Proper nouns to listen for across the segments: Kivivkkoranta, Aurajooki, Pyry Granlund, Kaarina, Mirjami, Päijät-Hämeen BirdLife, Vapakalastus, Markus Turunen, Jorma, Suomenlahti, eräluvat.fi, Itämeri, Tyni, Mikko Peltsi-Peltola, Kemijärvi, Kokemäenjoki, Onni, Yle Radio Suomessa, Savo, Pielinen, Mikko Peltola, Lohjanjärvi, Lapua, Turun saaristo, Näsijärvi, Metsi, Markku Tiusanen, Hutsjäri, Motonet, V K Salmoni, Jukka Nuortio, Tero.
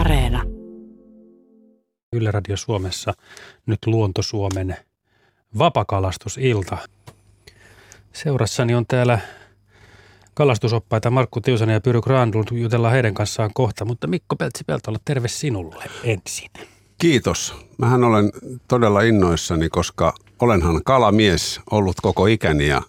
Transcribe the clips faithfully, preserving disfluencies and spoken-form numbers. Areena. Yle Radio Suomessa nyt Luontosuomen vapakalastusilta. Seurassani on täällä kalastusoppaita Markku Tiusanen ja Pyry Granlund. Jutellaan heidän kanssaan kohta, mutta Mikko Peltsi-Peltola, terve sinulle ensin. Kiitos. Mähän olen todella innoissani, koska olenhan kalamies ollut koko ikäni ja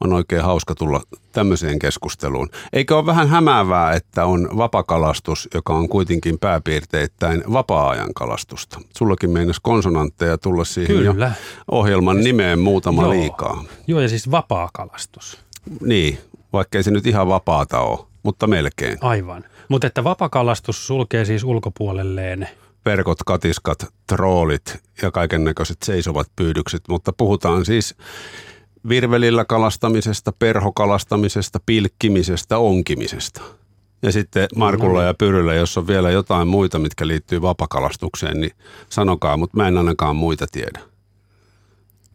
on oikein hauska tulla tämmöiseen keskusteluun. Eikä ole vähän hämäävää, että on vapakalastus, joka on kuitenkin pääpiirteittäin vapaa-ajan kalastusta. Sullakin meinasi konsonantteja tulla siihen Kyllä. ohjelman nimeen muutama Joo. liikaa. Joo, ja siis vapaakalastus. Niin, vaikkei se nyt ihan vapaata ole, mutta melkein. Aivan. Mutta että vapakalastus sulkee siis ulkopuolelleen verkot, katiskat, troolit ja kaiken näköiset seisovat pyydykset, mutta puhutaan siis virvelillä kalastamisesta, perhokalastamisesta, pilkkimisestä, onkimisesta. Ja sitten Markulla ja Pyryllä, jos on vielä jotain muita, mitkä liittyy vapakalastukseen, niin sanokaa, mutta mä en ainakaan muita tiedä.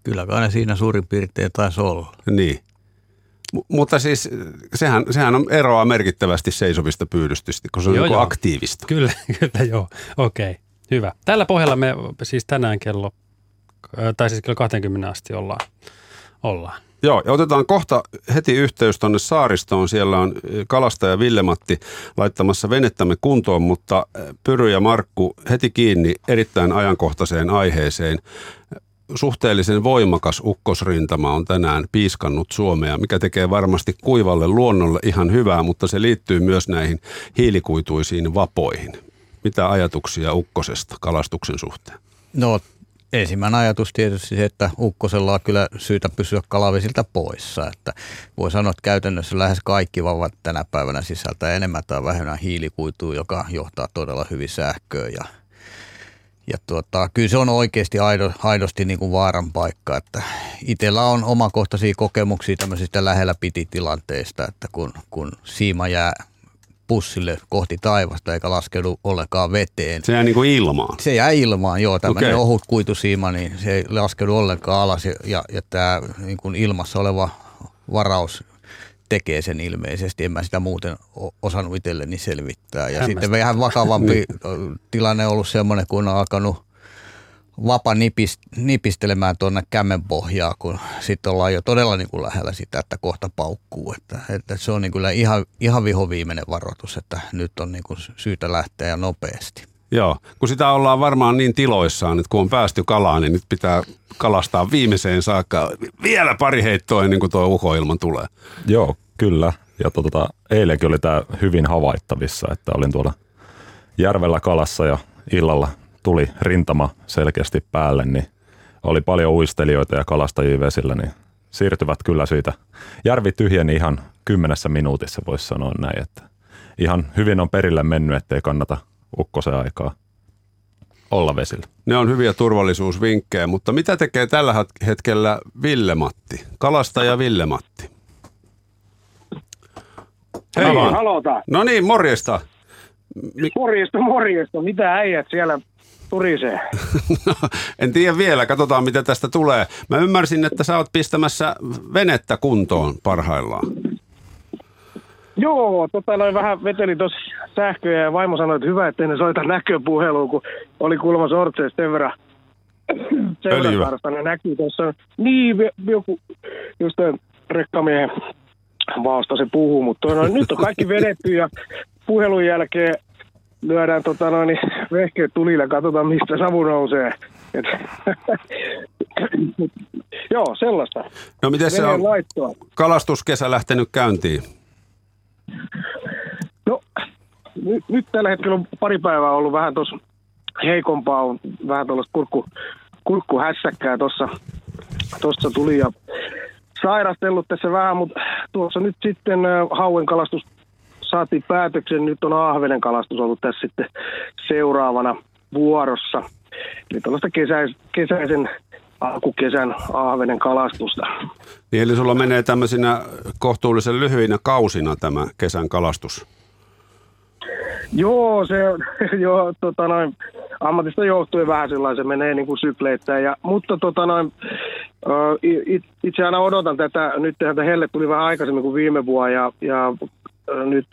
Kyllä aina siinä suurin piirtein taisi olla. Niin. M- mutta siis sehän, sehän on eroa merkittävästi seisovista pyydystystä, kun se on joo, niin joo. aktiivista. Kyllä, kyllä joo. Okei, okay. Hyvä. Tällä pohjalla me siis tänään kello, tai siis kello kahteenkymmeneen asti ollaan. Ollaan. Joo, ja otetaan kohta heti yhteys tuonne saaristoon. Siellä on kalastaja Ville-Matti laittamassa venettämme kuntoon, mutta Pyry ja Markku heti kiinni erittäin ajankohtaiseen aiheeseen. Suhteellisen voimakas ukkosrintama on tänään piiskannut Suomea, mikä tekee varmasti kuivalle luonnolle ihan hyvää, mutta se liittyy myös näihin hiilikuituisiin vapoihin. Mitä ajatuksia ukkosesta kalastuksen suhteen? No ensimmäinen ajatus tietysti se, että ukkosella on kyllä syytä pysyä kalavesiltä poissa. Että voi sanoa, että käytännössä lähes kaikki vavat tänä päivänä sisältää enemmän tai vähemmän hiilikuitua, joka johtaa todella hyvin sähköön. Ja, ja tuota, kyllä se on oikeasti aido, aidosti niin kuin vaaran paikka. Että itsellä on omakohtaisia kokemuksia tämmöisistä lähellä pititilanteista, että kun, kun siima jää pussille kohti taivasta eikä laskeudu ollenkaan veteen. Se jää niin kuin ilmaan? Se jää ilmaan, joo. Tämmöinen okay. ohut kuitusiima, niin se ei laskeudu ollenkaan alas. Ja, ja tämä niin kuin ilmassa oleva varaus tekee sen ilmeisesti. En mä sitä muuten osannut itselleni selvittää. Ja sitten vähän vakavampi tilanne on ollut semmoinen, kun on alkanut vapa nipist, nipistelemään tuonne kämmenpohjaa, kun sitten ollaan jo todella niin kuin lähellä sitä, että kohta paukkuu. Että, että se on niin kyllä ihan, ihan vihoviimeinen varoitus, että nyt on niin kuin syytä lähteä ja nopeasti. Joo, kun sitä ollaan varmaan niin tiloissaan, että kun on päästy kalaan, niin nyt pitää kalastaa viimeiseen saakka vielä pari heittoa ennen kuin tuo uhoilman tulee. Joo, kyllä. Ja tuota, eilenkin oli tämä hyvin havaittavissa, että olin tuolla järvellä kalassa ja illalla tuli rintama selkeästi päälle, niin oli paljon uistelijoita ja kalastajia vesillä, niin siirtyvät kyllä siitä. Järvi tyhjeni ihan kymmenessä minuutissa, voisi sanoa näin, että ihan hyvin on perille mennyt, ettei kannata ukkosen aikaa olla vesillä. Ne on hyviä turvallisuusvinkkejä, mutta mitä tekee tällä hetkellä Ville-Matti, kalastaja Ville-Matti? Hei, Hei vaan. Aloita. No niin, morjesta. Mi- morjesta, morjesta. Mitä äijät siellä turisee? No, en tiedä vielä. Katsotaan, mitä tästä tulee. Mä ymmärsin, että sä oot pistämässä venettä kuntoon parhaillaan. Joo, tota noin vähän veteli tuossa sähköjä ja vaimo sanoi, että hyvä, ettei ne soita näköpuheluun, kun oli kuulemma sortseissa sen verran. Sen verran tarvitsen, ne näkyy tuossa. Niin, joku just tämän rekkamiehen vaosta se puhuu, mutta no, nyt on kaikki vedetty ja puhelun jälkeen lyödään tota noin vehkeet tulille, katsotaan mistä savu nousee. Et, joo, sellaista. No miten se on laittoa. Kalastuskesä lähtenyt käyntiin? No n- nyt tällä hetkellä on pari päivää ollut vähän tuossa heikompaa, on vähän tuollaista kurkku, kurkkuhässäkkää tuossa tuossa tuli ja sairastellut tässä vähän, mutta tuossa nyt sitten hauen kalastus saatiin päätöksen, nyt on ahvenen kalastus ollut tässä sitten seuraavana vuorossa. Eli tällaista kesäis- kesäisen, alkukesän ahvenen kalastusta. Niin eli sulla menee tämmöisinä kohtuullisen lyhyinä kausina tämä kesän kalastus? Joo, se joo, tota noin, ammatista johtuen vähän sellainen, se menee niin kuin sykleittäin. Ja, mutta tota noin, it, itse aina odotan tätä, nyt tähän helle tuli vähän aikaisemmin kuin viime vuonna ja, ja nyt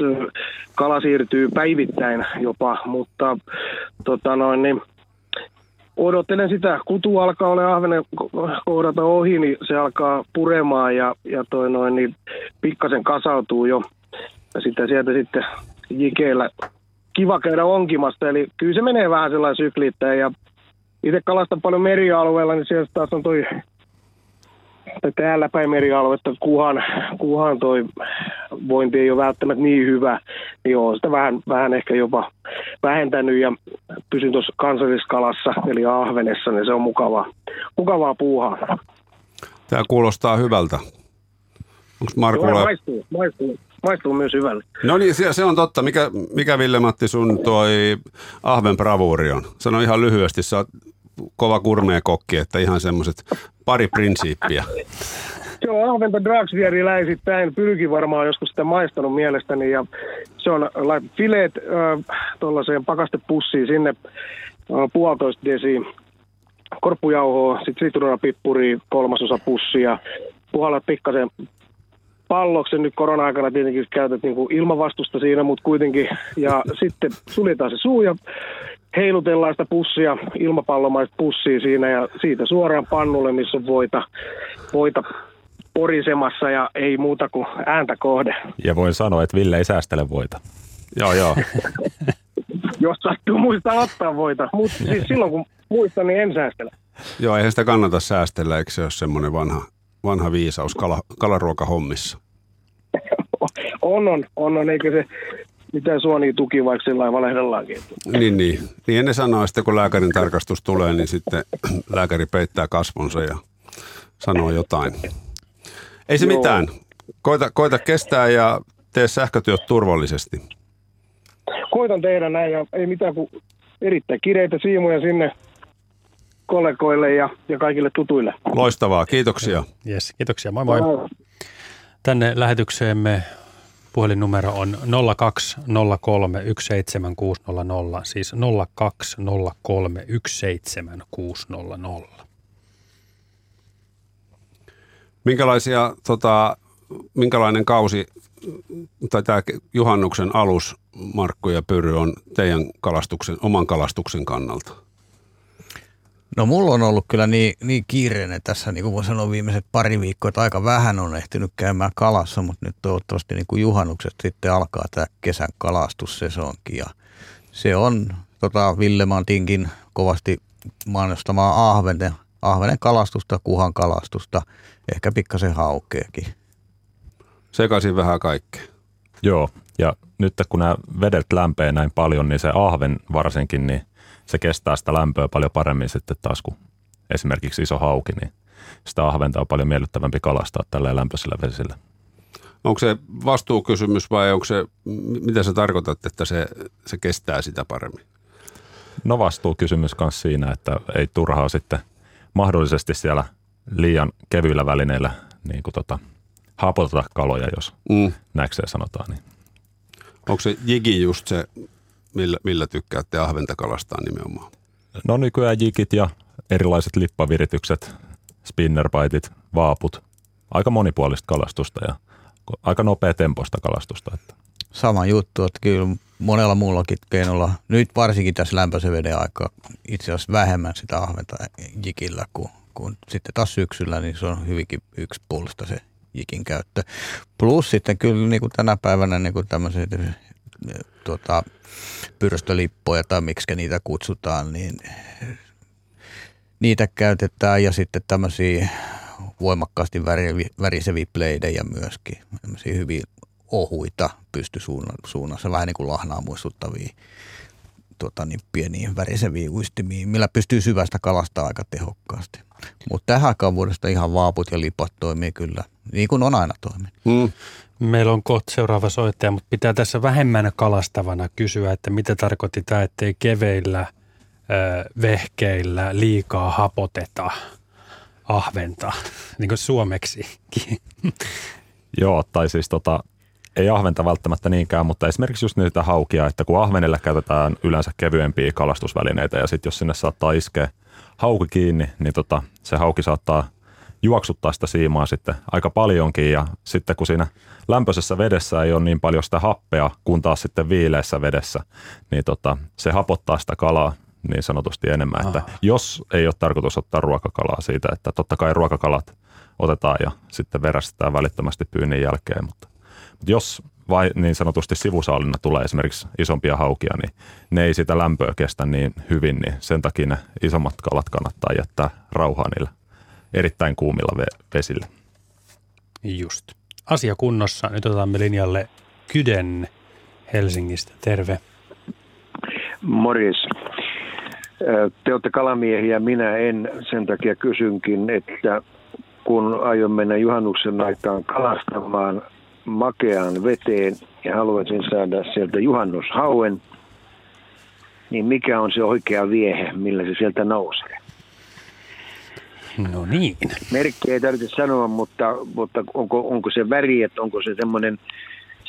kala siirtyy päivittäin jopa, mutta tota noin, niin odottelen sitä. Kutu alkaa ole ahvenen kohdata ohi, niin se alkaa puremaan ja, ja toi noin, niin pikkasen kasautuu jo. Ja sitä sieltä sitten jikeillä kiva käydä onkimassa. Eli kyllä se menee vähän sellainen syklittäin. Ja itse kalastan paljon merialueella, niin siellä taas on toi täällä päin merialuetta kuhan, kuhan toi vointi ei ole välttämättä niin hyvä. Niin olen sitä vähän, vähän ehkä jopa vähentänyt ja pysyn tuossa kansalliskalassa, eli ahvenessa, niin se on mukavaa, mukavaa puuhaa. Tämä kuulostaa hyvältä. Onko Markulla... Maistuu, maistuu. Maistuu myös hyvälle. No niin, se on totta. Mikä, mikä Ville-Matti sun toi ahven bravuuri on? Sano ihan lyhyesti, sä oot kova gourmet-kokki, että ihan semmoiset pari prinsiippiä. Se on ahventa dragsvieriläisittäin. Pylki varmaan on joskus sitä maistanut mielestäni. Ja se on fileet äh, tuollaiseen pakastepussiin sinne äh, puolitoista desiin. Korppujauhoa, sitten sitruunapippuriin kolmasosa pussia. Puhalat pikkasen palloksen nyt korona-aikana tietenkin käytät niin kuin ilmavastusta siinä, mutta kuitenkin. Ja sitten suljetaan se suu ja heilutellaan sitä pussia, ilmapallomaista pussia siinä ja siitä suoraan pannulle, missä on voita, voita porisemassa ja ei muuta kuin ääntä kohde. Ja voin sanoa, että Ville ei säästele voita. Joo, joo. Jos sattuu muistaa ottaa voita, mutta siis silloin kun muistan, niin en säästele. Joo, eihän sitä kannata säästellä, eikö se ole semmoinen vanha? Vanha viisaus kala, kalaruokahommissa. On, on, on, on, eikä se mitään suonia tuki, vaikka sillä valehdellaankin. Niin, niin. Niin ennen sanoa, sitten kun lääkärin tarkastus tulee, niin sitten lääkäri peittää kasvonsa ja sanoo jotain. Ei se Joo. mitään. Koita, koita kestää ja tee sähkötyöt turvallisesti. Koitan tehdä näin ja ei mitään kuin erittäin kireitä siimuja sinne kollegoille ja, ja kaikille tutuille. Loistavaa, kiitoksia. Yes, kiitoksia, moi moi. moi. Tänne lähetykseemme puhelinnumero on nolla kaksi nolla kolme yksi seitsemän kuusi nolla nolla, siis nolla kaksi nolla kolme yksi seitsemän kuusi nolla nolla. Minkälaisia, tota, minkälainen kausi tai tämä juhannuksen alus, Markku ja Pyry, on teidän kalastuksen, oman kalastuksen kannalta? No mulla on ollut kyllä niin, niin kiireinen tässä, niin kuin voin sanoa viimeiset pari viikkoa, että aika vähän on ehtinyt käymään kalassa, mutta nyt toivottavasti niin kuin juhannukset sitten alkaa tämä kesän kalastussesonkin. Ja se on tota, Ville Mantinkin kovasti mainostamaa ahvenen, ahvenen kalastusta, kuhan kalastusta, ehkä pikkasen haukeakin. Sekaisin vähän kaikkea. Joo, ja nyt kun nämä vedet lämpee näin paljon, niin se ahven varsinkin, niin se kestää sitä lämpöä paljon paremmin sitten taas kuin esimerkiksi iso hauki, niin sitä ahventa on paljon miellyttävämpi kalastaa tällä lämpöisellä vesillä. Onko se vastuukysymys vai onko se, mitä sä tarkoitat, että se, se kestää sitä paremmin? No vastuukysymys kanssa siinä, että ei turhaa sitten mahdollisesti siellä liian kevyillä välineillä niin kuin tota, hapoteta kaloja, jos mm. näkseen sanotaan. Niin. Onko se jigi just se? Millä, millä tykkäätte ahventa kalastaa nimenomaan? No nykyään jikit ja erilaiset lippaviritykset, spinnerbaitit, vaaput. Aika monipuolista kalastusta ja aika nopea tempoista kalastusta. Että. Sama juttu, että kyllä monella muullakin keinolla, nyt varsinkin tässä lämpöisen veden aikaa, itse asiassa vähemmän sitä ahventa jikillä kuin, kuin sitten taas syksyllä, niin se on hyvinkin yksipuolista se jikin käyttö. Plus sitten kyllä niin kuin tänä päivänä niin kuin tämmöiset Tuota, pyrstölippoja tai miksi niitä kutsutaan, niin niitä käytetään ja sitten tämmöisiä voimakkaasti väriseviä pleidejä myöskin, tämmöisiä hyvin ohuita pystysuunnassa, vähän niin kuin lahnaa muistuttavia tuota, niin pieniä väriseviä uistimia, millä pystyy syvästä kalastaa aika tehokkaasti. Mutta tähän aikaan vuodesta ihan vaaput ja lipat toimii kyllä, niin kuin on aina toiminut. Mm. Meillä on kohta seuraava soittaja, mutta pitää tässä vähemmän kalastavana kysyä, että mitä tarkoitti tämä, ettei keveillä vehkeillä liikaa hapoteta ahventa, niin kuin suomeksikin. Joo, tai siis tota, ei ahventa välttämättä niinkään, mutta esimerkiksi just niitä haukia, että kun ahvenella käytetään yleensä kevyempiä kalastusvälineitä ja sitten jos sinne saattaa iskeä hauki kiinni, niin tota, se hauki saattaa juoksuttaa sitä siimaa sitten aika paljonkin, ja sitten kun siinä lämpöisessä vedessä ei ole niin paljon sitä happea, kun taas sitten viileissä vedessä, niin tota, se hapottaa sitä kalaa niin sanotusti enemmän, että jos ei ole tarkoitus ottaa ruokakalaa siitä, että totta kai ruokakalat otetaan ja sitten verästetään välittömästi pyynnin jälkeen, mutta, mutta jos vai niin sanotusti sivusaalina tulee esimerkiksi isompia haukia, niin ne ei sitä lämpöä kestä niin hyvin, niin sen takia ne isommat kalat kannattaa jättää rauhaan niillä erittäin kuumilla vesillä. Just. Asia kunnossa. Nyt otamme linjalle Kyden Helsingistä. Terve. Morjes. Te olette kalamiehiä, minä en. Sen takia kysynkin, että kun aion mennä juhannuksen aikaan kalastamaan makeaan veteen ja haluaisin saada sieltä juhannushauen, niin mikä on se oikea viehe, millä se sieltä nousee? No niin. Merkkiä ei tarvitse sanoa, mutta, mutta onko, onko se väri, että onko se semmoinen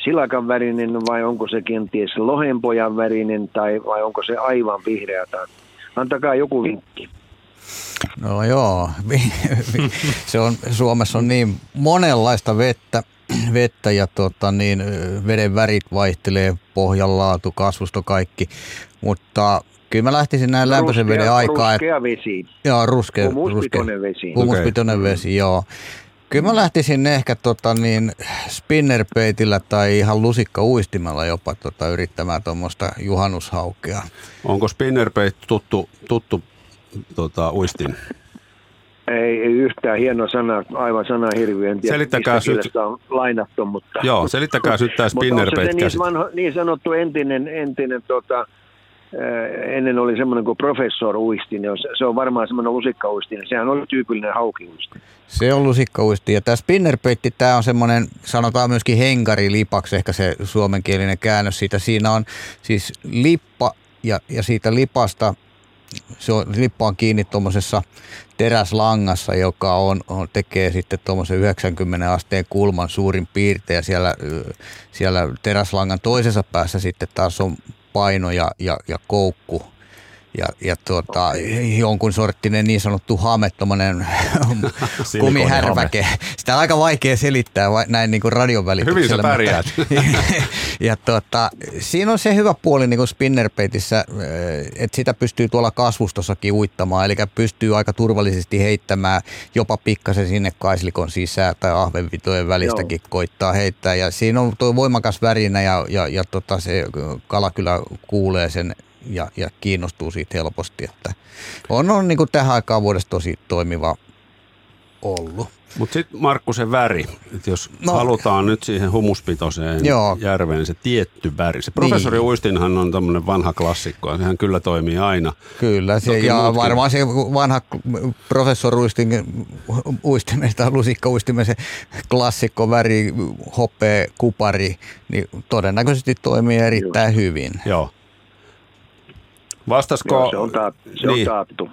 silakan värinen vai onko se kenties lohenpojan värinen tai vai onko se aivan vihreä? Tai antakaa joku vinkki. No joo, se on, Suomessa on niin monenlaista vettä, vettä ja tota niin, veden värit vaihtelee, pohjanlaatu, kasvusto, kaikki, mutta kyllä mä lähtisin näin lämpöisen ruskea, veden aikaa. Ruskea vesi. Joo, ruske, humuspitoinen ruske, vesi. Humuspitoinen okay. vesi, joo. Kyllä mä lähtisin ehkä tota niin, spinnerpeitillä tai ihan lusikkauistimella jopa tota, yrittämään tuommoista juhannushaukea. Onko spinnerpeit tuttu, tuttu tota, uistin? Ei, ei yhtään hieno sana, aivan sanahirviö, en tiedä selittäkää mistä syt... kielestä on lainattu, mutta... Joo, selittäkää syt tämä spinnerbait käsit. Mutta niin sanottu entinen, entinen tota, äh, ennen oli semmoinen kuin professor uistin, se on varmaan semmoinen lusikkauistin, sehän oli tyypillinen haukiuistin. Se on lusikkauistin, ja tämä spinnerbaitti, tämä on semmoinen, sanotaan myöskin henkarilipaksi, ehkä se suomenkielinen käännös siitä, siinä on siis lippa, ja, ja siitä lipasta... Se on, lippa on kiinni tuommoisessa teräslangassa, joka on, on, tekee sitten tuommoisen yhdeksänkymmentä asteen kulman suurin piirtein, ja siellä, siellä teräslangan toisessa päässä sitten taas on paino ja, ja, ja koukku ja, ja tuota, jonkun sorttinen niin sanottu hame, tuommoinen kumihärväke. Sitä on aika vaikea selittää näin niin kuin radion välityksellä. Hyvin sä ja tuota, siinä on se hyvä puoli niin kuin spinnerbaitissä, että sitä pystyy tuolla kasvustossakin uittamaan, eli pystyy aika turvallisesti heittämään jopa pikkasen sinne kaislikon sisään tai ahvenvitojen välistäkin. Joo. Koittaa heittää. Ja siinä on tuo voimakas värinä ja, ja, ja tota, se kala kyllä kuulee sen ja, ja kiinnostuu siitä helposti, että on, on niin kuin tähän aikaan vuodesta tosi toimiva ollut. Mutta sitten Markku, se väri, että jos no, halutaan nyt siihen humuspitoiseen joo. järveen se tietty väri. Se professori niin. Uistinhan on tämmöinen vanha klassikko, ja sehän kyllä toimii aina. Kyllä, se, ja muutkin. Varmaan se vanha professori Uistin, uistimen tai lusikkauistimen se klassikko väri, hopea, kupari, niin todennäköisesti toimii erittäin joo. hyvin. Joo. Vastasko? Joo, se on, taat, se niin. on taattu.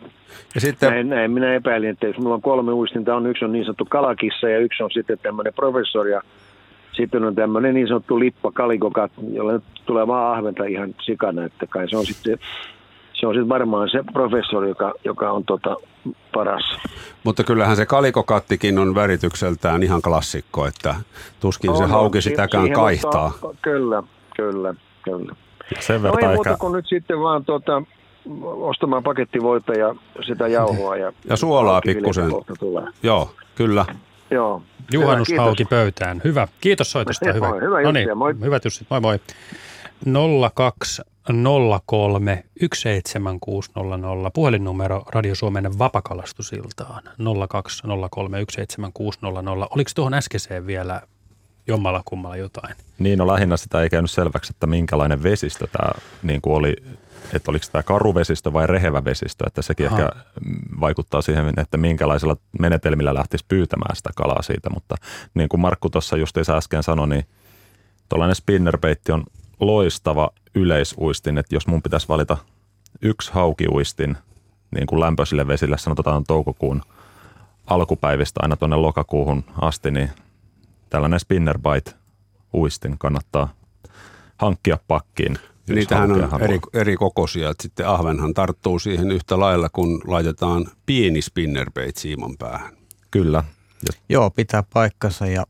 Ja sitten... näin, näin minä epäilin, että jos mulla on kolme uistinta, on yksi on niin sanottu kalakissa ja yksi on sitten tämmöinen professori ja sitten on tämmöinen niin sanottu lippa kalikokat, jolle tulee vaan ahventa ihan sikana, että kai se on sitten, se on sitten varmaan se professori, joka, joka on tota paras. Mutta kyllähän se kalikokattikin on väritykseltään ihan klassikko, että tuskin on, se hauki sitäkään kaihtaa. Mutta, kyllä, kyllä, kyllä. Sen no ei muuta kuin nyt sitten vaan tuota, ostamaan pakettivoita ja sitä jauhoa. Ja, ja suolaa pikkusen. Joo, kyllä. Joo. Juhannushauki pöytään. Hyvä. Kiitos soitosta. Hyvä. Moi, hyvä Jussi ja moi. Hyvät Jussit, moi moi. nolla kaksi nolla kolme yksi seitsemän kuusi nolla nolla. Puhelinnumero Radio Suomen Vapakalastusiltaan. nolla kaksi nolla kolme yksi seitsemän kuusi nolla nolla. Oliko tuohon äskeiseen vielä... jommalla kummalla jotain. Niin, no lähinnä sitä ei käynyt selväksi, että minkälainen vesistö tämä niin kuin oli, että oliko tämä karuvesistö vai rehevä vesistö, että sekin Aha. ehkä vaikuttaa siihen, että minkälaisella menetelmillä lähtisi pyytämään sitä kalaa siitä, mutta niin kuin Markku tuossa justiinsa äsken sanoi, niin tuollainen spinnerbaitti on loistava yleisuistin, että jos mun pitäisi valita yksi haukiuistin niin kuin lämpöisille vesille, sanotaan toukokuun alkupäivistä aina tuonne lokakuuhun asti, niin tällainen spinnerbait-uistin kannattaa hankkia pakkiin. Niitähän on eri, eri kokoisia. Että sitten ahvenhan tarttuu siihen yhtä lailla, kun laitetaan pieni spinnerbait siiman päähän. Kyllä. Joo, pitää paikkansa. Ja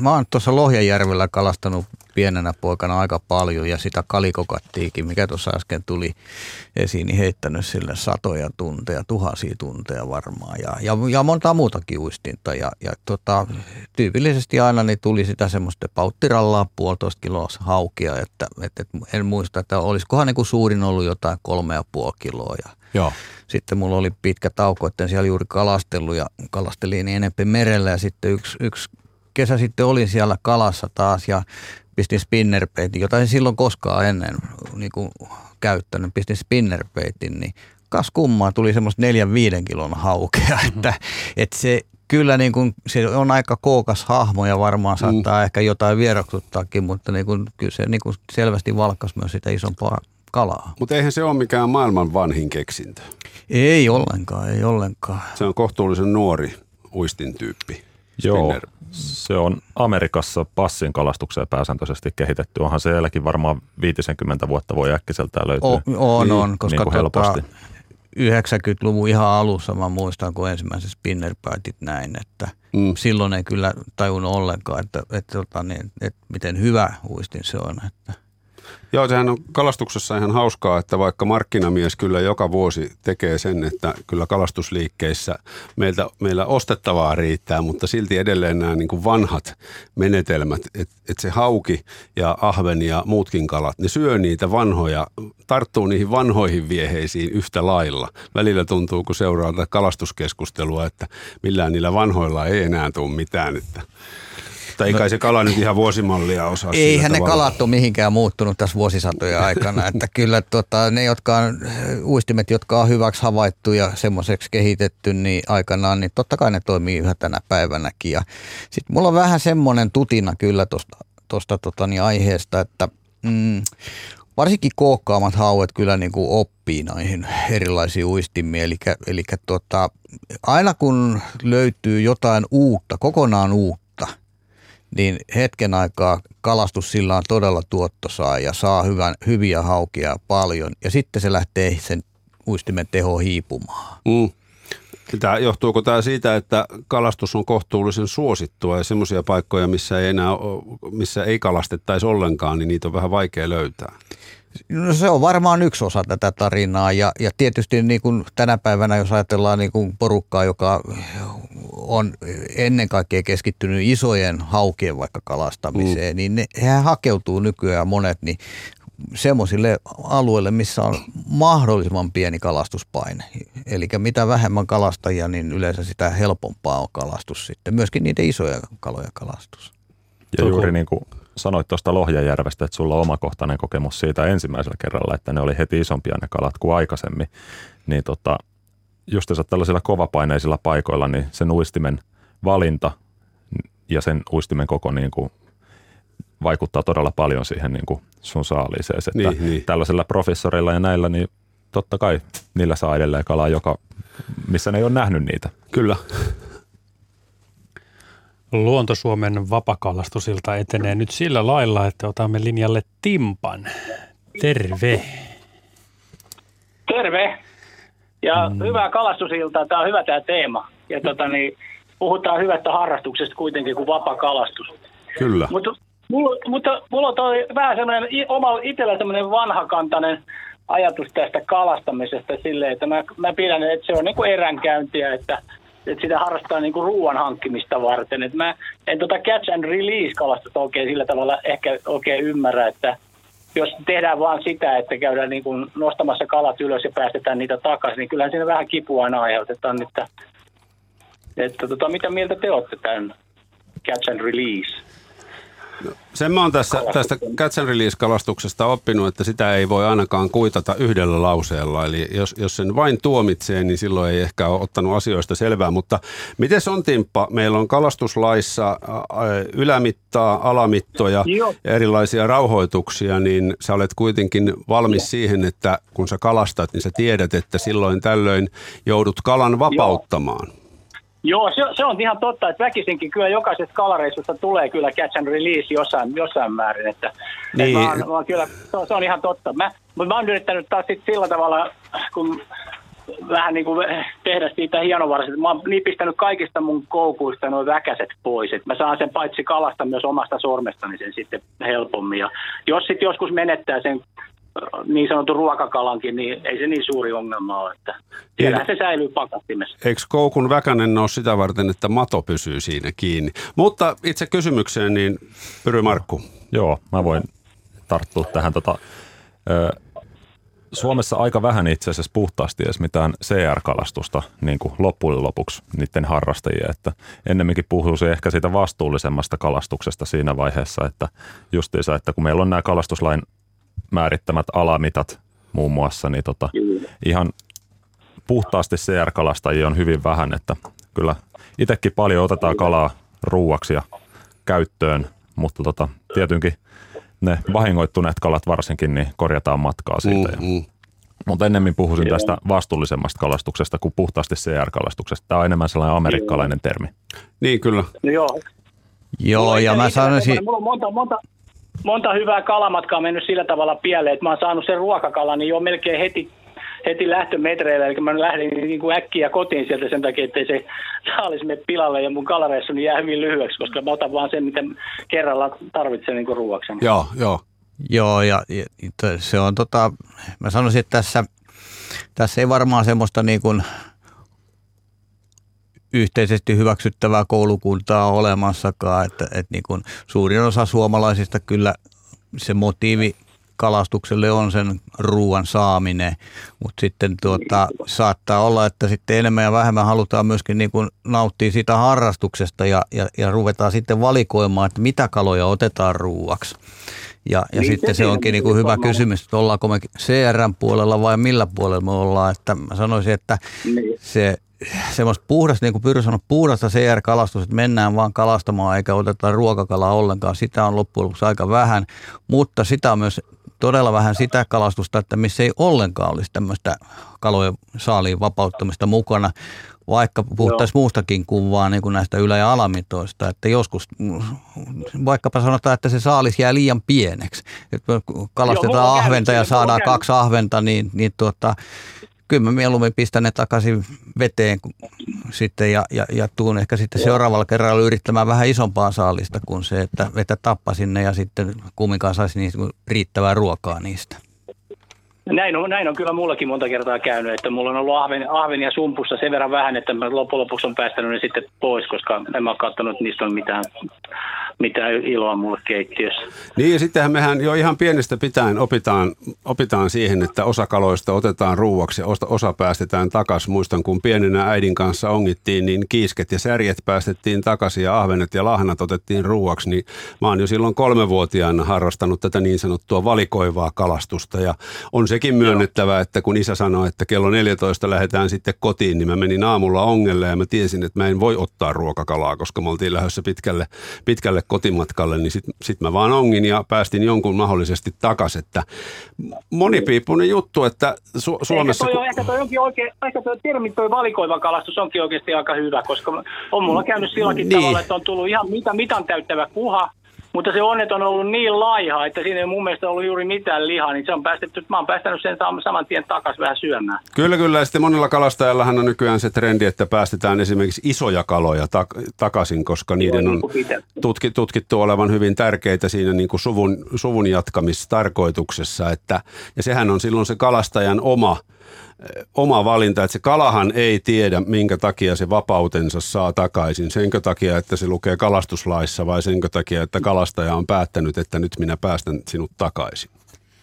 mä oon tuossa Lohjanjärvellä kalastanut pienenä poikana aika paljon ja sitä kalikokattiikin, mikä tuossa äsken tuli esiin, niin heittänyt sille satoja tunteja, tuhansia tunteja varmaan ja, ja, ja monta muutakin uistinta. Ja, ja tota, tyypillisesti aina niin tuli sitä semmoista pauttirallaa puolitoista kiloa haukia, että, että en muista, että olisikohan niin kuin suurin ollut jotain kolme ja puoli kiloa. Ja Joo. Sitten mulla oli pitkä tauko, että en siellä juuri kalastellut ja kalastelin enemmän merellä ja sitten yksi, yksi kesä sitten olin siellä kalassa taas ja pistin spinnerbaitin, jota en silloin koskaan ennen niin kuin käyttänyt, pistin spinnerbaitin, niin kas kummaa tuli semmoista neljän viiden kilon haukea, että, mm-hmm. että se kyllä niin kuin, se on aika kookas hahmo ja varmaan saattaa mm. ehkä jotain vieraksuttaakin, mutta niin kuin, kyllä se niin kuin selvästi valkkasi myös sitä isompaa kalaa. Mutta eihän se ole mikään maailman vanhin keksintö. Ei ollenkaan, ei ollenkaan. Se on kohtuullisen nuori uistin tyyppi. Joo, se on Amerikassa passin kalastukseen pääsääntöisesti kehitetty. Onhan sielläkin varmaan viisikymmentä vuotta voi äkkiseltään löytyä. O, on, on, koska niin helposti. yhdeksänkymmentäluvun ihan alussa mä muistan, kun ensimmäiset spinnerbaitit näin, että mm. silloin ei kyllä tajunnut ollenkaan, että, että, että, että miten hyvä uistin se on. Että. Joo, sehän on kalastuksessa ihan hauskaa, että vaikka markkinamies kyllä joka vuosi tekee sen, että kyllä kalastusliikkeissä meiltä, meillä ostettavaa riittää, mutta silti edelleen nämä niin kuin vanhat menetelmät, että et se hauki ja ahven ja muutkin kalat, ne syö niitä vanhoja, tarttuu niihin vanhoihin vieheisiin yhtä lailla. Välillä tuntuu, kun seuraa tätä kalastuskeskustelua, että millään niillä vanhoilla ei enää tule mitään, että tai ei kai se kala nyt ihan vuosimallia osaa. Eihän ne tavalla. Kalat ole mihinkään muuttunut tässä vuosisatojen aikana. Että kyllä tota, ne jotka on, uistimet, jotka on hyväksi havaittu ja semmoiseksi kehitetty niin aikanaan, niin totta kai ne toimii yhä tänä päivänäkin. Ja sit mulla on vähän semmoinen tutina kyllä tuosta tota, niin aiheesta, että mm, varsinkin kookkaamat hauet kyllä niin kuin oppii noihin erilaisiin uistimiin. Eli, eli tota, aina kun löytyy jotain uutta, kokonaan uutta, niin hetken aikaa kalastus sillä on todella tuottosaa ja saa hyvän, hyviä haukia paljon. Ja sitten se lähtee sen uistimen teho hiipumaan. Mm. Tämä, johtuuko tämä siitä, että kalastus on kohtuullisen suosittua ja semmoisia paikkoja, missä ei, enää, missä ei kalastettaisi ollenkaan, niin niitä on vähän vaikea löytää? No se on varmaan yksi osa tätä tarinaa ja, ja tietysti niin kuin tänä päivänä, jos ajatellaan niin kuin porukkaa, joka on ennen kaikkea keskittynyt isojen haukien vaikka kalastamiseen, mm. niin ne, hehän hakeutuu nykyään monet niin semmoisille alueille, missä on mahdollisimman pieni kalastuspaine. Eli mitä vähemmän kalastajia, niin yleensä sitä helpompaa on kalastus sitten. Myöskin niitä isoja kaloja kalastus. Ja juuri niin kuin sanoit tuosta Lohjanjärvestä, että sulla on omakohtainen kokemus siitä ensimmäisellä kerralla, että ne oli heti isompia ne kalat kuin aikaisemmin. Niin tota, justiinsa tällaisilla kovapaineisilla paikoilla, niin sen uistimen valinta ja sen uistimen koko niin kuin vaikuttaa todella paljon siihen niin kuin sun saaliiseen. Niin, että niin. Tällaisilla professoreilla ja näillä, niin totta kai niillä saa edelleen kalaa, joka, missä ne ei ole nähnyt niitä. Kyllä. Luonto-Suomen vapakalastusilta etenee nyt sillä lailla, että otamme linjalle Timpan. Terve. Terve. Ja mm. hyvää kalastusiltaa. Tämä on hyvä tämä teema. Ja tota, niin, puhutaan hyvästä harrastuksesta kuitenkin kuin vapakalastus. Kyllä. Mutta mulla, mutta mulla on toi vähän sellainen omalla itsellä sellainen vanhakantainen ajatus tästä kalastamisesta silleen, että mä, mä pidän, että se on niin kuin eränkäyntiä, että että sitä harrastaa niinku ruoan hankkimista varten. Et mä en tota catch and release kalastusta oikein sillä tavalla ehkä oikein ymmärrä, että jos tehdään vaan sitä, että käydään niinku nostamassa kalat ylös ja päästetään niitä takaisin, niin kyllähän siinä vähän kipua aina aiheutetaan. Että, että tota, mitä mieltä te olette tämän catch and release? No, sen mä oon tässä, tästä catch and release-kalastuksesta oppinut, että sitä ei voi ainakaan kuitata yhdellä lauseella. Eli jos, jos sen vain tuomitsee, niin silloin ei ehkä ole ottanut asioista selvää. Mutta miten on, Timppa? Meillä on kalastuslaissa ylämittaa, alamittoja, Joo. erilaisia rauhoituksia, niin sä olet kuitenkin valmis siihen, että kun sä kalastat, niin sä tiedät, että silloin tällöin joudut kalan vapauttamaan. Joo. Joo, se, se on ihan totta, että väkisinkin kyllä jokaisesta kalareissusta tulee kyllä catch and release jossain, jossain määrin, että niin. et mä, mä kyllä, se, on, se on ihan totta. Mä, mutta mä oon yrittänyt taas sit sillä tavalla, kun vähän niin kuin tehdä siitä hienovaraiset. Mä oon niin pistänyt kaikista mun koukuista nuo väkäset pois. Et mä saan sen paitsi kalasta myös omasta sormestani sen sitten helpommin. Ja jos sitten joskus menettää sen niin sanotun ruokakalankin, niin ei se niin suuri ongelma ole. Että siellähän se säilyy pakattimessa. Eikö koukun väkänen ole sitä varten, että mato pysyy siinä kiinni? Mutta itse kysymykseen, niin Pyry Markku. Joo, mä voin tarttua tähän tota... Ö, Suomessa aika vähän itse asiassa puhtaasti edes mitään C R-kalastusta niin kuin loppujen lopuksi niiden harrastajia, että ennemminkin puhuisi ehkä siitä vastuullisemmasta kalastuksesta siinä vaiheessa, että justiinsa, että kun meillä on nämä kalastuslain määrittämät alamitat muun muassa, niin tota, ihan puhtaasti C R-kalastajia on hyvin vähän, että kyllä itsekin paljon otetaan kalaa ruuaksi ja käyttöön, mutta tota, tietenkin ne vahingoittuneet kalat varsinkin, niin korjataan matkaa siitä. Mm-hmm. Mutta ennemmin puhuisin Joo. tästä vastuullisemmasta kalastuksesta kuin puhtaasti C R-kalastuksesta. Tämä on enemmän sellainen amerikkalainen termi. Niin, kyllä. No, joo, joo ja mä sanoisin... Mulla on monta, monta, monta hyvää kalamatkaa mennyt sillä tavalla pieleen, että mä oon saanut sen ruokakalan, niin jo melkein heti, heti lähtömetreillä. Eli mä lähdin niin kuin äkkiä kotiin sieltä sen takia, ettei se saalis mene pilalle ja mun kalareissuni jää hyvin lyhyeksi, koska mä otan vaan sen, mitä kerralla tarvitsen niin kuin ruuakseni. Joo, joo. Joo, ja, ja se on tota, mä sanoisin, että tässä, tässä ei varmaan semmoista niin kuin yhteisesti hyväksyttävää koulukuntaa ole olemassakaan, että, että niin kuin suurin osa suomalaisista kyllä se motiivi kalastukselle on sen ruoan saaminen, mutta sitten tuota, saattaa olla, että sitten enemmän ja vähemmän halutaan myöskin niin kuin nauttia siitä harrastuksesta ja, ja, ja ruvetaan sitten valikoimaan, että mitä kaloja otetaan ruuaksi. Ja, ja niin sitten se onkin niin kuin hyvä kysymys, että ollaanko me C R:n puolella vai millä puolella me ollaan. Että mä sanoisin, että se semmoista puhdasta, niin kuin Pyry sanoi, puhdasta C R-kalastusta, että mennään vaan kalastamaan eikä oteta ruokakalaa ollenkaan. Sitä on loppujen lopuksi aika vähän, mutta sitä on myös todella vähän sitä kalastusta, että missä ei ollenkaan olisi tämmöistä kalojen saaliin vapauttamista mukana, vaikka puhuttaisiin muustakin kuin vaan niin kuin näistä ylä- ja alamitoista. Että joskus vaikkapa sanotaan, että se saalis jää liian pieneksi. Että kalastetaan Joo, ahventa ja saadaan kaksi ahventa, niin, niin tuota, kyllä mä mieluummin pistän ne takaisin veteen sitten ja, ja, ja tuun ehkä sitten seuraavalla kerralla yrittämään vähän isompaa saalista kuin se, että, että tappasin ne ja sitten kumminkaan saisi niistä riittävää ruokaa niistä. Näin on, näin on kyllä mullakin monta kertaa käynyt, että mulla on ollut ahven, ahvenia sumpussa sen verran vähän, että mä loppujen lopuksi on päästänyt ne sitten pois, koska en mä ole katsonut, että niistä on mitään, mitään iloa mulle keittiössä. Niin ja sittenhän mehän jo ihan pienestä pitäen opitaan, opitaan siihen, että osa kaloista otetaan ruuaksi ja osa päästetään takaisin. Muistan, kun pienenä äidin kanssa ongittiin, niin kiisket ja särjet päästettiin takaisin ja ahvenet ja lahnat otettiin ruuaksi, niin mä oon jo silloin kolmevuotiaana harrastanut tätä niin sanottua valikoivaa kalastusta ja on se sekin myönnettävä, että kun isä sanoi, että kello neljätoista lähdetään sitten kotiin, niin mä menin aamulla ongelle ja mä tiesin, että mä en voi ottaa ruokakalaa, koska me oltiin lähdössä pitkälle, pitkälle kotimatkalle, niin sit, sit mä vaan ongin ja päästin jonkun mahdollisesti takaisin. Että monipiippuinen juttu, että Su- Suomessa... Ehkä toi, on, ehkä toi onkin oikein, ehkä toi termi, toi valikoiva kalastus onkin oikeasti aika hyvä, koska on mulla käynyt silläkin niin tavalla, että on tullut ihan mitan täyttävä kuha. Mutta se onnet on ollut niin laiha, että siinä ei mun mielestä ollut juuri mitään lihaa, niin se on päästetty, mä oon päästänyt sen saman tien takaisin vähän syömään. Kyllä, kyllä. Ja sitten monilla kalastajallahan on nykyään se trendi, että päästetään esimerkiksi isoja kaloja tak- takaisin, koska niiden on tutki, tutkittu olevan hyvin tärkeitä siinä niin kuin suvun, suvun jatkamistarkoituksessa. Että, ja sehän on silloin se kalastajan oma. Oma valinta, että se kalahan ei tiedä, minkä takia se vapautensa saa takaisin. Senkö takia, että se lukee kalastuslaissa vai senkö takia, että kalastaja on päättänyt, että nyt minä päästän sinut takaisin.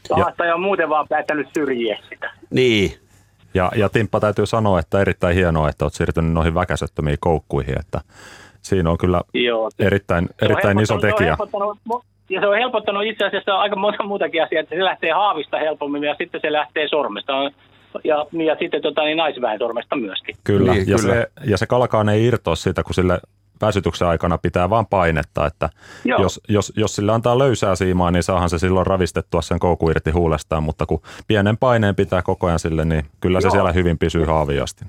Kalastaja on muuten vaan päättänyt syrjiä sitä. Niin. Ja, ja Timppa täytyy sanoa, että erittäin hienoa, että olet siirtynyt noihin väkäsettömiin koukkuihin. Että siinä on kyllä Joo. erittäin, erittäin iso tekijä. Ja se on helpottanut itse asiassa aika monta muutakin asiaa, että se lähtee haavista helpommin ja sitten se lähtee sormesta. Ja, ja sitten tota, niin naisväen sormesta myöskin. Kyllä, niin, ja, kyllä. Se, ja se kalakaan ei irtoa siitä, kun sille väsytyksen aikana pitää vaan painetta, että jos, jos, jos sille antaa löysää siimaa, niin saahan se silloin ravistettua sen koukku irti huulestaan, mutta kun pienen paineen pitää koko ajan sille, niin kyllä Joo. se siellä hyvin pysyy haaviasti.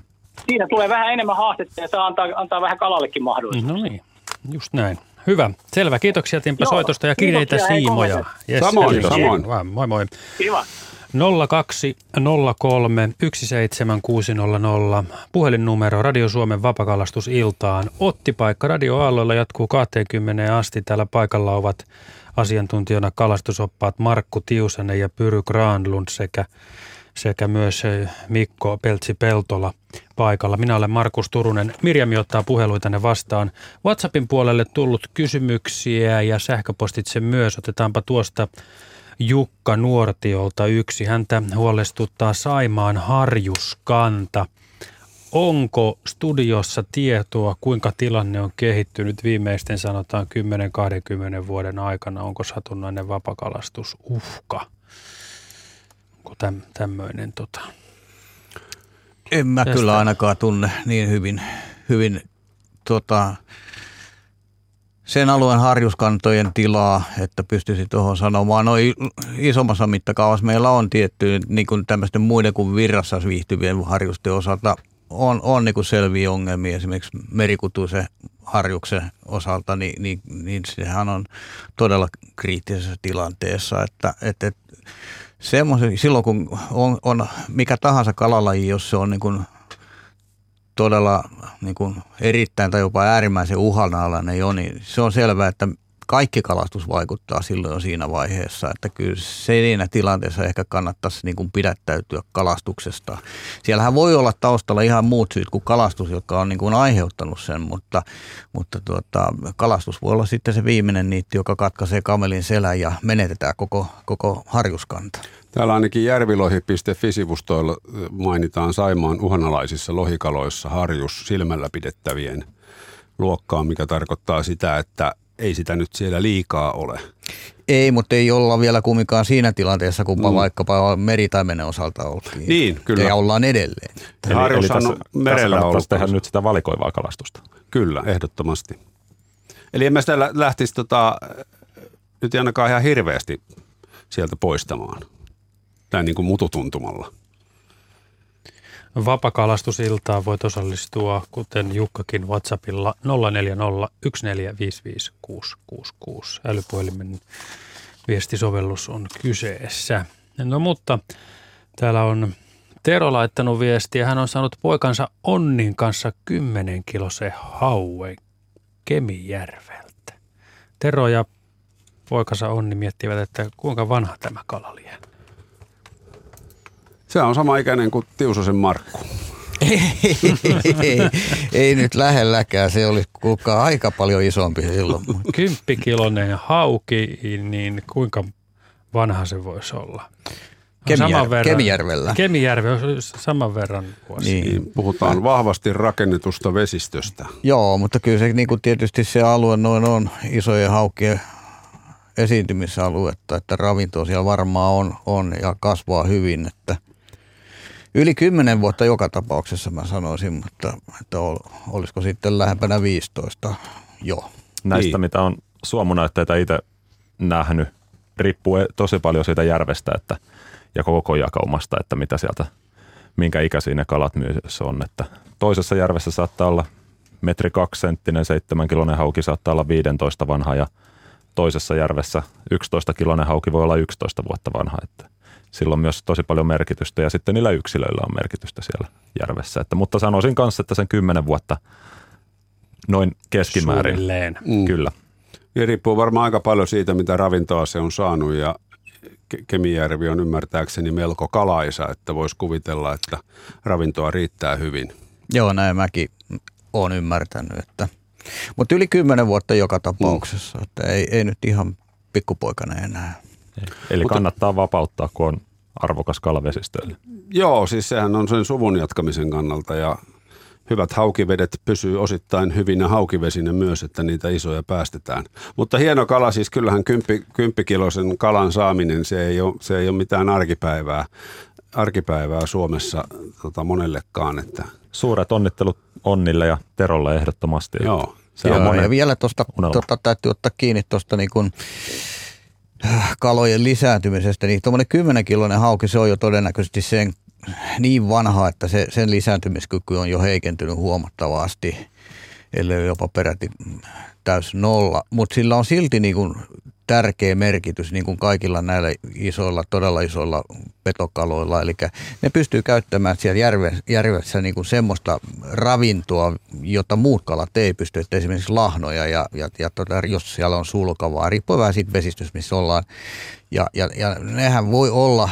Siinä tulee vähän enemmän haastetta ja saa antaa, antaa vähän kalallekin mahdollisuus. No niin, just näin. Hyvä. Selvä. Kiitoksia Timppa soitosta ja kiireitä siiimoja. Yes, samoin, samoin. Moi moi. Kiva. nolla kaksi nolla kolme yksi seitsemän kuusi nolla nolla. Puhelinnumero Radio Suomen Vapakalastusiltaan. Ottipaikka radioaalloilla jatkuu kahteenkymmeneen asti. Täällä paikalla ovat asiantuntijoina kalastusoppaat Markku Tiusanen ja Pyry Granlund sekä, sekä myös Mikko Peltsi-Peltola paikalla. Minä olen Markus Turunen. Mirjami ottaa puheluitanne vastaan. WhatsAppin puolelle tullut kysymyksiä ja sähköpostitse myös. Otetaanpa tuosta Jukka Nuortiolta yksi. Häntä huolestuttaa Saimaan harjuskanta. Onko studiossa tietoa, kuinka tilanne on kehittynyt viimeisten sanotaan kymmenen kaksikymmentä vuoden aikana? Onko satunnainen vapakalastus uhka? Onko täm, tämmöinen? Tota? En mä tästä kyllä ainakaan tunne niin hyvin, hyvin tota, sen alueen harjuskantojen tilaa, että pystyisin tuohon sanomaan. No isommassa mittakaavassa meillä on tietty niin kuin tämmöisten muiden kuin virrassa viihtyvien harjusten osalta on, on niin kuin selviä ongelmia. Esimerkiksi merikutuisen harjuksen osalta, niin, niin, niin sehän on todella kriittisessä tilanteessa. Että, että, semmoisen, silloin kun on, on mikä tahansa kalalaji, jos se on niin kuin todella niin kuin erittäin tai jopa äärimmäisen uhanalainen jo, niin se on selvää, että kaikki kalastus vaikuttaa silloin siinä vaiheessa, että kyllä siinä tilanteessa ehkä kannattaisi niin kuin pidättäytyä kalastuksesta. Siellähän voi olla taustalla ihan muut syyt kuin kalastus, joka on niin kuin aiheuttanut sen, mutta, mutta tuota, kalastus voi olla sitten se viimeinen niitti, joka katkaisee kamelin selän ja menetetään koko, koko harjuskanta. Täällä ainakin järvilohi piste fi-sivustoilla mainitaan Saimaan uhanalaisissa lohikaloissa harjus silmällä pidettävien luokkaa, mikä tarkoittaa sitä, että ei sitä nyt siellä liikaa ole. Ei, mutta ei olla vielä kumminkaan siinä tilanteessa, kun mm. vaikkapa meritaimenen osalta oltiin. Niin, kyllä. Ja ollaan edelleen. Eli, eli tässä, tässä kannattaisi tehdä nyt sitä valikoivaa kalastusta. Kyllä, ehdottomasti. Eli en mä sitä lähtisi tota, nyt ainakaan ihan hirveästi sieltä poistamaan. Tai niin kuin mututuntumalla. Vapakalastusiltaan voit osallistua, kuten Jukkakin, WhatsAppilla nolla neljä nolla yksi neljä viisi viisi kuusi kuusi kuusi. Älypuhelimen viestisovellus on kyseessä. No mutta täällä on Tero laittanut viestiä. Hän on saanut poikansa Onnin kanssa kymmenen kilosen hauen Kemijärveltä. Tero ja poikansa Onni miettivät, että kuinka vanha tämä kala lienee. Se on sama ikäinen kuin Tiusasen Markku. Ei, ei, ei, ei nyt lähelläkään. Se oli kuulkaa aika paljon isompi silloin. Kymppikiloinen hauki, niin kuinka vanha se voisi olla? Kemijär, verran, Kemijärvellä. Kemijärvi on saman verran vuosi. Niin, puhutaan vahvasti rakennetusta vesistöstä. Joo, mutta kyllä se niin kuin tietysti se alue noin on isojen haukien esiintymisaluetta, että ravintoa siellä varmaan on, on ja kasvaa hyvin, että yli kymmenen vuotta joka tapauksessa mä sanoisin, mutta että ol, olisiko sitten lähempänä viisitoista jo. Näistä, niin, mitä on suomunäytteitä itse nähnyt, riippuu tosi paljon siitä järvestä että, ja koko jakaumasta, että mitä sieltä, minkä ikäisiä ne kalat myös on. Että toisessa järvessä saattaa olla metri kaksi senttinen, seitsemän kiloinen hauki saattaa olla viisitoista vanha ja toisessa järvessä yksitoista kiloinen hauki voi olla yksitoista vuotta vanha, että sillä on myös tosi paljon merkitystä ja sitten niillä yksilöillä on merkitystä siellä järvessä. Että, mutta sanoisin kanssa, että sen kymmenen vuotta noin keskimäärin. Suunnilleen. Mm. Kyllä. Ja riippuu varmaan aika paljon siitä, mitä ravintoa se on saanut ja Kemijärvi on ymmärtääkseni melko kalaisa, että voisi kuvitella, että ravintoa riittää hyvin. Joo, näin mäkin olen ymmärtänyt, että mutta yli kymmenen vuotta joka tapauksessa, mm. että ei, ei nyt ihan pikkupoikana enää. Eli mutta kannattaa vapauttaa, kun on arvokas kalavesistöllä. Joo, siis sehän on sen suvun jatkamisen kannalta ja hyvät haukivedet pysyy osittain hyvinä haukivesinä myös, että niitä isoja päästetään. Mutta hieno kala, siis kyllähän kymppi, kymppikiloisen kalan saaminen, se ei ole, se ei ole mitään arkipäivää, arkipäivää Suomessa tota, monellekaan, että suuret onnittelut Onnille ja Terolle ehdottomasti. Joo. Se Joo, on monen ja vielä tuosta tota, täytyy ottaa kiinni tuosta niin kuin kalojen lisääntymisestä. Niin tuommoinen kymmenen kiloinen hauki, se on jo todennäköisesti sen, niin vanha, että se, sen lisääntymiskyky on jo heikentynyt huomattavasti, ellei jopa peräti täys nolla. Mutta sillä on silti niin kuin tärkeä merkitys niin kuin kaikilla näillä isoilla, todella isoilla petokaloilla. Eli ne pystyy käyttämään siellä järve, järvessä niin kuin semmoista ravintoa, jota muut kalat ei pysty, että esimerkiksi lahnoja, ja, ja, ja tota, jos siellä on sulkavaa, riippuu vähän siitä vesistöstä, missä ollaan. Ja, ja, ja nehän voi olla,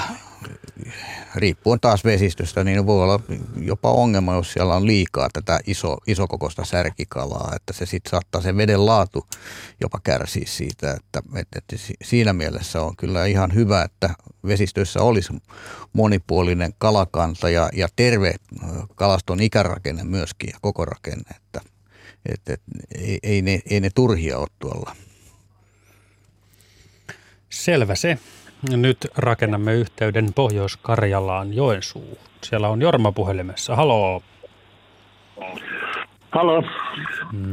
riippuen taas vesistöstä, niin voi olla jopa ongelma, jos siellä on liikaa tätä iso, isokokoista särkikalaa, että se sitten saattaa sen veden laatu jopa kärsiä siitä, että, että siinä mielessä on kyllä ihan hyvä, että vesistöissä olisi monipuolinen kalakanta ja, ja terve kalaston ikärakenne myöskin ja koko rakenne, että, että ei, ei, ne, ei ne turhia ole tuolla. Selvä se. Nyt rakennamme yhteyden Pohjois-Karjalaan Joensuuhun. Siellä on Jorma puhelimessa. Haloo. Haloo.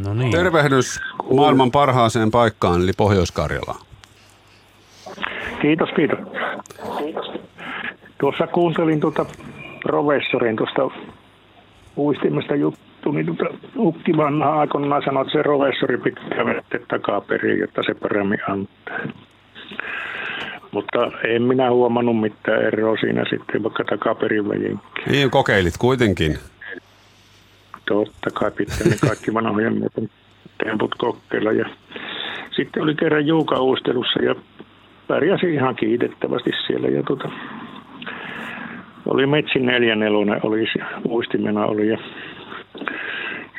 No niin. Tervehdys maailman parhaaseen paikkaan, eli Pohjois-Karjalaan. Kiitos, kiitos. Tuossa kuuntelin tuota professorin tuosta uistimesta juttu, niin tuota ukki vanha aikoinaan sanoi, että se professori pitää vettä takaperin, jotta se paremmin antaa. Mutta en minä huomannut mitään eroa siinä sitten, vaikka takaperin väliin. Niin, kokeilit kuitenkin. Totta kai pitää ne kaikki vanhoja temput kokeilla. Ja sitten oli kerran Juuka uustelussa ja pärjäsi ihan kiitettävästi siellä. Ja tuota, oli Metsin neljänelonen, oli, uistimena oli. Ja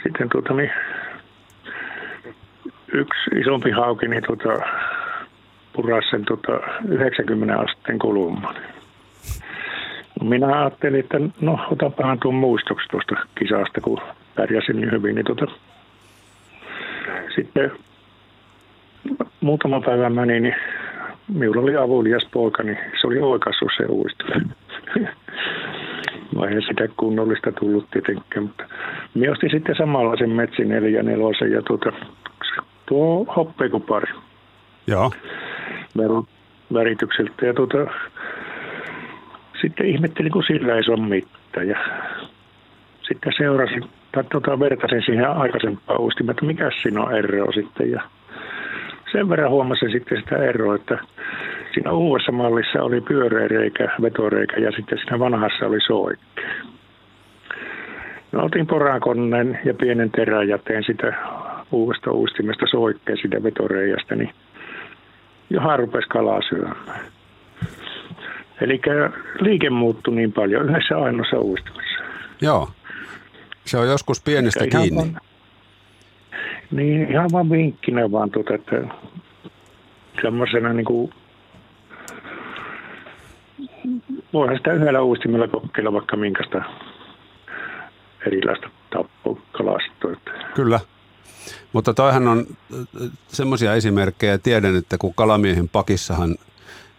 sitten tuota, niin, yksi isompi hauki, niin tuota... puras sen tuota yhdeksänkymmenen asteen kulmaan. Minä ajattelin, että no otanpahan tuon muistoksi tuosta kisasta, kun pärjäsin niin hyvin. Niin tuota. Sitten muutama päivä meni, niin minulla oli avulias poika, niin se oli oikaissut se uistuja. No eihän sitä kunnollista tullut tietenkään, mutta minä ostin sitten samanlaisen Metsin neljänelosen ja tuota, tuo hoppeikupari. Joo. Väritykseltä. Ja tuota, sitten ihmettelin, kun sillä ei ole mitään. Ja sitten seurasin, tai tuota, vertasin siihen aikaisempaan uistimen, että mikä siinä on ero sitten. Ja sen verran huomasin sitten sitä eroa, että siinä uudessa mallissa oli pyöreä reikä, vetoreikä ja sitten siinä vanhassa oli soikea. No, otin porakoneen ja pienen terän ja tein sitä uudesta uistimesta soikea siitä vetoreijasta, niin johan rupesi kalaa syömään. Eli liike muuttui niin paljon yhdessä ainoassa uistimessa. Joo. Se on joskus pienestä ihan kiinni. Vaan, niin, ihan vaan vinkkinä vaan tuota, että semmoisena niin kuin voihan sitä yhdellä uistimella kokeilla vaikka minkästä erilaista tappokalastoa. Kyllä. Mutta toihan on semmoisia esimerkkejä, tiedän, että kun kalamiehen pakissahan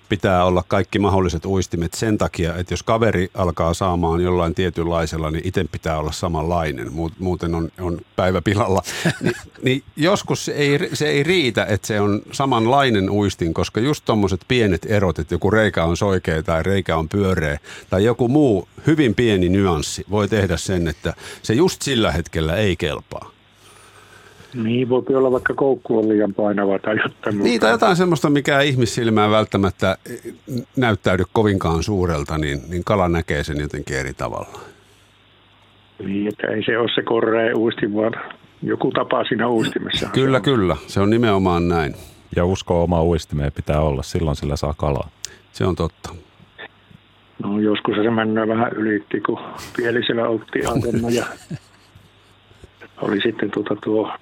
pitää olla kaikki mahdolliset uistimet sen takia, että jos kaveri alkaa saamaan jollain tietynlaisella, niin itse pitää olla samanlainen, muuten on, on päivä pilalla. Ni, niin joskus se ei, se ei riitä, että se on samanlainen uistin, koska just tommoset pienet erot, että joku reikä on soikea tai reikä on pyöreä tai joku muu hyvin pieni nyanssi voi tehdä sen, että se just sillä hetkellä ei kelpaa. Niin, voi olla vaikka koukku on liian painava tai jotain muuta. Niin, tai jotain semmoista, mikä ihmissilmään välttämättä näyttäydy kovinkaan suurelta, niin, niin kala näkee sen jotenkin eri tavalla. Niin, että ei se ole se korea uistin, vaan joku tapa siinä uistimessa. Kyllä, kyllä. Se on nimenomaan näin. Ja usko omaa uistimeen pitää olla, silloin sillä saa kalaa. Se on totta. No, joskus se mennään vähän ylitti, kun Pielisellä oltiin antenna ja oli sitten tuota tuo...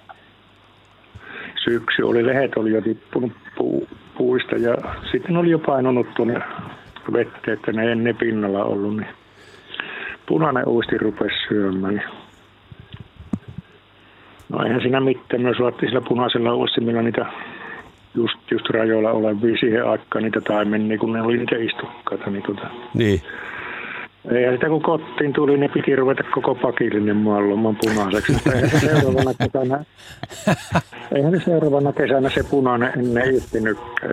Syksy oli, lehet oli jo tippunut puu, puista ja sitten oli jo painunut tuonne vettä, että ne ennen pinnalla ollut, niin punainen uisti rupesi syömään. Niin. No eihän siinä mitään, myös laittiin sillä punaisella uistimilla niitä just, just rajoilla olevia siihen aikaan niitä taimenia, kun ne oli niitä istukkaita. Niin, tuota. Niin. Eihän sitä kun kotiin tuli, niin piti ruveta koko pakillinen maailman punaiseksi. Eihän se seuraavana kesänä, eihän seuraavana kesänä se punainen ennen irti nykkää.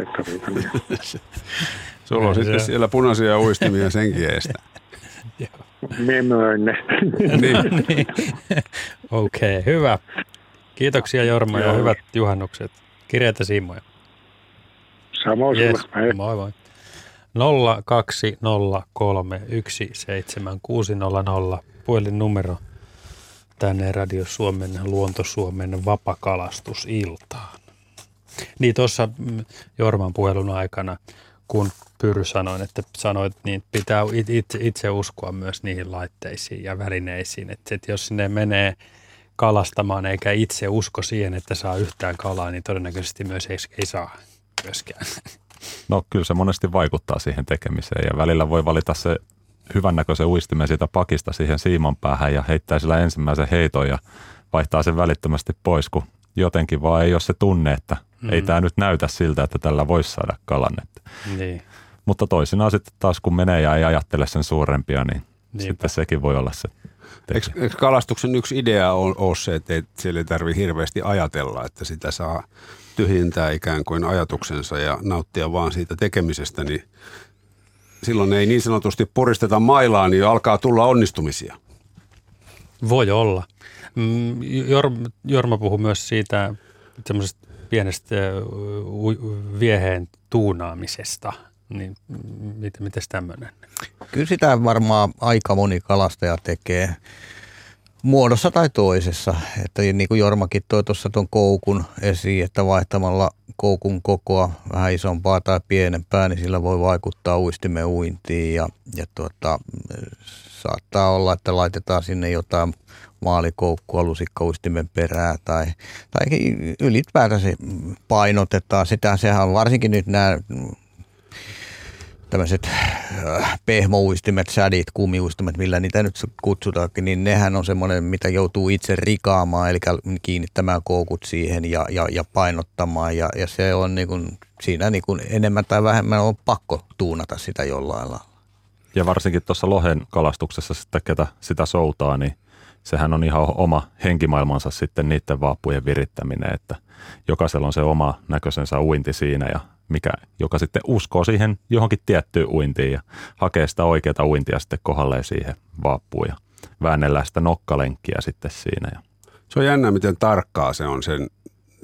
Sulla on sitten siellä punaisia uistimia senkin eestä. Me möin ne. Niin. Okei, okay, hyvä. Kiitoksia Jorma ja hyvät juhannukset. Kireitä siimoja. Samoin yes. Sulle. Moi moi. nolla kaksi nolla kolme yksi seitsemän kuusi nolla nolla puhelinnumero tänne Radio Suomen Luonto Suomen Vapakalastusiltaan. Niin tuossa Jorman puhelun aikana, kun Pyry sanoi, että sanoit, niin pitää itse, itse uskoa myös niihin laitteisiin ja välineisiin. Että et jos sinne menee kalastamaan eikä itse usko siihen, että saa yhtään kalaa, niin todennäköisesti myös ei, ei saa myöskään. No kyllä se monesti vaikuttaa siihen tekemiseen ja välillä voi valita se hyvännäköisen uistimen siitä pakista siihen siiman päähän ja heittää sillä ensimmäisen heiton ja vaihtaa sen välittömästi pois, kun jotenkin vaan ei ole se tunne, että mm. ei tämä nyt näytä siltä, että tällä voisi saada kalan. Niin. Mutta toisinaan sitten taas kun menee ja ei ajattele sen suurempia, niin niinpä. Sitten sekin voi olla se. Eikö, eikö kalastuksen yksi idea on, on se, että ei, siellä ei tarvitse hirveästi ajatella, että sitä saa tyhjentää ikään kuin ajatuksensa ja nauttia vaan siitä tekemisestä, niin silloin ei niin sanotusti poristeta mailaa, niin alkaa tulla onnistumisia. Voi olla. Jorma, Jorma puhui myös siitä semmoisesta pienestä vieheen tuunaamisesta. Niin, mites tämmöinen? Kyllä sitä varmaan aika moni kalastaja tekee muodossa tai toisessa. Että niin kuin Jormakin toi tuossa tuon koukun esiin, että vaihtamalla koukun kokoa vähän isompaa tai pienempää, niin sillä voi vaikuttaa uistimen uintiin. Ja, ja tuota, saattaa olla, että laitetaan sinne jotain maalikoukkua lusikkauistimen perää tai, tai ylipäätänsä painotetaan sitä. Sehän varsinkin nyt nämä tämmöiset pehmouistimet, sädit, kumiuistimet, millä niitä nyt kutsutaankin, niin nehän on semmoinen, mitä joutuu itse rikaamaan, eli kiinnittämään koukut siihen ja, ja, ja painottamaan. Ja, ja se on niin kuin, siinä niin kuin enemmän tai vähemmän on pakko tuunata sitä jollain lailla. Ja varsinkin tuossa lohen kalastuksessa sitten, ketä sitä soutaa, niin sehän on ihan oma henkimaailmansa sitten niiden vaappujen virittäminen, että jokaisella on se oma näköisensä uinti siinä ja mikä, joka sitten uskoo siihen johonkin tiettyyn uintiin ja hakee sitä oikeata uintia sitten kohdalleen siihen vaappuun ja väännellään sitä nokkalenkkiä sitten siinä. Se on jännä, miten tarkkaa se on sen,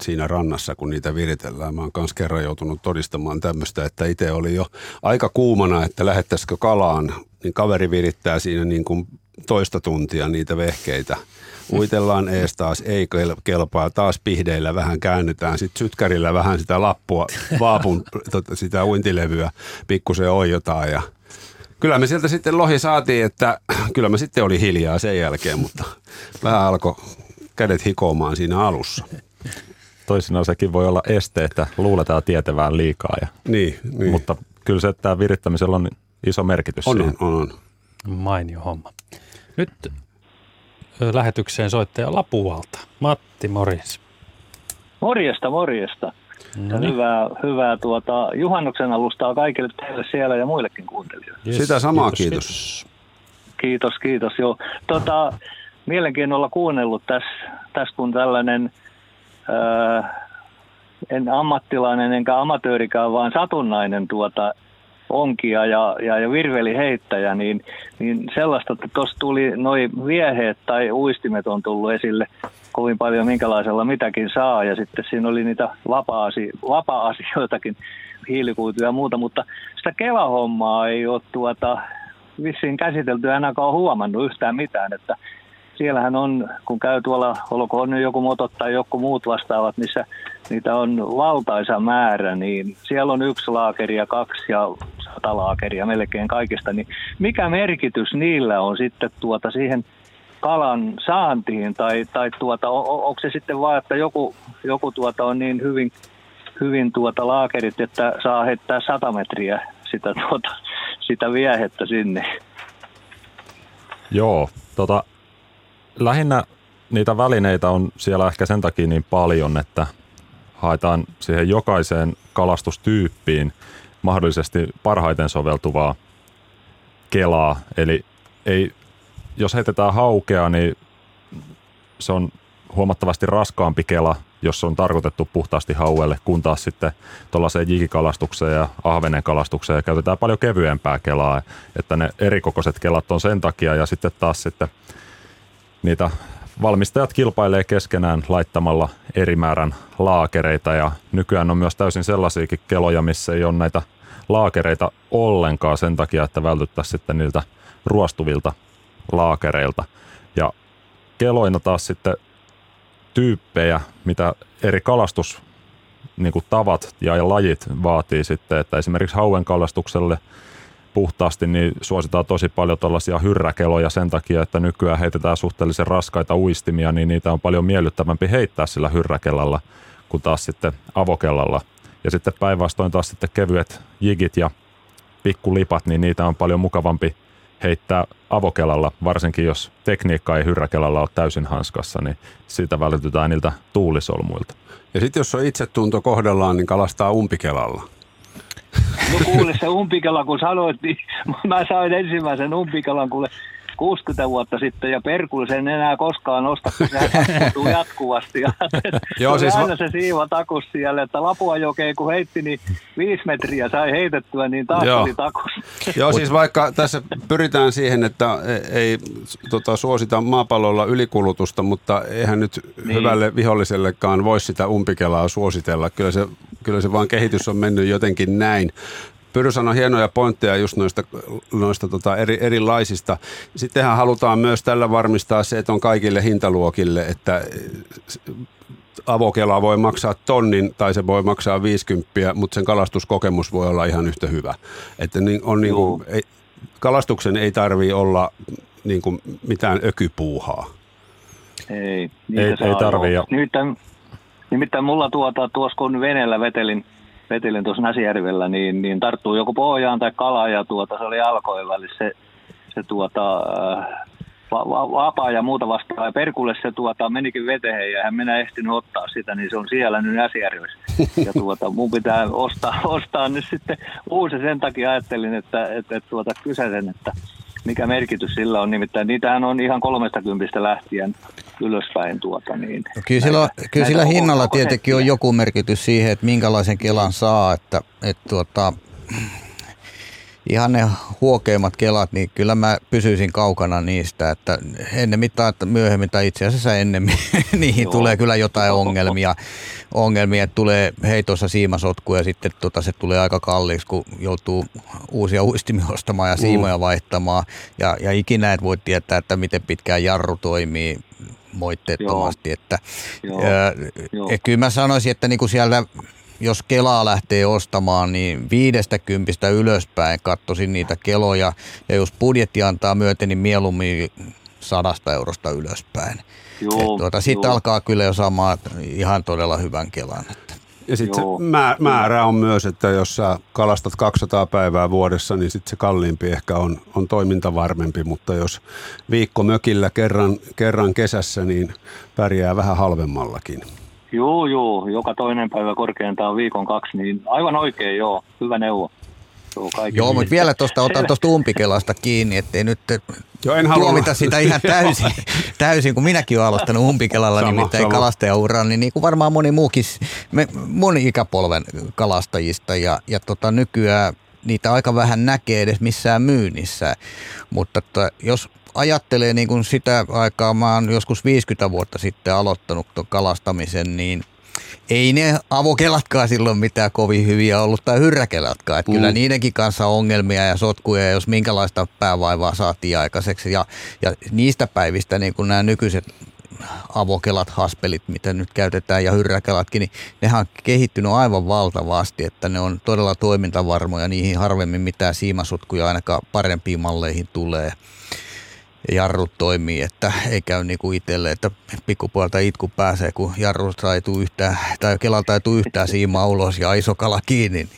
siinä rannassa, kun niitä viritellään. Mä oon kans kerran joutunut todistamaan tämmöistä, että itse oli jo aika kuumana, että lähettäisikö kalaan, niin kaveri virittää siinä niin kuin toista tuntia niitä vehkeitä. Uitellaan ees taas, ei kelpaa, taas pihdeillä vähän käännetään, sitten sytkärillä vähän sitä lappua, vaapun, tota, sitä uintilevyä pikkusen oijotaan ja kyllä me sieltä sitten lohi saatiin, että kyllä mä sitten oli hiljaa sen jälkeen, mutta vähän alkoi kädet hikoamaan siinä alussa. Toisinaan sekin voi olla este, että luuletaan tietävään liikaa, ja, niin, niin. Mutta kyllä se, että tämä virittämisellä on iso merkitys on, siihen. On, on. Mainio homma. Nyt lähetykseen soittaja Lapualta. Matti, morjens. Morjesta, morjesta. No niin. Hyvää, hyvää tuota, juhannuksen alustaa kaikille teille siellä ja muillekin kuuntelijoille. Yes, sitä samaa, kiitos. Kiitos, kiitos. kiitos joo. Tota, mielenkiinnolla kuunnellut tässä, täs, kun tällainen Öö, en ammattilainen enkä amatöörikään, vaan satunnainen tuota onkia ja, ja, ja virveliheittäjä, niin, niin sellaista, että tuossa tuli noi vieheet tai uistimet on tullut esille kovin paljon, minkälaisella mitäkin saa, ja sitten siinä oli niitä vapaa-asioitakin, hiilikuituja ja muuta, mutta sitä kelahommaa ei ole tuota vissiin käsitelty, ainakaan ole huomannut yhtään mitään, että siellähän on, kun käy tuolla, olkoon nyt joku motot tai joku muut vastaavat, missä niitä on valtaisa määrä, niin siellä on yksi laakeri ja kaksi ja sata laakeria melkein kaikista, niin mikä merkitys niillä on sitten tuota siihen kalan saantiin, tai, tai tuota, on, onko se sitten vaan, että joku, joku tuota on niin hyvin, hyvin tuota laakerit, että saa heittää sata metriä sitä, tuota, sitä viehettä sinne? Joo, tota... Lähinnä niitä välineitä on siellä ehkä sen takia niin paljon, että haetaan siihen jokaiseen kalastustyyppiin mahdollisesti parhaiten soveltuvaa kelaa. Eli ei, jos heitetään haukea, niin se on huomattavasti raskaampi kela, jos se on tarkoitettu puhtaasti hauelle, kun taas sitten tuollaiseen jikikalastukseen ja ahvenen kalastukseen käytetään paljon kevyempää kelaa. Että ne erikokoiset kelat on sen takia ja sitten taas sitten niitä valmistajat kilpailee keskenään laittamalla eri määrän laakereita, ja nykyään on myös täysin sellaisiakin keloja, missä ei ole näitä laakereita ollenkaan sen takia, että vältyttäisiin sitten niiltä ruostuvilta laakereilta. Ja keloina taas sitten tyyppejä, mitä eri kalastus niin kuin tavat ja lajit vaatii sitten, että esimerkiksi hauen kalastukselle puhtaasti niin suositaan tosi paljon tuollaisia hyrräkeloja sen takia, että nykyään heitetään suhteellisen raskaita uistimia, niin niitä on paljon miellyttävämpi heittää sillä hyrräkelalla kuin taas sitten avokellalla. Ja sitten päinvastoin taas sitten kevyet jigit ja pikkulipat, niin niitä on paljon mukavampi heittää avokelalla, varsinkin jos tekniikka ei hyrräkelalla ole täysin hanskassa, niin siitä vältytään niiltä tuulisolmuilta. Ja sitten jos on itsetunto kohdallaan, niin kalastaa umpikelalla. No kuule se umpikela, kun sanoit, niin mä sain ensimmäisen umpikelan kuule kuusikymmentä vuotta sitten, ja perkulle sen enää koskaan nosta, kun sehän sattuu jatkuvasti. Ja joo, siis aina se siiva takus siellä, että Lapuajokeen kun heitti, niin viisi metriä sai heitettyä, niin taas oli takus. Joo, siis vaikka tässä pyritään siihen, että ei tota, suosita maapallolla ylikulutusta, mutta eihän nyt niin hyvälle vihollisellekaan voi sitä umpikelaa suositella. Kyllä se, kyllä se vaan kehitys on mennyt jotenkin näin. Pyry sanoi hienoja pointteja just noista, noista tota eri, erilaisista. Sittenhän halutaan myös tällä varmistaa se, että on kaikille hintaluokille, että avokela voi maksaa tonnin tai se voi maksaa viisikymppiä, mutta sen kalastuskokemus voi olla ihan yhtä hyvä. Että on niin kuin, ei, kalastuksen ei tarvitse olla niin kuin mitään ökypuuhaa. Ei, ei, ei tarvitse. Nimittäin, nimittäin mulla tuota, tuossa kun veneellä vetelin, vetelin tuossa Näsijärvellä, niin, niin tarttuu joku pohjaan tai kala, ja tuota, se oli jalkojen välissä se, se tuota, va- va- vapaa ja muuta vastaan. Ja perkulle se tuota, menikin veteen, ja hän minä ehtinyt ottaa sitä, niin se on siellä nyt Näsijärvessä. Ja tuota, mun pitää ostaa, ostaa nyt sitten uusi, sen takia ajattelin, että et, et, tuota, kysäsen, että mikä merkitys sillä on. Nimittäin niitähän on ihan kolmestakymmenestä lähtien ylöspäin tuota niin. No kyllä sillä, näitä, kyllä sillä hinnalla on, tietenkin on joku merkitys siihen, että minkälaisen kelan saa, että, että tuota, ihan ne huokeimmat kelat, niin kyllä mä pysyisin kaukana niistä, että ennemmin tai myöhemmin tai itse asiassa ennemmin niihin joo tulee kyllä jotain ongelmia, ongelmia että tulee heitossa siimasotku ja sitten tota, se tulee aika kalliiksi, kun joutuu uusia uistimia ostamaan ja siimoja mm. vaihtamaan ja, ja ikinä et voi tietää, että miten pitkään jarru toimii moitteettomasti, joo, että joo, Ää, joo. Et kyllä mä sanoisin, että niinku siellä jos kelaa lähtee ostamaan, niin viidestä kympistä ylöspäin katsoisin niitä keloja. Ja jos budjetti antaa myöten, niin mieluummin sadasta eurosta ylöspäin. Tuota, sitten alkaa kyllä jo saamaan ihan todella hyvän kelan. Ja sitten mä, määrä on myös, että jos sä kalastat kaksisataa päivää vuodessa, niin sitten se kalliimpi ehkä on, on toimintavarmempi. Mutta jos viikko mökillä kerran, kerran kesässä, niin pärjää vähän halvemmallakin. Joo, joo. Joka toinen päivä korkeintaan viikon kaksi, niin aivan oikein, joo. Hyvä neuvo. Joo, joo, mutta vielä tuosta, otan tuosta umpikelasta kiinni, ettei nyt joo, en tuomita sitä ihan täysin, täysin, kun minäkin olen aloittanut umpikelalla, sama, nimittäin sama kalastajauraan, niin, niin kuin varmaan moni muukin, me, moni ikäpolven kalastajista, ja, ja tota, nykyään niitä aika vähän näkee edes missään myynnissä, mutta että jos ajattelee niin kuin sitä aikaa, mä oon joskus viisikymmentä vuotta sitten aloittanut tuon kalastamisen, niin ei ne avokelatkaan silloin mitään kovin hyviä ollut tai hyrräkelatkaan. Että mm. kyllä niidenkin kanssa ongelmia ja sotkuja, jos minkälaista päävaivaa saatiin aikaiseksi. Ja, ja niistä päivistä niin kuin nämä nykyiset avokelat, haspelit, mitä nyt käytetään ja hyrräkelatkin, niin nehän on kehittynyt aivan valtavasti, että ne on todella toimintavarmoja. Niihin harvemmin mitään siimasotkuja ainakaan parempiin malleihin tulee. Jarrut toimii, että ei käy niin kuin itselle, että pikkupuolta itku pääsee, kun jarru taituu yhtään, tai kela taituu yhtään siimaa ulos ja iso kala kiinni.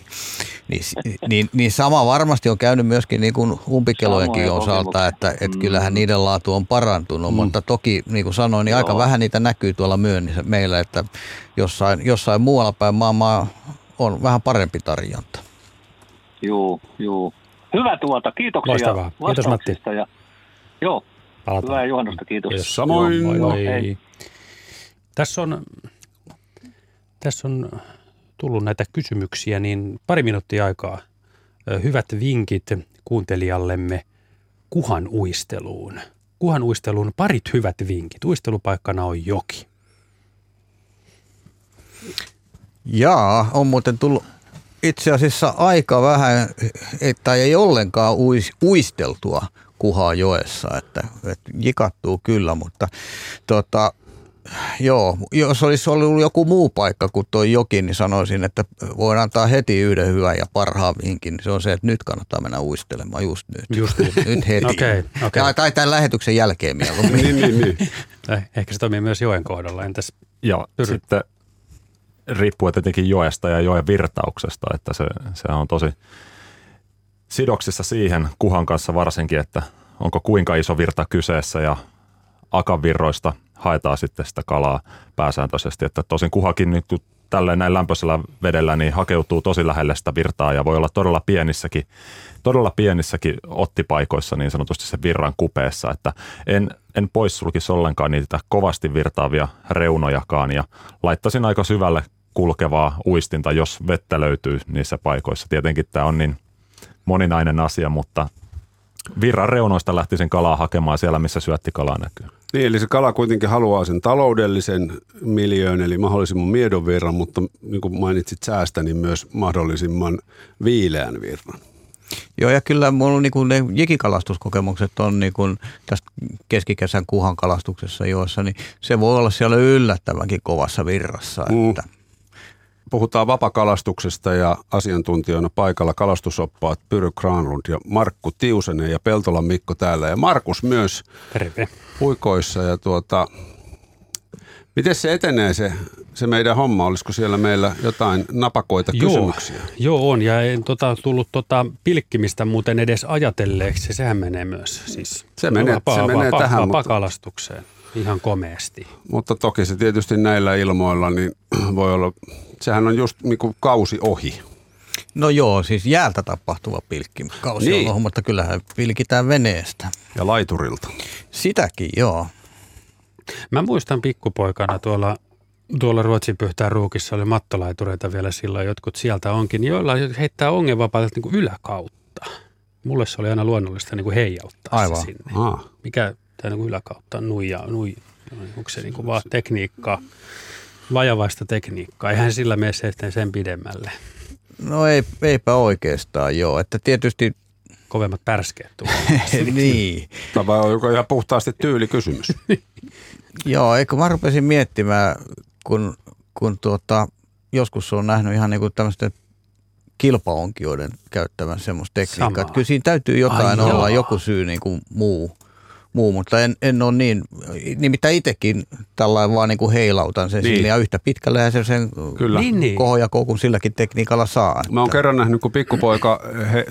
Niin, niin, niin sama varmasti on käynyt myöskin niin kuin umpikelojenkin osalta, että, että kyllähän niiden laatu on parantunut, mm. mutta toki niin kuin sanoin, niin joo, aika vähän niitä näkyy tuolla myönnissä meillä, että jossain, jossain muualla päin maailmaa on vähän parempi tarjonta. Joo, joo. Hyvä tuota, kiitoksia vastauksista. Kiitos, Matti. Joo, palataan. Hyvää juhannusta, kiitos. Yes, samoin. Joo, moi, moi. Hei. Tässä on, tässä on tullut näitä kysymyksiä, niin pari minuuttia aikaa. Hyvät vinkit kuuntelijallemme kuhan uisteluun. kuhanuisteluun parit hyvät vinkit. Uistelupaikkana on joki. Jaa, on muuten tullut itse asiassa aika vähän, että ei ollenkaan uis, uisteltua Kuhajoessa, että, että jikattuu kyllä, mutta tota, joo, jos olisi ollut joku muu paikka kuin tuo joki, niin sanoisin, että voin antaa heti yhden hyvän ja parhaan vinkin. Se on se, että nyt kannattaa mennä uistelemaan just nyt. Just nyt. Nyt heti. Okay, okay. Ja, tai tämän lähetyksen jälkeen mieluummin. niin, niin, niin. Ehkä se toimii myös joen kohdalla. Entäs joo, pyry? Sitten riippuu tietenkin joesta ja joen virtauksesta, että se, se on tosi sidoksissa siihen kuhan kanssa varsinkin, että onko kuinka iso virta kyseessä ja akavirroista haetaan sitten sitä kalaa pääsääntöisesti, että tosin kuhakin nyt tälleen näin lämpöisellä vedellä niin hakeutuu tosi lähelle sitä virtaa ja voi olla todella pienissäkin, todella pienissäkin ottipaikoissa niin sanotusti sen virran kupeessa, että en, en poissulkisi ollenkaan niitä kovasti virtaavia reunojakaan ja laittaisin aika syvälle kulkevaa uistinta, jos vettä löytyy niissä paikoissa. Tietenkin tämä on niin moninainen asia, mutta virran reunoista lähtisin kalaa hakemaan siellä, missä syöttikalaa näkyy. Niin, eli se kala kuitenkin haluaa sen taloudellisen miljöön, eli mahdollisimman miedon virran, mutta niin kuin mainitsit säästä, niin myös mahdollisimman viileän virran. Joo, ja kyllä minulla niin kuin ne jikikalastuskokemukset on niin kuin tästä keskikesän kuhan kalastuksessa joissa, niin se voi olla siellä yllättävänkin kovassa virrassa. Mm. Että. Puhutaan vapakalastuksesta ja asiantuntijoina paikalla kalastusoppaat Pyry Granlund ja Markku Tiusanen ja Peltolan Mikko täällä ja Markus myös terve puikoissa. Ja tuota, miten se etenee se, se meidän homma? Olisiko siellä meillä jotain napakoita joo, kysymyksiä? Joo on ja en tota, tullut tota, pilkkimistä muuten edes ajatelleeksi. Sehän menee myös siis se menee, vapa, se menee vapa, tähän, vapa, mutta kalastukseen. Ihan komeasti. Mutta toki se tietysti näillä ilmoilla niin voi olla, sehän on just niin kuin kausi ohi. No joo, siis jäältä tapahtuva pilkkimys. Kausi niin on ohi, mutta kyllähän pilkitään veneestä. Ja laiturilta. Sitäkin, joo. Mä muistan pikkupoikana tuolla, tuolla Ruotsin Pyhtään Ruukissa oli mattolaitureita vielä silloin. Jotkut sieltä onkin, joilla heittää ongenvapaata niin kuin yläkautta. Mulle se oli aina luonnollista niin kuin heijauttaa aivan se sinne. Aa. Mikä tai niin kuin yläkautta nuijaa, nuijaa. Onko se niin kuin vaan tekniikkaa, vajavaista tekniikkaa? Eihän sillä mene sen pidemmälle. No ei, eipä oikeastaan joo, että tietysti kovemmat pärskeet tulee. Niin. Tämä on joka ihan puhtaasti tyylikysymys. Joo, eikö mä rupesin miettimään, kun, kun tuota, joskus on nähnyt ihan niin kuin tämmöistä kilpaonkioiden käyttävän semmoista tekniikkaa. Että kyllä siinä täytyy jotain ai, olla, joo, joku syy niin kuin muu. Muu, mutta en, en ole niin, nimittäin itsekin tällainen vaan niin kuin heilautan sen niin sille ja yhtä pitkälle sen, sen niin, kohojakoon, kun silläkin tekniikalla saa. Että. Mä oon kerran nähnyt, kun pikkupoika, he,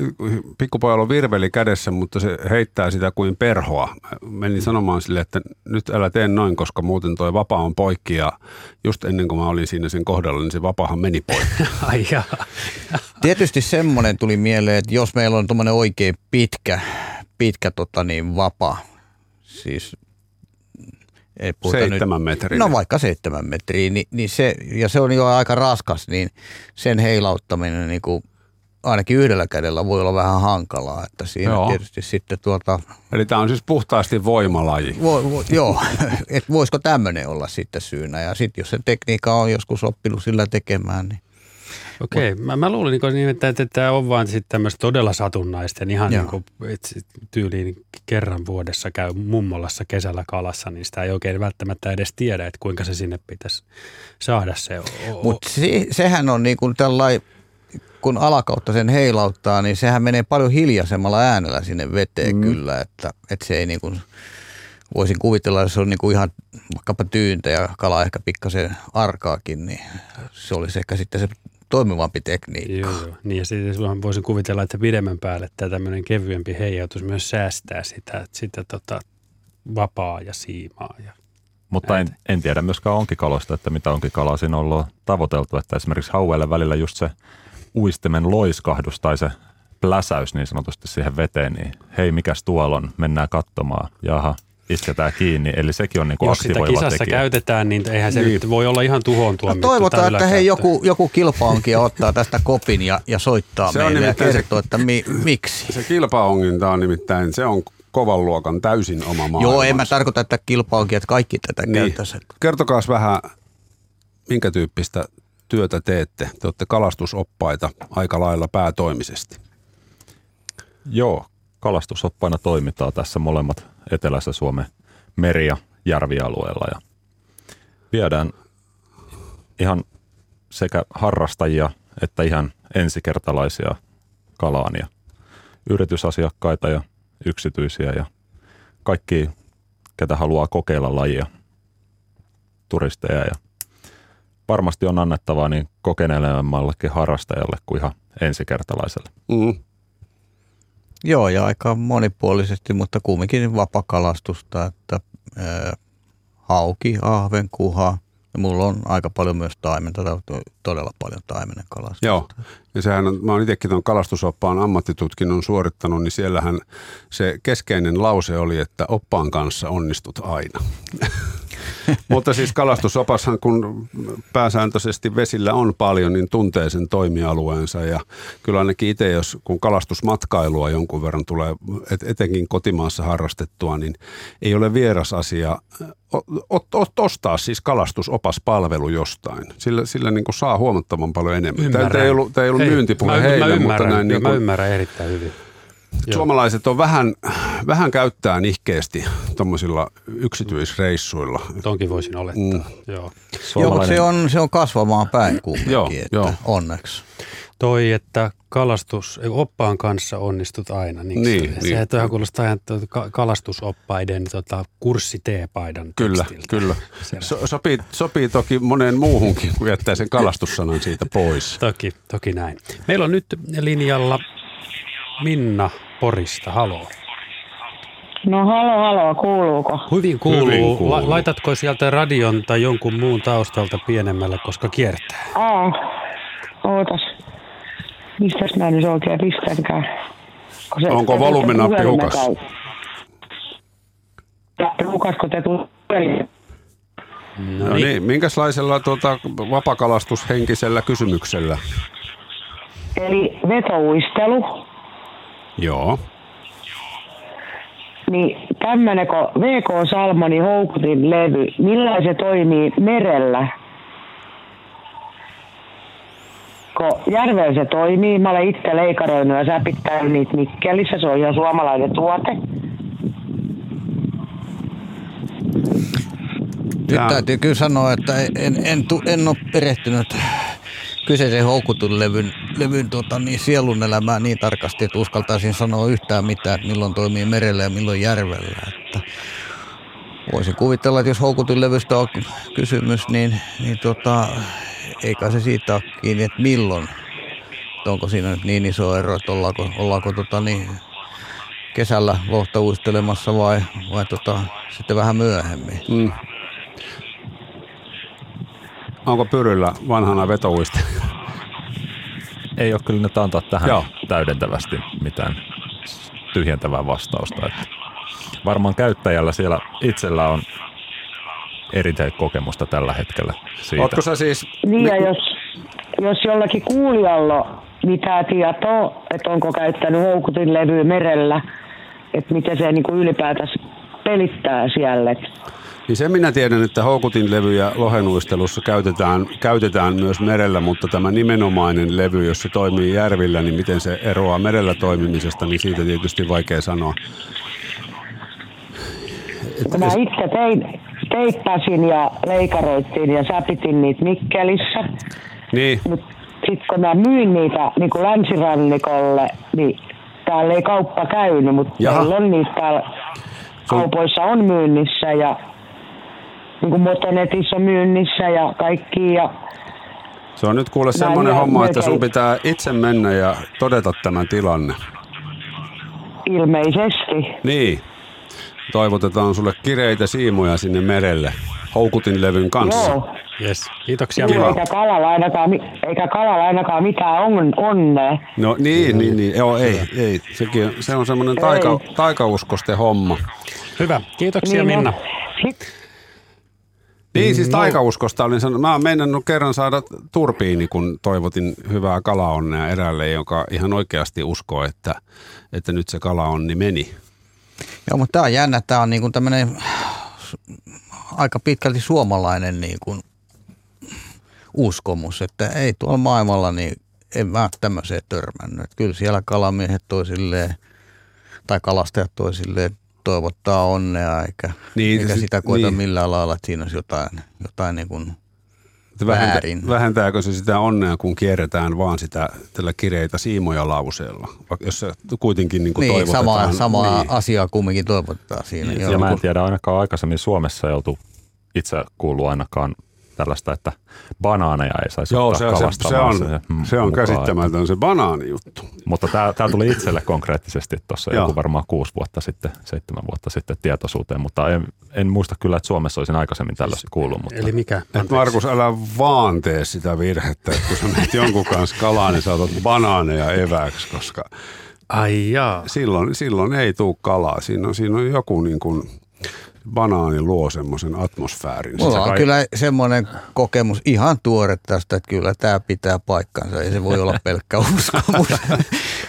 pikkupojalla on virveli kädessä, mutta se heittää sitä kuin perhoa. Menin sanomaan sille, että nyt älä tee noin, koska muuten toi vapaa on poikki ja just ennen kuin mä olin siinä sen kohdalla, niin se vapaahan meni poikki. Ai tietysti semmoinen tuli mieleen, että jos meillä on tuommoinen oikein pitkä, pitkä tota niin, vapaa, siis ei puhuta seitsemän metriä. No vaikka seitsemän metriä, niin, niin se, ja se on jo aika raskas, niin sen heilauttaminen niin kuin ainakin yhdellä kädellä voi olla vähän hankalaa, että siinä joo tietysti sitten tuota. Eli tämä on siis puhtaasti voimalaji. Vo, vo, joo, että voisiko tämmöinen olla sitten syynä, ja sitten jos se tekniikka on joskus oppinut sillä tekemään, niin. Okei, okay. mä, mä luulin, niin, että, että tämä on vaan sitten tämmöistä todella satunnaisten, ihan niin kuin, tyyliin kerran vuodessa käy mummolassa kesällä kalassa, niin sitä ei oikein välttämättä edes tiedä, että kuinka se sinne pitäisi saada se. Mutta se, sehän on niin kuin tällainen, kun alakautta sen heilauttaa, niin sehän menee paljon hiljaisemmalla äänellä sinne veteen mm. kyllä, että, että se ei niin kuin, voisin kuvitella, että se on niinku ihan vaikkapa tyyntä ja kala ehkä pikkasen arkaakin, niin se olisi ehkä sitten se toimivampi tekniikka. Joo, niin ja silloin voisin kuvitella, että pidemmän päälle tämä tämmöinen kevyempi heijautus myös säästää sitä, sitä tota vapaa ja siimaa. Ja mutta en, en tiedä myöskään onkikaloista, että mitä onkikalaa siinä on ollut tavoiteltu, että esimerkiksi haueille välillä just se uistimen loiskahdus tai se pläsäys niin sanotusti siihen veteen, niin hei, mikäs tuolla on, mennään katsomaan, jaha. Isketään kiinni, eli sekin on niin kuin aktivoiva tekijä. Jos sitä kisassa tekijä käytetään, niin eihän se niin nyt voi olla ihan tuhoon tuomittu. No toivotaan, että hei, joku, joku kilpaonkin ottaa tästä kopin ja, ja soittaa se meille ja kertoo, että mi, miksi. Se kilpaonginta on nimittäin, se on kovan luokan täysin oma maailmansa. Joo, en mä tarkoita, että kilpaankin, että kaikki tätä niin käytäisiin. Kertokaas vähän, minkä tyyppistä työtä teette? Te olette kalastusoppaita aika lailla päätoimisesti. Joo, kalastusoppaina toimitaan tässä molemmat etelässä Suomen meri- ja järvialueella. Ja viedään ihan sekä harrastajia että ihan ensikertalaisia kalaan ja yritysasiakkaita ja yksityisiä ja kaikki, ketä haluaa kokeilla lajia, turisteja. Ja varmasti on annettavaa niin kokenelemallekin harrastajalle kuin ihan ensikertalaiselle. Mm. Joo, ja aika monipuolisesti, mutta kumminkin vapakalastusta, että ää, hauki, ahven, kuha. Ja mulla on aika paljon myös taimenta, todella paljon taimenen kalastusta. Joo, ja sehän on, mä oon itsekin tuon kalastusoppaan ammattitutkinnon suorittanut, niin siellähän se keskeinen lause oli, että oppaan kanssa onnistut aina. Mutta siis kalastusopashan, kun pääsääntöisesti vesillä on paljon, niin tuntee sen toimialueensa. Ja kyllä ainakin itse, jos kun kalastusmatkailua jonkun verran tulee, et, etenkin kotimaassa harrastettua, niin ei ole vieras asia ostaa siis kalastusopaspalvelu jostain. Sillä, sillä niin kuin saa huomattavan paljon enemmän. Tämä ei ollut, ei ollut Hei, myyntipuhe mä, heille, mä ymmärrän, mutta näin. Niin kuin, mä ymmärrän erittäin hyvin. Suomalaiset on vähän, vähän käyttää nihkeästi tuommoisilla yksityisreissuilla. Tonkin voisin olettaa, mm. joo. Joo, mutta se on, se on kasvamaan päin kumminkin, onneksi. Toi, että kalastus, oppaan kanssa onnistut aina. Niin, niin, se, niin. Tuohan kuulostaa ihan kalastusoppaiden tota, kurssiteepaidan tekstiltä. Kyllä, kyllä. So, sopii, sopii toki moneen muuhunkin, kun jättää sen kalastussanan siitä pois. Toki, toki näin. Meillä on nyt linjalla Minna Porista, haloo. No haloo, haloo, kuuluuko? Hyvin kuuluu. Hyvin kuuluu. La- laitatko sieltä radion tai jonkun muun taustalta pienemmälle, koska kiertää? Aa, ootas. Mistäs mä nyt oikein pistänkään? Onko voluminappi hukas? Hukasko te tullut? No, no niin, niin. Minkälaisella tuota, vapakalastushenkisellä kysymyksellä? Eli vetouistelu. Joo. Niin tämmöinen kuin V K Salmoni houkutin levy, millä se toimii merellä? Kun järvellä se toimii, mä olen itse leikaroinut ja säpittänyt niitä Mikkelissä, se on ihan suomalainen tuote. Nyt täytyy kyllä sanoa, että en, en, en ole perehtynyt kyseisen houkutun levyn, levyn tuota, niin sielun elämää niin tarkasti, että uskaltaisin sanoa yhtään mitään, että milloin toimii merellä ja milloin järvellä. Että voisin kuvitella, että jos houkutun levystä on kysymys, niin, niin tuota, eikä se siitä ole kiinni, että milloin. Että onko siinä nyt niin iso ero, että ollaanko, ollaanko tuota, niin kesällä lohta uistelemassa vai, vai tuota, sitten vähän myöhemmin. Mm. Onko Pyryllä vanhana vetouistelijana? Ei ole kyllä nyt antaa tähän Joo. täydentävästi mitään tyhjentävää vastausta. Että varmaan käyttäjällä siellä itsellä on erityistä kokemusta tällä hetkellä siitä. Ootko sä siis... Niin ja jos, jos jollakin kuulijalla mitään tietoa, että onko käyttänyt houkutinlevyä merellä, että miten se niin kuin ylipäätänsä pelittää siellä... Niin sen minä tiedän, että houkutinlevyjä lohenuistelussa käytetään, käytetään myös merellä, mutta tämä nimenomainen levy, jos se toimii järvillä, niin miten se eroaa merellä toimimisesta, niin siitä tietysti vaikea sanoa. Et, mä itse tein, teippäsin ja leikaroittiin ja säpitin niitä Mikkelissä. Niin. Mutta sitten kun mä myin niitä niin kuin länsirannikolle, niin täällä ei kauppa käynyt, mutta meillä on niitä täällä kaupoissa on myynnissä ja... Niin kuin Motonetissä myynnissä ja kaikki. Ja se on nyt kuule semmoinen homma, että sun pitää itse mennä ja todeta tämän tilanne. Ilmeisesti. Niin. Toivotetaan sulle kireitä siimoja sinne merelle houkutinlevyn kanssa. Joo. Yes. Kiitoksia. Joo, eikä kalalla ainakaan, eikä kalalla ainakaan mitään on, onnea. No niin, mm-hmm. niin, niin. Joo, ei, ei. Sekin, se on semmoinen taika, taikauskosten homma. Hyvä. Kiitoksia niin, Minna. Sit. Niin, siis taikauskosta olin sanonut. Mä oon meinannut kerran saada turpiini, kun toivotin hyvää kalaonnea eräälle, joka ihan oikeasti uskoo, että, että nyt se kalaonni meni. Joo, mutta tämä on jännä. Tämä on niin kuin tämmöinen aika pitkälti suomalainen niin kuin uskomus, että ei tuolla maailmalla niin en mä tämmöiseen törmännyt. Että kyllä siellä kalamiehet toisilleen tai kalastajat toisilleen toivottaa onnea, eikä, niin, eikä sitä koeta niin millään lailla, että siinä olisi jotain, jotain niin kuin väärin. Vähentääkö se sitä onnea, kun kierretään vaan sitä tällä kireitä siimoja lauseella, jos se kuitenkin niin kuin niin, toivotetaan. Samaa, samaa niin. asiaa kumminkin toivotetaan siinä. Niin, ja mä en tiedä, ainakaan aikaisemmin Suomessa ei oltu itse kuullut ainakaan tällaista, että banaaneja ei saisi Joo, ottaa se, kalastamaan. Se, se, se, m- se on mukaan, käsittämätön että, se banaanijuttu. Mutta tämä, tämä tuli itselle konkreettisesti tuossa joku varmaan kuusi vuotta sitten, seitsemän vuotta sitten tietoisuuteen, mutta en, en muista kyllä, että Suomessa olisin aikaisemmin tällaista kuullut. Mutta. Eli mikä? Markus, älä vaan tee sitä virhettä, että kun sä menet jonkun kanssa kalaan, niin sä otat banaaneja eväksi, koska Ai jaa. Silloin, silloin ei tule kalaa. Siinä on, siinä on joku niin kuin banaani luo semmoisen atmosfäärin. Mulla on kai kyllä semmoinen kokemus ihan tuore tästä, että kyllä tämä pitää paikkansa. Ei se voi olla pelkkä uskomus.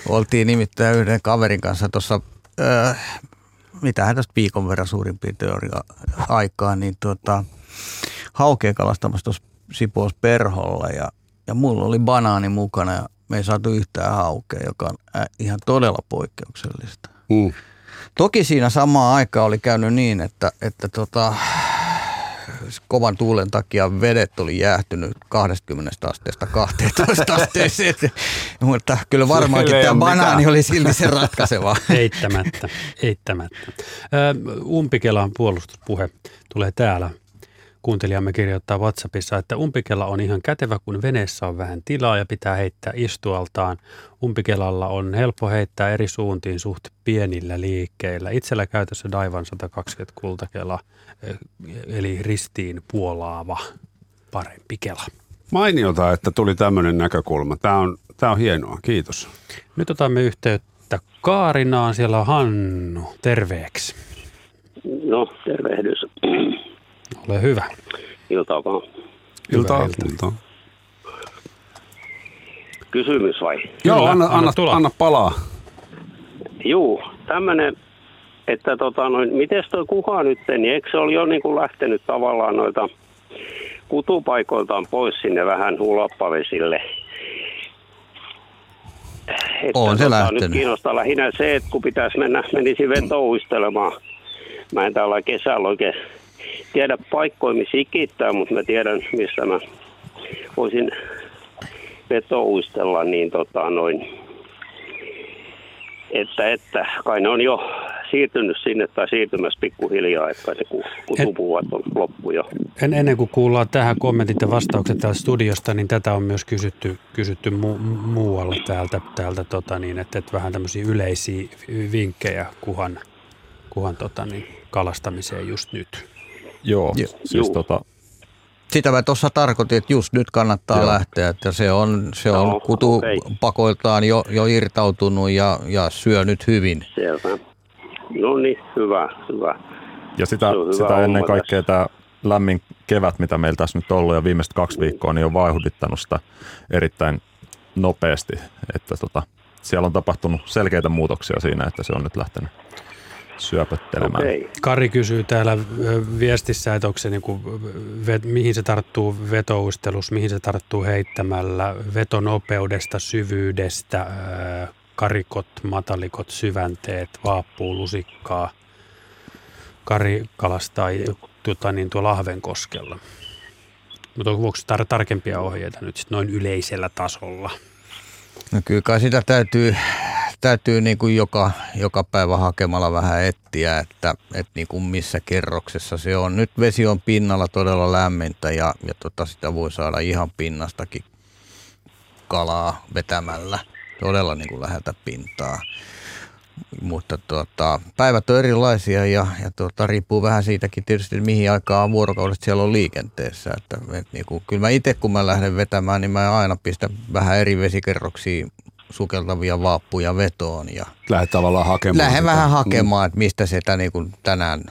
Oltiin nimittäin yhden kaverin kanssa tuossa, äh, mitähän tästä viikon verran suurin piirtein aikaa, niin tuota, haukea kalastamassa tuossa Sipoos perholla ja, ja mulla oli banaani mukana ja me ei saatu yhtään haukea, joka on ihan todella poikkeuksellista. Mm. Toki siinä samaan aikaan oli käynyt niin, että, että tota, kovan tuulen takia vedet oli jäähtynyt kaksikymmentä asteesta kaksitoista asteeseen, mutta kyllä varmaankin tämä banaani mitään. Oli silti se ratkaiseva. Eittämättä, eittämättä. Umpikelan puolustuspuhe tulee täällä. Kuuntelijamme kirjoittaa WhatsAppissa, että umpikela on ihan kätevä, kun veneessä on vähän tilaa ja pitää heittää istualtaan. Umpikelalla on helppo heittää eri suuntiin suht pienillä liikkeillä. Itsellä käytössä Daivan sata kaksikymmentä kultakela, eli ristiin puolaava parempi kela. Mainiota, että tuli tämmöinen näkökulma. Tämä on, tämä on hienoa. Kiitos. Nyt otamme yhteyttä Kaarinaan. Siellä on Hannu. Terveeksi. No, tervehdys. Ole hyvä. Iltaa vaan. Iltaa. Iltaa. Kysymys vai? Joo, anna, anna, anna palaa. Juu, tämmönen, että tota noin, mites toi kuha nyt, niin eikö se ole jo niinku lähtenyt tavallaan noita kutupaikoiltaan pois sinne vähän hulappavesille? Että on se tota, lähtenyt. Nyt kiinnostaa lähinnä se, että kun pitäisi mennä, menisi vetouistelemaan. Mä en täällä kesällä oikein tiedä paikkoja, missä ikittää, mutta mä tiedän, missä mä voisin vetouistella, niin tota noin, että, että kai ne on jo siirtynyt sinne tai siirtymässä pikkuhiljaa, että se kutupuvat on loppu jo. En, ennen kuin kuullaan tähän kommentit ja vastaukset täältä studiosta, niin tätä on myös kysytty, kysytty mu, muualla täältä, täältä tota niin, että, että vähän tämmöisiä yleisiä vinkkejä kuhan, kuhan tota niin, kalastamiseen just nyt. Joo, Joo. Siis tota... Sitä mä tuossa tarkoitin, että just nyt kannattaa Joo. lähteä, että se on, se on no, kutupakoiltaan okay. jo, jo irtautunut ja, ja syö nyt hyvin. Selvä. No niin, hyvä, hyvä. Ja sitä, hyvä sitä ennen kaikkea tämä lämmin kevät, mitä meillä tässä nyt on ollut ja viimeiset kaksi viikkoa, niin on vaihduttanut sitä erittäin nopeasti. Että tota, siellä on tapahtunut selkeitä muutoksia siinä, että se on nyt lähtenyt syöpöttelemään. Okay. Kari kysyy täällä viestissä, että onko se niin kuin, mihin se tarttuu vetouistelus, mihin se tarttuu heittämällä, vetonopeudesta, syvyydestä, karikot, matalikot, syvänteet, vaappuu, lusikkaa, Kari kalastaa tuota, niin tuolla Ahvenkoskella. Mutta onko tar- tarkempia ohjeita nyt sit noin yleisellä tasolla? No kyllä kai sitä täytyy, täytyy niin kuin joka, joka päivä hakemalla vähän etsiä, että, että niin kuin missä kerroksessa se on. Nyt vesi on pinnalla todella lämmintä ja, ja tota sitä voi saada ihan pinnastakin kalaa vetämällä todella niin kuin läheltä pintaa. Mutta tota, päivät on erilaisia ja, ja tota, riippuu vähän siitäkin tietysti, mihin aikaan vuorokaudesta siellä on liikenteessä. Että, et, niinku, kyllä mä itse, kun mä lähden vetämään, niin mä aina pistän vähän eri vesikerroksiin sukeltavia vaappuja vetoon. Ja lähden tavallaan hakemaan. Lähden vähän hakemaan, että mistä sitä niinku tänään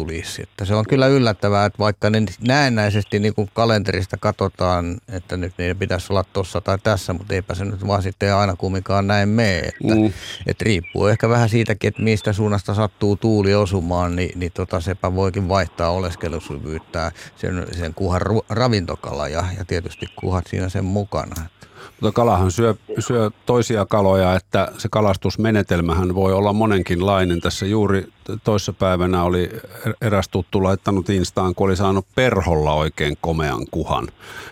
tulisi. Että se on kyllä yllättävää, että vaikka ne näennäisesti niin kuin kalenterista katsotaan, että nyt niiden pitäisi olla tuossa tai tässä, mutta eipä se nyt vaan sitten aina kumminkaan näin mene. Että, mm. että riippuu ehkä vähän siitäkin, että mistä suunnasta sattuu tuuli osumaan, niin, niin tota, sepä voikin vaihtaa oleskelusyvyyttään sen, sen kuhan ravintokala ja, ja tietysti kuhat siinä sen mukana. Mutta kalahan syö, syö toisia kaloja, että se kalastusmenetelmähän voi olla monenkinlainen. Tässä juuri toissapäivänä oli eräs tuttu laittanut instaan, kun oli saanut perholla oikein komean kuhan.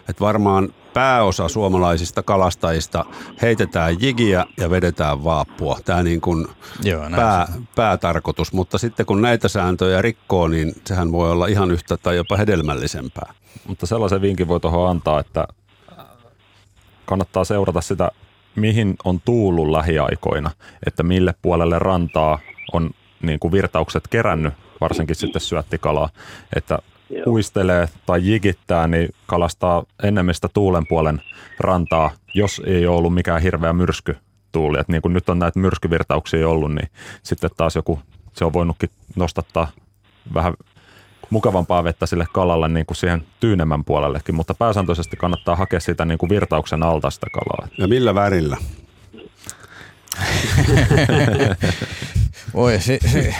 Et varmaan pääosa suomalaisista kalastajista heitetään jigiä ja vedetään vaappua. Tämä niin kuin Joo, pää, päätarkoitus, mutta sitten kun näitä sääntöjä rikkoo, niin sehän voi olla ihan yhtä tai jopa hedelmällisempää. Mutta sellaisen vinkin voi tuohon antaa, että kannattaa seurata sitä, mihin on tuullut lähiaikoina, että mille puolelle rantaa on niin kuin virtaukset kerännyt, varsinkin sitten syöttikalaa, että uistelee tai jikittää, niin kalastaa enemmän sitä tuulen puolen rantaa, jos ei ole ollut mikään hirveä myrskytuuli. Että niin kuin nyt on näitä myrskyvirtauksia ollut, niin sitten taas joku, se on voinutkin nostattaa vähän mukavampaa vettä sille kalalle niin kuin siihen tyynemmän puolellekin, mutta pääsääntöisesti kannattaa hakea sitä niin kuin virtauksen alta sitä kalaa. Ja millä värillä? Oi, se, se.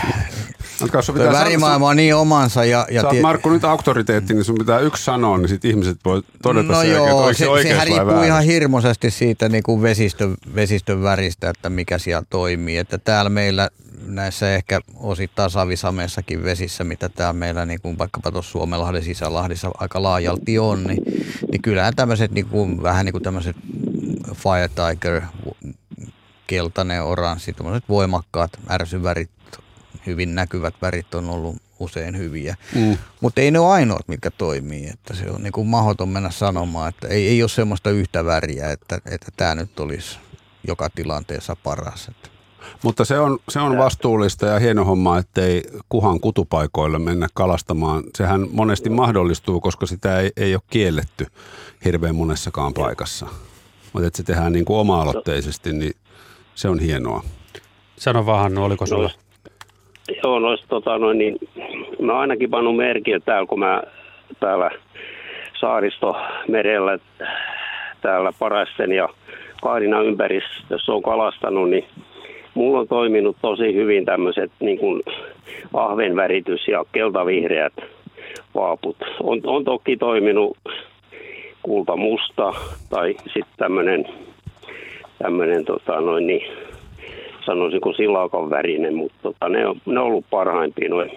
Tuo värimaailma on niin omansa. Ja, ja sä oot, Markku, nyt auktoriteetti, niin sun pitää yksi sanoa, niin sit ihmiset voi todeta no sen joo, jälkeen, että se, se oikeus vai riippuu ihan hirmuisesti siitä niin kuin vesistön, vesistön väristä, että mikä siellä toimii. Että täällä meillä näissä ehkä osittain savisameissakin vesissä, mitä täällä meillä niin kuin vaikkapa tuossa Suomenlahden sisälahdissa aika laajalti on, niin, niin kyllähän tämmöiset niin kuin, vähän niin kuin tämmöiset fire tiger, keltainen, oranssi, tämmöiset voimakkaat ärsyvärit, hyvin näkyvät värit on ollut usein hyviä, mm. mutta ei ne ole ainoat, mitkä toimii, että se on niin kuin mahdoton mennä sanomaan, että ei, ei ole semmoista yhtä väriä, että, että tämä nyt olisi joka tilanteessa paras. Että. Mutta se on, se on vastuullista ja hieno homma, ettei kuhan kutupaikoille mennä kalastamaan. Sehän monesti mahdollistuu, koska sitä ei, ei ole kielletty hirveän monessakaan paikassa, mutta että se tehdään niin kuin oma-aloitteisesti, niin se on hienoa. Sano vaan, Hannu, oliko sulla? Joo, no, tota, no niin, mä oon ainakin pannut merkiä täällä, kun mä täällä Saaristomerellä, täällä Pärästen ja Kaarinan ympäristössä on kalastanut, niin mulla on toiminut tosi hyvin tämmöiset niin kuin ahvenväritys ja keltavihreät vaaput. On, on toki toiminut kultamusta tai sitten tämmöinen, tämmöinen tota, noin niin, sanoisin kuin silakan värinen, mutta tota, ne, on, ne on ollut parhaimpia. Noin.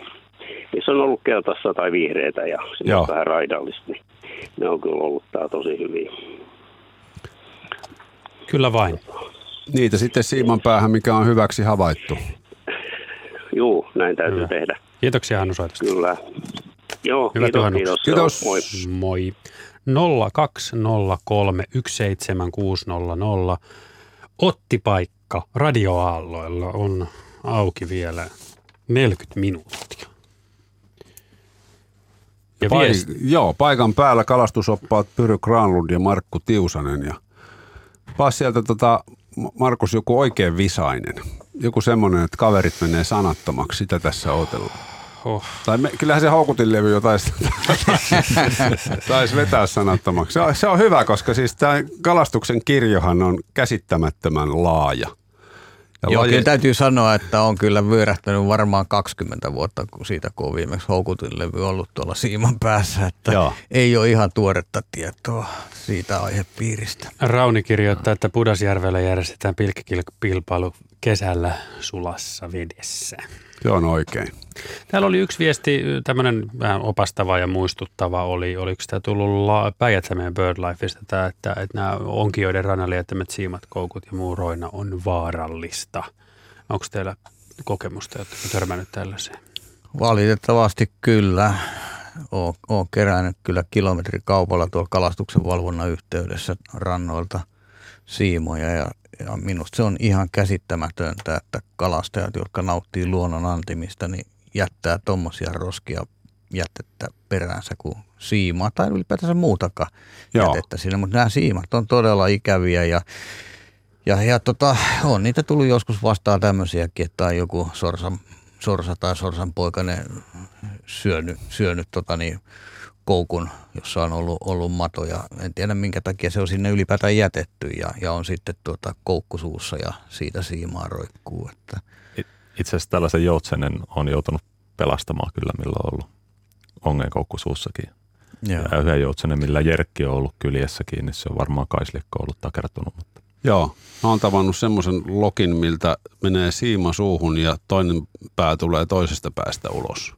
Niissä on ollut keltaista tai vihreitä ja vähän raidallista, niin ne on kyllä ollut tää tosi hyviä. Kyllä vain. Niitä sitten siiman päähän, mikä on hyväksi havaittu. Juu, näin täytyy Hyvä. tehdä. Kiitoksia, Hannu, soitosta. Kyllä. Joo, Hyvä kiitos, kiitos. Kiitos. kiitos. Moi. Moi. nolla kaksi nolla kolme yksi seitsemän kuusi nolla nolla. Ottipaikka. Radioaalloilla on auki vielä neljäkymmentä minuuttia. Ja Paik- viest... Joo, paikan päällä kalastusoppaat Pyry Granlund ja Markku Tiusanen. Ja paas sieltä, tota, Markus, joku oikein visainen. Joku semmoinen, että kaverit menee sanattomaksi. Sitä tässä odotellaan. Oh. Tai me, kyllähän se houkutinlevy jo taisi, taisi vetää sanattomaksi. Se on, se on hyvä, koska siis tämä kalastuksen kirjohan on käsittämättömän laaja. Ja Joo, laji... täytyy sanoa, että on kyllä vyörähtänyt varmaan kaksikymmentä vuotta siitä, kun on viimeksi houkutinlevy ollut tuolla siiman päässä. Että ei ole ihan tuoretta tietoa siitä aihepiiristä. Rauni kirjoittaa, että Pudasjärvellä järjestetään pilkkikilpailu kesällä sulassa vedessä. Se on oikein. Täällä oli yksi viesti, tämmöinen vähän opastava ja muistuttava oli, oliko tämä tullut la- Päijät-Hämeen BirdLifeista, tämä, että, että nämä onkioiden rannalle jättämät siimat, koukut ja muu roina on vaarallista. Onko teillä kokemusta, että on törmännyt tällaiseen? Valitettavasti kyllä. Olen, olen kerännyt kyllä kilometrikaupalla tuolla kalastuksen valvonnan yhteydessä rannoilta siimoja ja Ja minusta se on ihan käsittämätöntä, että kalastajat, jotka nauttii luonnon antimista, niin jättää tommosia roskia jätettä peräänsä kuin siimaa tai ylipäätänsä muutakaan Joo. jätettä siinä. Mutta nämä siimat on todella ikäviä ja, ja, ja tota, on niitä tullut joskus vastaan tämmöisiäkin, että on joku sorsa, sorsa tai sorsanpoikainen syönyt, syönyt tota niin, koukun, jossa on ollut, ollut matoja. En tiedä minkä takia se on sinne ylipäätään jätetty ja, ja on sitten tuota koukkusuussa ja siitä siimaa roikkuu. Että. Itse asiassa tällaisen joutsenen on joutunut pelastamaan kyllä, millä on ollut ongenkoukkusuussakin. Joo. Ja yhden joutsenen, millä Jerkki on ollut kyljessä kiinni, se on varmaan kaislikko ollut takertunut. Mutta. Joo, mä oon tavannut semmoisen lokin, miltä menee siima suuhun ja toinen pää tulee toisesta päästä ulos.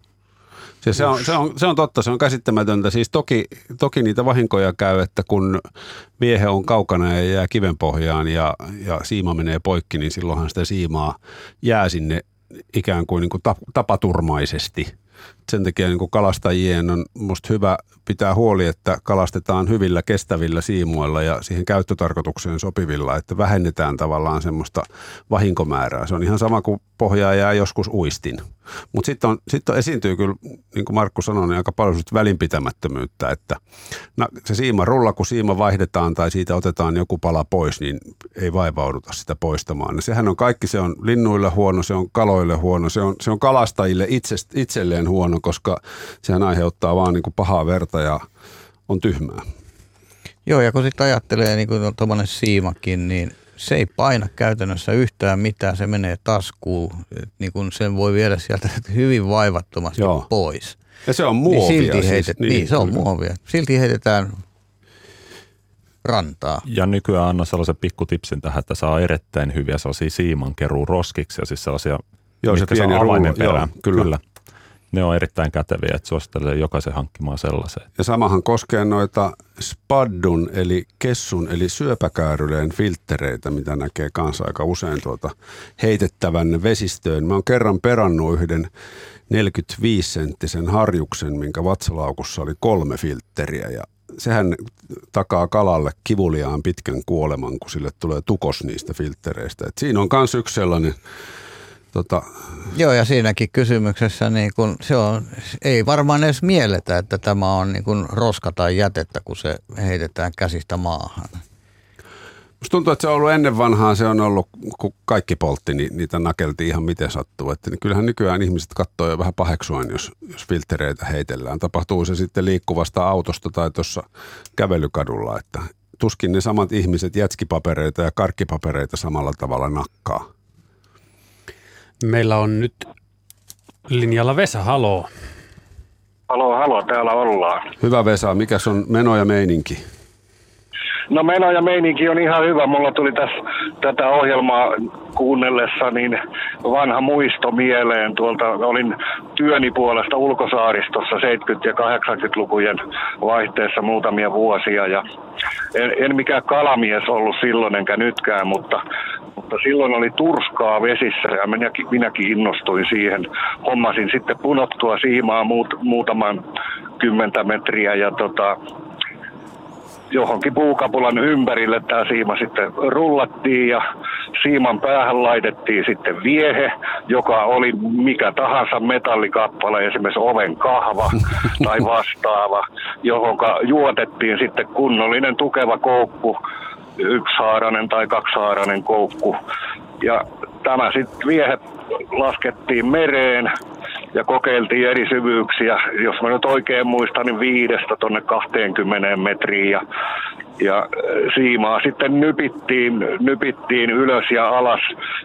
Siis se, on, se, on, se on totta, se on käsittämätöntä. Siis toki, toki niitä vahinkoja käy, että kun viehe on kaukana ja jää kiven pohjaan ja, ja siima menee poikki, niin silloinhan sitä siimaa jää sinne ikään kuin, niin kuin tapaturmaisesti. Sen takia niin kuin kalastajien on musta hyvä pitää huoli, että kalastetaan hyvillä, kestävillä siimoilla ja siihen käyttötarkoitukseen sopivilla, että vähennetään tavallaan semmoista vahinkomäärää. Se on ihan sama kuin pohjaa jää joskus uistin. Mutta sitten sit esiintyy kyllä, niin kuin Markku sanoi, niin aika paljon välinpitämättömyyttä, että no, se siima rulla, kun siima vaihdetaan tai siitä otetaan joku pala pois, niin ei vaivauduta sitä poistamaan. Ja sehän on kaikki, se on linnuille huono, se on kaloille huono, se on, se on kalastajille itse, itselleen huono, koska sehän aiheuttaa vaan niin kuin pahaa verta ja on tyhmää. Joo, ja kun sitten ajattelee niin kuin tuommoinen siimakin, niin se ei paina käytännössä yhtään mitään, se menee taskuun, niin kun sen voi viedä sieltä hyvin vaivattomasti Joo. pois. Ja se on muovia. Niin, silti heitet, niin, niin se on muovia. Silti heitetään rantaa. Ja nykyään annan sellaisen pikkutipsin tähän, että saa erittäin hyviä sellaisia siimankeruu roskiksi ja siis sellaisia, Joo, se pieni on avainen perä. Kyllä. Kyllä. Ne on erittäin käteviä, että suosittelen jokaisen hankkimaan sellaiseen. Ja samahan koskee noita spaddun eli kessun eli syöpäkäärylleen filttereitä, mitä näkee kanssa aika usein tuota heitettävän vesistöön. Mä oon kerran perannut yhden neljäkymmentäviisi senttisen harjuksen, minkä vatsalaukussa oli kolme filtteriä ja sehän takaa kalalle kivuliaan pitkän kuoleman, kun sille tulee tukos niistä filttereistä. Et siinä on myös yksi sellainen. Tota. Joo, ja siinäkin kysymyksessä niin kun se on, ei varmaan edes mielletä, että tämä on niin kun roska tai jätettä, kun se heitetään käsistä maahan. Musta tuntuu, että se on ollut ennen vanhaan, se on ollut, kun kaikki poltti, niin niitä nakeltiin ihan miten sattuu. Että kyllähän nykyään ihmiset katsoo jo vähän paheksuen, jos, jos filttereitä heitellään. Tapahtuu se sitten liikkuvasta autosta tai tuossa kävelykadulla, että tuskin ne samat ihmiset jätskipapereita ja karkkipapereita samalla tavalla nakkaa. Meillä on nyt linjalla Vesa, haloo. Haloo, haloo, täällä ollaan. Hyvä Vesa, mikäs on meno ja meininki? No meno ja meininki on ihan hyvä. Mulla tuli tässä tätä ohjelmaa kuunnellessa niin vanha muisto mieleen. Tuolta olin työni puolesta Ulkosaaristossa seitsemänkymmentä- ja kahdeksankymmentälukujen vaihteessa muutamia vuosia. Ja en, en mikään kalamies ollut silloin enkä nytkään, mutta... mutta silloin oli turskaa vesissä ja minäkin, minäkin innostuin siihen. Hommasin sitten punottua siimaa muut, muutaman kymmentä metriä ja tota, johonkin puukapulan ympärille tämä siima sitten rullattiin ja siiman päähän laitettiin sitten viehe, joka oli mikä tahansa metallikappale, esimerkiksi oven kahva tai vastaava, johon juotettiin sitten kunnollinen tukeva koukku. Yksihaarainen tai kaksihaarainen koukku. Ja tämä sitten viehe laskettiin mereen ja kokeiltiin eri syvyyksiä. Jos mä nyt oikein muistan, niin viidestä tonne kaksikymmentä metriin. Ja, ja siimaa sitten nypittiin, nypittiin ylös ja alas,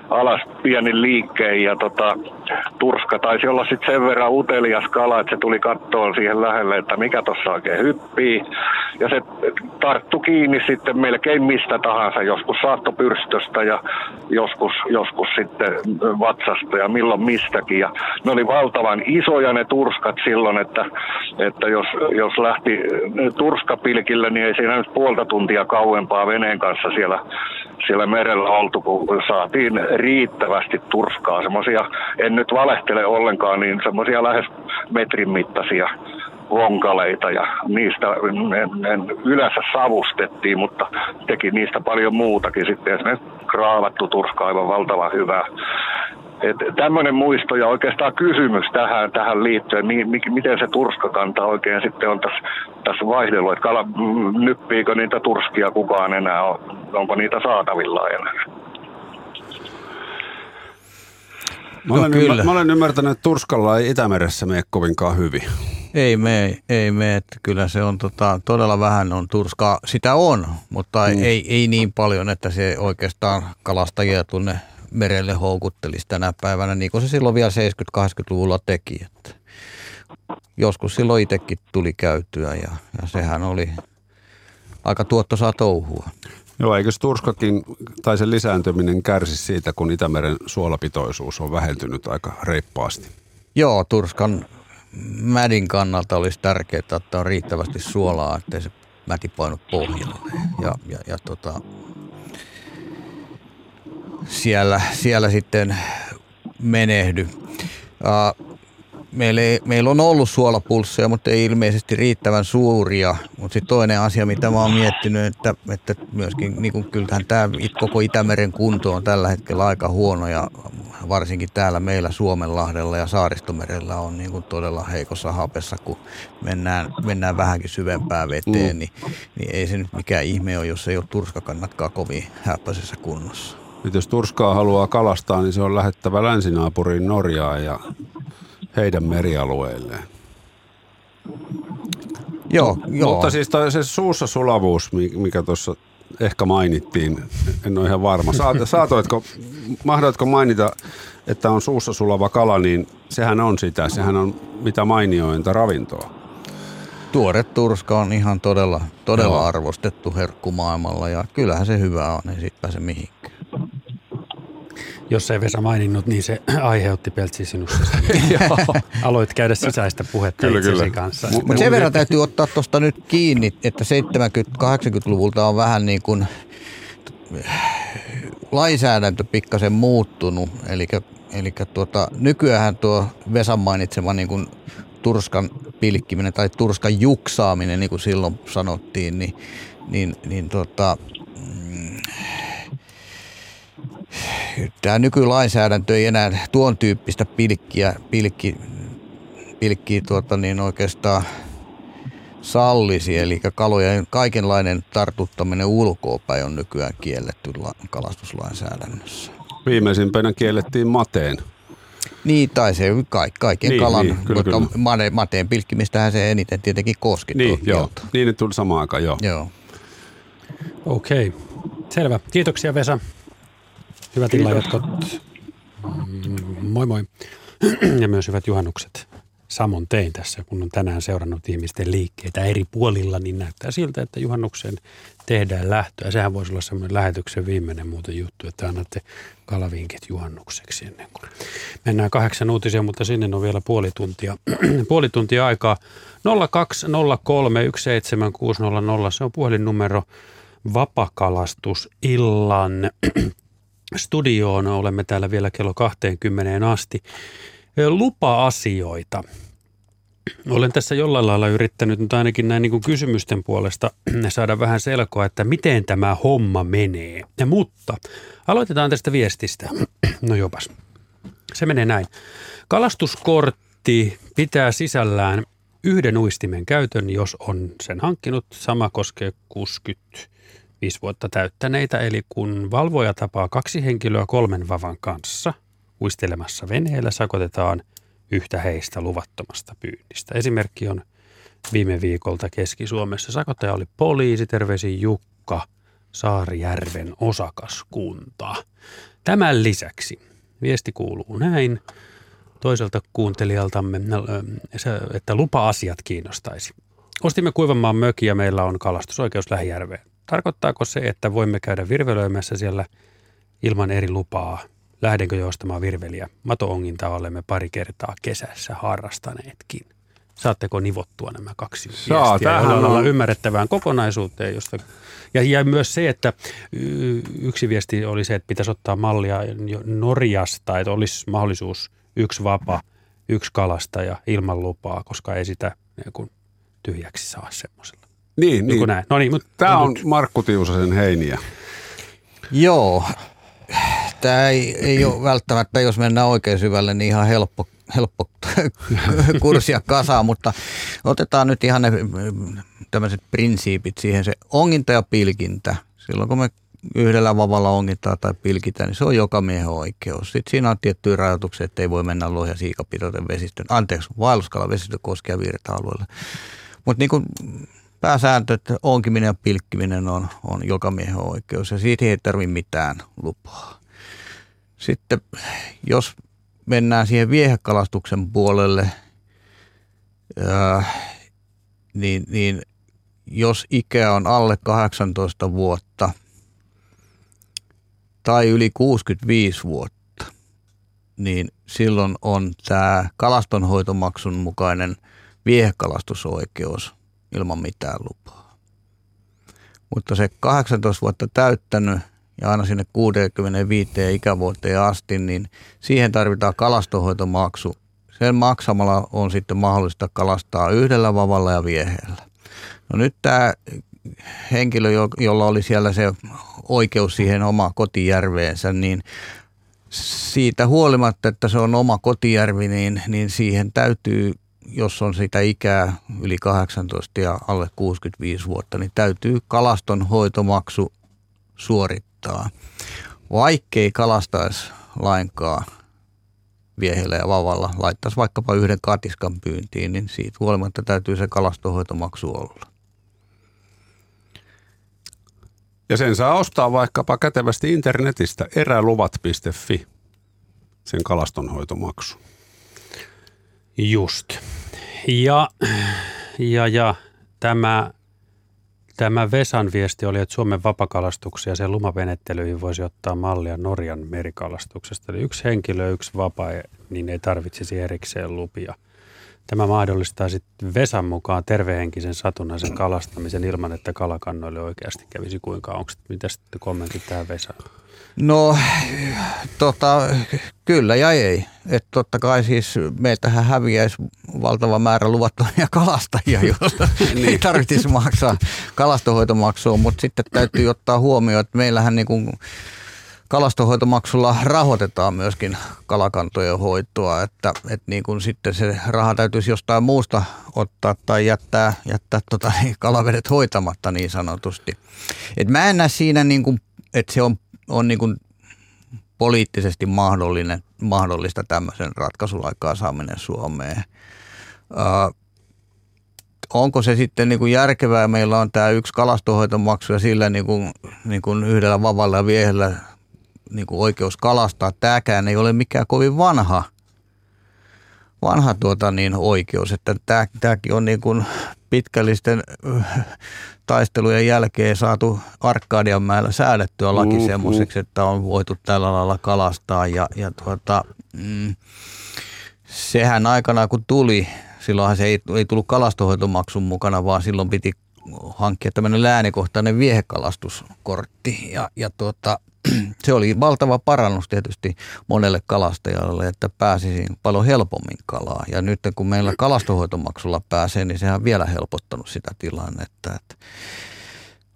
alas pienin liikkeen. Ja tota, turska taisi olla sitten sen verran utelias kala, että se tuli kattoon siihen lähelle, että mikä tuossa oikein hyppii. Ja se tarttu kiinni sitten melkein mistä tahansa, joskus saattopyrstöstä ja joskus, joskus sitten vatsasta ja milloin mistäkin. Ja ne oli valtavan isoja ne turskat silloin, että, että jos, jos lähti turskapilkille, niin ei siinä nyt puolta tuntia kauempaa veneen kanssa siellä, siellä merellä oltu, kun saatiin riittävästi turskaa. Semmoisia, en nyt valehtele ollenkaan, niin semmoisia lähes metrin mittaisia vonkaleita ja niistä en, en yleensä savustettiin, mutta teki niistä paljon muutakin sitten. Esimerkiksi kraavattu turska aivan valtavan hyvää. Tämmöinen muisto ja oikeastaan kysymys tähän, tähän liittyen, mi, mi, miten se turskakanta oikein sitten on tässä täs vaihdellut, että kala, nyppiikö niitä turskia kukaan enää on, onko niitä saatavilla enää? Mä, no, olen, kyllä. Ymmär, mä olen ymmärtänyt, että Turskalla ei Itämeressä mene kovinkaan hyvin. Ei mene, ei mene. Kyllä se on tota, todella vähän on Turskaa. Sitä on, mutta mm. ei, ei niin paljon, että se oikeastaan kalastajia tunne merelle houkuttelisi tänä päivänä, niin kuin se silloin vielä seitsemänkymmentä-kahdeksankymmentäluvulla teki. Että joskus silloin itsekin tuli käytyä ja, ja sehän oli aika tuottosaa touhua. Joo, eikö Turskakin tai sen lisääntyminen kärsi siitä, kun Itämeren suolapitoisuus on vähentynyt aika reippaasti? Joo, Turskan mädin kannalta olisi tärkeää, että on riittävästi suolaa, ettei se mäti painu pohjalle ja, ja, ja tota... Siellä, siellä sitten menehdy. Uh, meillä, ei, meillä on ollut suolapulsseja, mutta ei ilmeisesti riittävän suuria. Mutta sitten toinen asia, mitä mä oon miettinyt, että, että myöskin niin kun kyllähän tämä koko Itämeren kunto on tällä hetkellä aika huono. Ja varsinkin täällä meillä Suomenlahdella ja Saaristomerellä on niin kun todella heikossa hapessa, kun mennään, mennään vähänkin syvempään veteen. Mm. Niin, niin ei se nyt mikään ihme ole, jos ei ole turskakannatkaan kovin häppäisessä kunnossa. Nyt jos Turskaa haluaa kalastaa, niin se on lähettävä länsinaapuriin Norjaan ja heidän merialueilleen. Joo, joo. Mutta siis se suussa sulavuus, mikä tuossa ehkä mainittiin, en ole ihan varma. Saatoitko, mahdoitko mainita, että on suussa sulava kala, niin sehän on sitä, sehän on mitä mainiointa ravintoa. Tuore Turska on ihan todella, todella no. arvostettu herkku maailmalla ja kyllähän se hyvä on, ei siitä pääse mihinkään. Jos ei Vesa maininnut, niin se aiheutti Peltsi sinussa. Aloit käydä sisäistä puhetta kyllä, itsesi kyllä. kanssa. Mutta sen verran täytyy ottaa tuosta nyt kiinni, että seitsemänkymmentä-kahdeksankymmentäluvulta on vähän niin kuin lainsäädäntö pikkasen muuttunut. Eli tuota, nykyäänhän tuo Vesan mainitsema niin kuin turskan pilkkiminen tai turskan juksaaminen, niin kuin silloin sanottiin, niin, niin, niin tuota... Tämä nykylainsäädäntö ei enää tuon tyyppistä pilkkiä, pilkki, pilkkiä tuota niin oikeastaan sallisi, eli kalojen kaikenlainen tartuttaminen ulkoopäin on nykyään kielletty kalastuslainsäädännössä. Viimeisimpänä kiellettiin mateen. Niin, tai se ka- kaiken niin, kalan, niin, kyllä, mutta kyllä. mateen pilkkimistähän se eniten tietenkin koski. Niin, joo. niin ne tuli samaan aikaan, joo. joo. Okei, okay. Selvä. Kiitoksia Vesa. Hyvät illanjatkot. Moi moi. Ja myös hyvät juhannukset. Samoin tein tässä, kun on tänään seurannut ihmisten liikkeitä eri puolilla, niin näyttää siltä, että juhannukseen tehdään lähtöä. Sehän voisi olla semmoinen lähetyksen viimeinen muuten juttu, että annatte kalavinkit juhannukseksi ennen kuin. Mennään kahdeksan uutisia, mutta sinne on vielä puoli tuntia, puoli tuntia aikaa. nolla kaksi nolla kolme yksi seitsemän kuusi nolla nolla, se on puhelinnumero Vapakalastusillan studioon. Olemme täällä vielä kello kahteenkymmeneen asti. Lupa-asioita. Olen tässä jollain lailla yrittänyt nyt ainakin näin niin kuin kysymysten puolesta saada vähän selkoa, että miten tämä homma menee. Ja mutta aloitetaan tästä viestistä. No jopas. Se menee näin. Kalastuskortti pitää sisällään yhden uistimen käytön, jos on sen hankkinut. Sama koskee kuusikymmentä. Viisi vuotta täyttäneitä, eli kun valvoja tapaa kaksi henkilöä kolmen vavan kanssa uistelemassa veneellä, sakotetaan yhtä heistä luvattomasta pyynnistä. Esimerkki on viime viikolta Keski-Suomessa. Sakottaja oli poliisi, terveisiin Jukka, Saarijärven osakaskunta. Tämän lisäksi viesti kuuluu näin toiselta kuuntelijaltamme, että lupa-asiat kiinnostaisi. Ostimme Kuivanmaan mökin ja meillä on kalastusoikeus lähijärveen. Tarkoittaako se, että voimme käydä virvelöimässä siellä ilman eri lupaa? Lähdenkö jo ostamaan virveliä? Mato-ongintaa olemme pari kertaa kesässä harrastaneetkin. Saatteko nivottua nämä kaksi Saa, viestiä? On ymmärrettävään kokonaisuuteen. Josta... Ja, ja myös se, että yksi viesti oli se, että pitäisi ottaa mallia Norjasta, että olisi mahdollisuus yksi vapa, yksi kalastaja ilman lupaa, koska ei sitä niin kuin tyhjäksi saa semmoisella. Niin, niin. No niin, mutta tämä on Markku Tiusasen heiniä. Joo, tämä ei, ei ole välttämättä, jos mennään oikein syvälle, niin ihan helppo, helppo kurssia kasaan, mutta otetaan nyt ihan ne tämmöiset prinsiipit siihen, se onginta ja pilkintä. Silloin kun me yhdellä vavalla ongitaan tai pilkitään, niin se on joka miehen oikeus. Sitten siinä on tiettyjä rajoituksia, että ei voi mennä lohja siikapitoisen vesistön, anteeksi, vaelluskala vesistön koskea virta-alueelle. Mutta niin kuin pääsääntö, että onkiminen ja pilkkiminen on, on joka miehen oikeus ja siitä ei tarvitse mitään lupaa. Sitten jos mennään siihen viehekalastuksen puolelle, ää, niin, niin jos ikä on alle kahdeksantoista vuotta tai yli kuusikymmentäviisi vuotta, niin silloin on tämä kalastonhoitomaksun mukainen viehekalastusoikeus ilman mitään lupaa. Mutta se kahdeksantoista vuotta täyttänyt ja aina sinne kuuteenkymmeneenviiteen ikävuoteen asti, niin siihen tarvitaan kalastonhoitomaksu. Sen maksamalla on sitten mahdollista kalastaa yhdellä vavalla ja vieheellä. No nyt tämä henkilö, jolla oli siellä se oikeus siihen omaan kotijärveensä, niin siitä huolimatta, että se on oma kotijärvi, niin, niin siihen täytyy, jos on sitä ikää yli kahdeksantoista ja alle kuusikymmentäviisi vuotta, niin täytyy kalastonhoitomaksu suorittaa, vaikkei kalastaisi lainkaan viehellä ja vavalla, laittaisi vaikkapa yhden katiskan pyyntiin, niin siitä huolimatta täytyy se kalastonhoitomaksu olla. Ja sen saa ostaa vaikkapa kätevästi internetistä eräluvat piste fi, sen kalastonhoitomaksu. Just. Ja, ja, ja tämä, tämä Vesan viesti oli, että Suomen vapakalastuksia ja sen lumamenettelyihin voisi ottaa mallia Norjan merikalastuksesta. Eli yksi henkilö, yksi vapaa, niin ei tarvitsisi erikseen lupia. Tämä mahdollistaa sitten Vesan mukaan tervehenkisen satunnaisen kalastamisen ilman, että kalakannoille oikeasti kävisi kuinkaan. Onko mitä sitten kommentit tähän Vesaan? No tota, kyllä ja ei. Että totta kai siis meiltähän häviäisi valtava määrä luvattomia kalastajia, joista niin. ei tarvitsisi maksaa kalastonhoitomaksua, mutta sitten täytyy ottaa huomioon, että meillähän niin kuin kalastonhoitomaksulla rahoitetaan myöskin kalakantojen hoitoa, että, että niin kuin sitten se raha täytyisi jostain muusta ottaa tai jättää, jättää tota, kalavedet hoitamatta niin sanotusti. Et mä en näe siinä, niin kuin, että se on, on niin kuin poliittisesti mahdollinen, mahdollista tämmöisen ratkaisun aikaan saaminen Suomeen. Äh, Onko se sitten niin kuin järkevää? Meillä on tämä yksi kalastonhoitomaksu ja sillä niin kuin, niin kuin yhdellä vavalla ja viehellä niin kuin oikeus kalastaa. Tämäkään ei ole mikään kovin vanha, vanha tuota niin oikeus. Että tämä, tämäkin on niin kuin pitkällisten taistelujen jälkeen saatu Arkadianmäellä säädettyä laki mm-hmm. semmoiseksi, että on voitu tällä lailla kalastaa. Ja, ja tuota, mm, sehän aikanaan kun tuli... Silloinhan se ei, ei tullut kalastonhoitomaksun mukana, vaan silloin piti hankkia tämmöinen läänikohtainen viehekalastuskortti. Ja, ja tuota, se oli valtava parannus tietysti monelle kalastajalle, että pääsisi paljon helpommin kalaa. Ja nyt kun meillä kalastonhoitomaksulla pääsee, niin sehän on vielä helpottanut sitä tilannetta.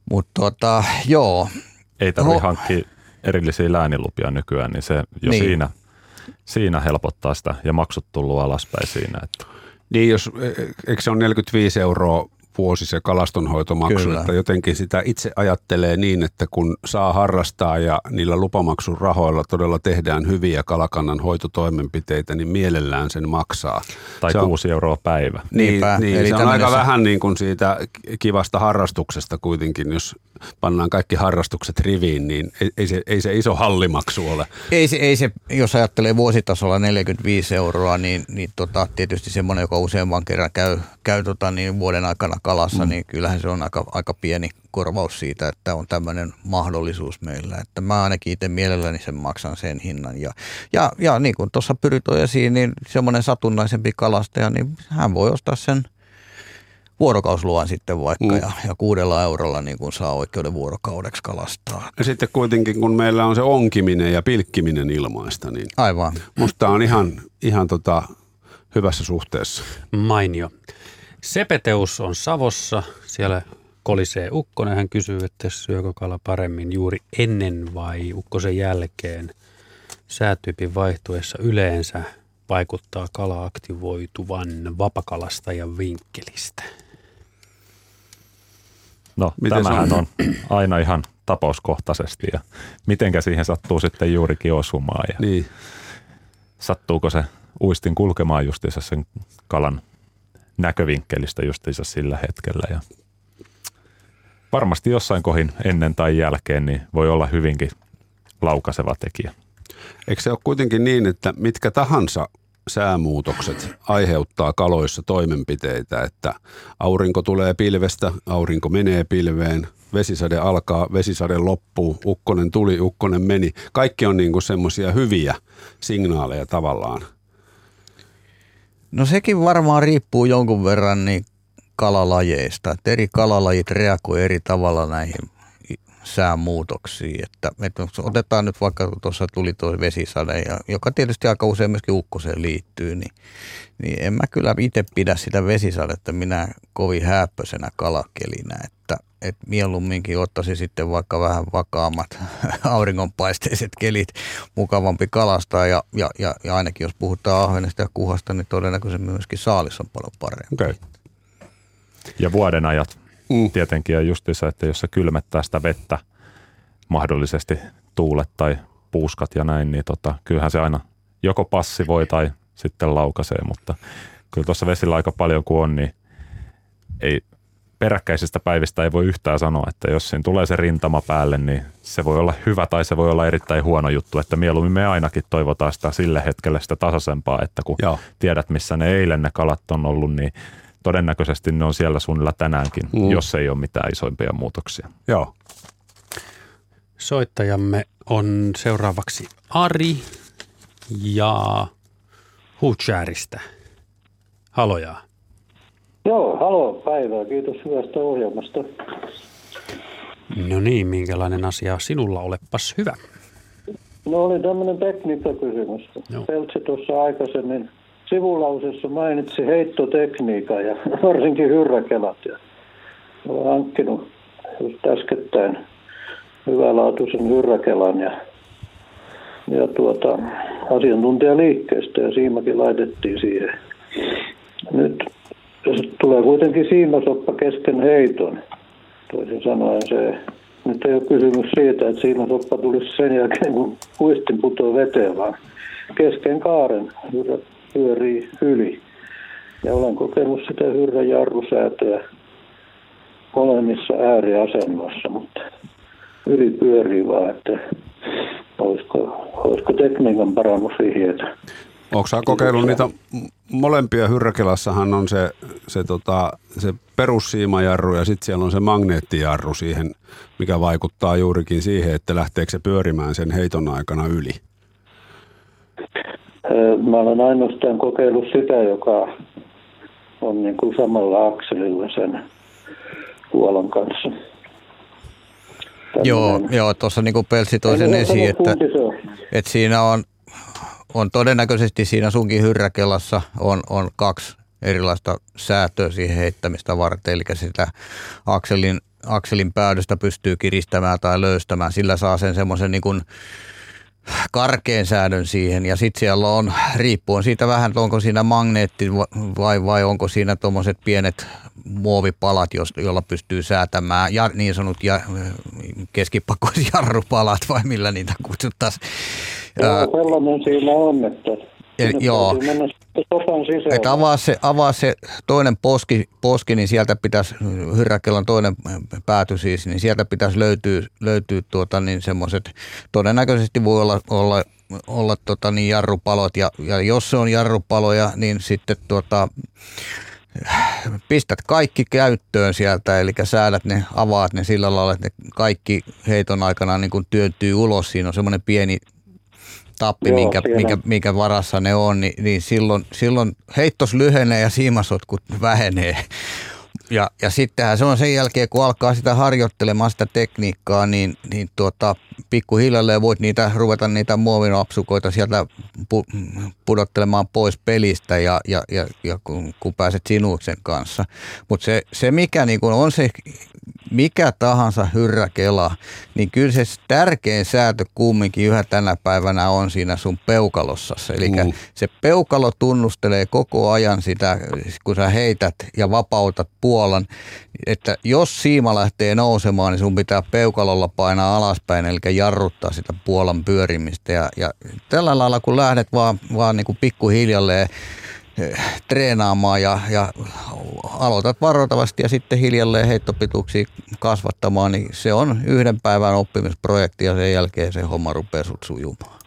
Mutta tuota, joo. Ei tarvitse no. hankkia erillisiä läänilupia nykyään, niin se jo niin. siinä, siinä helpottaa sitä ja maksut tullut alaspäin siinä, että... Niin, jos, eikö se on neljäkymmentäviisi euroa vuosi se kalastonhoitomaksu, Kyllä. että jotenkin sitä itse ajattelee niin, että kun saa harrastaa ja niillä lupamaksun rahoilla todella tehdään hyviä kalakannan hoitotoimenpiteitä, niin mielellään sen maksaa. Tai se kuusi on, euroa päivä. Niin, niin se on aika se... vähän niin kuin siitä kivasta harrastuksesta kuitenkin, jos pannaan kaikki harrastukset riviin, niin ei, ei, se, ei se iso hallimaksu ole. Ei se, ei se, jos ajattelee vuositasolla neljäkymmentäviisi euroa, niin, niin tota, tietysti semmoinen, joka useamman kerran käy, käy tota, niin vuoden aikana kalassa, mm. niin kyllähän se on aika, aika pieni korvaus siitä, että on tämmöinen mahdollisuus meillä. Että mä ainakin itse mielelläni sen maksan sen hinnan. Ja, ja, ja niin kuin tuossa Pyry toi esiin, niin semmoinen satunnaisempi kalastaja, niin hän voi ostaa sen vuorokausiluvan sitten vaikka mm. ja, ja kuudella eurolla niin kun saa oikeuden vuorokaudeksi kalastaa. Ja sitten kuitenkin kun meillä on se onkiminen ja pilkkiminen ilmaista, niin Aivan. musta on ihan, ihan tota, hyvässä suhteessa. Mainio. Sepeteus on Savossa, siellä kolisee ukkonen. Hän kysyy, että syökö kala paremmin juuri ennen vai ukkosen jälkeen. Säätyypin vaihtuessa yleensä vaikuttaa kala aktivoituvan vapakalastajan vinkkelistä. No, Miten tämähän on? on aina ihan tapauskohtaisesti ja mitenkä siihen sattuu sitten juurikin osumaan ja niin. Sattuuko se uistin kulkemaan justiinsa sen kalan näkövinkkelistä justiinsa sillä hetkellä ja varmasti jossain kohin ennen tai jälkeen niin voi olla hyvinkin laukaiseva tekijä. Eikö se ole kuitenkin niin, että mitkä tahansa säämuutokset aiheuttaa kaloissa toimenpiteitä, että aurinko tulee pilvestä, aurinko menee pilveen, vesisade alkaa, vesisade loppuu, ukkonen tuli, ukkonen meni. Kaikki on niin kuin semmoisia hyviä signaaleja tavallaan. No sekin varmaan riippuu jonkun verran niin kalalajeista. Että eri kalalajit reagoivat eri tavalla näihin säämuutoksiin. Että, että otetaan nyt vaikka tuossa tuli tuo vesisade, ja, joka tietysti aika usein myöskin ukkoseen liittyy, niin, niin en mä kyllä itse pidä sitä vesisadetta minä kovin hääppöisenä kalakelinä. Että et mieluumminkin ottaisi sitten vaikka vähän vakaammat auringonpaisteiset kelit, mukavampi kalastaa ja, ja, ja, ja ainakin jos puhutaan ahvenesta ja kuhasta, niin todennäköisesti myöskin saalis on paljon parempi. Okay. Ja vuodenajat mm. tietenkin ja justiinsa, että jos se kylmettää sitä vettä, mahdollisesti tuulet tai puuskat ja näin, niin tota, kyllähän se aina joko passivoi tai sitten laukaisee, mutta kyllä tuossa vesillä aika paljon kun on, niin ei peräkkäisistä päivistä ei voi yhtään sanoa, että jos siinä tulee se rintama päälle, niin se voi olla hyvä tai se voi olla erittäin huono juttu, että mieluummin me ainakin toivotaan sitä sille hetkelle sitä tasaisempaa, että kun Joo. tiedät missä ne eilen ne kalat on ollut, niin todennäköisesti ne on siellä suunnilla tänäänkin, mm. jos ei ole mitään isoimpia muutoksia. Joo. Soittajamme on seuraavaksi Ari ja Hutsjäristä. Halojaa. Joo, haloo päivää. Kiitos hyvästä ohjelmasta. No niin, minkälainen asia sinulla olepas hyvä? No oli tämmöinen tekniikkakysymys. No. Peltsi tuossa aikaisemmin sivulausessa mainitsi heittotekniikan ja varsinkin hyrräkelat. Ja olen hankkinut just äskettäin hyvälaatuisen hyrräkelan ja, ja tuota, asiantuntijaliikkeestä ja siimakin laitettiin siihen. Nyt tulee kuitenkin siimasoppa kesken heiton. Toisin sanoen se, nyt ei ole kysymys siitä, että siimasoppa tulisi sen jälkeen, kun uistin putoaa veteen, vaan kesken kaaren hyrrä pyörii yli. Ja olen kokenut sitä hyrrän jarrusäätöä molemmissa ääriasennoissa, mutta yli pyörii vaan, että olisiko, olisiko tekniikan parannusvihjeitä. Onko sinä kokeillut niitä molempia? Hyrräkelassahan on se, se, tota, se perussiimajarru ja sitten siellä on se magneettijarru siihen, mikä vaikuttaa juurikin siihen, että lähteekö se pyörimään sen heiton aikana yli. Mä olen ainoastaan kokeillut sitä, joka on niin kuin samalla akselilla sen kuolan kanssa. Tällainen. Joo, joo, tuossa niin kuin Peltsi toi sen esiin, että, että siinä on... On todennäköisesti siinä sunkin hyrräkelassa on, on kaksi erilaista säätöä siihen heittämistä varten, eli sitä akselin, akselin päädystä pystyy kiristämään tai löystämään. Sillä saa sen semmoisen niin kuin karkean säädön siihen ja sitten siellä on, riippuen siitä vähän, onko siinä magneetti vai, vai onko siinä tuommoiset pienet muovipalat, joilla pystyy säätämään ja, niin sanotut ja, keskipakkoisjarrupalat vai millä niitä kutsuttaisiin. Joo, sellainen siinä on, että eli, joo. Että avaa se, avaa se toinen poski, poski, niin sieltä pitäisi, hyrräkelan toinen pääty siis, niin sieltä pitäisi löytyä, löytyä tuota niin semmoiset, todennäköisesti voi olla, olla, olla tuota niin jarrupalot ja, ja jos se on jarrupaloja, niin sitten tuota, pistät kaikki käyttöön sieltä, eli säädät ne, avaat ne sillä lailla, että ne kaikki heiton aikana niin kuin työntyy ulos, siinä on semmoinen pieni tappi, Joo, minkä, minkä, minkä varassa ne on, niin, niin silloin, silloin heittos lyhenee ja siimasotkut vähenee. Ja, ja sittenhän se on sen jälkeen, kun alkaa sitä harjoittelemaan sitä tekniikkaa, niin, niin tuota, pikkuhiljalleen voit niitä, ruveta niitä muovinapsukoita sieltä pu, pudottelemaan pois pelistä, ja, ja, ja, ja kun, kun pääset sinuuksen kanssa. Mutta se, se, mikä niin kun on se mikä tahansa hyrräkela, niin kyllä se tärkein säätö kumminkin yhä tänä päivänä on siinä sun peukalossasi. Eli mm. se peukalo tunnustelee koko ajan sitä, kun sä heität ja vapautat puolan, että jos siima lähtee nousemaan, niin sun pitää peukalolla painaa alaspäin, eli jarruttaa sitä puolan pyörimistä. Ja, ja tällä lailla, kun lähdet vaan, vaan niin kuin pikkuhiljalleen treenaamaan ja, ja aloitat varoitavasti ja sitten hiljalleen heittopituuksia kasvattamaan, niin se on yhden päivän oppimisprojekti ja sen jälkeen se homma rupeaa sut sujumaan.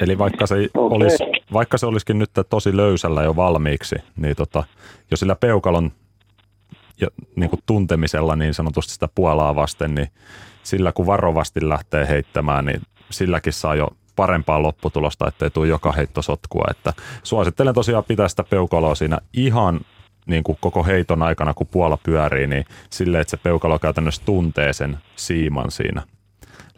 Eli vaikka se, okay. olis, vaikka se olisikin nyt tosi löysällä jo valmiiksi, niin tota, jo sillä peukalon ja, niin kuin tuntemisella niin sanotusti sitä puolaa vasten, niin sillä kun varovasti lähtee heittämään, niin silläkin saa jo parempaa lopputulosta, ettei tule joka heitto sotkua. Että suosittelen tosiaan pitää sitä peukaloa siinä ihan niin kuin koko heiton aikana, kun puola pyörii, niin silleen, että se peukalo käytännössä tuntee sen siiman siinä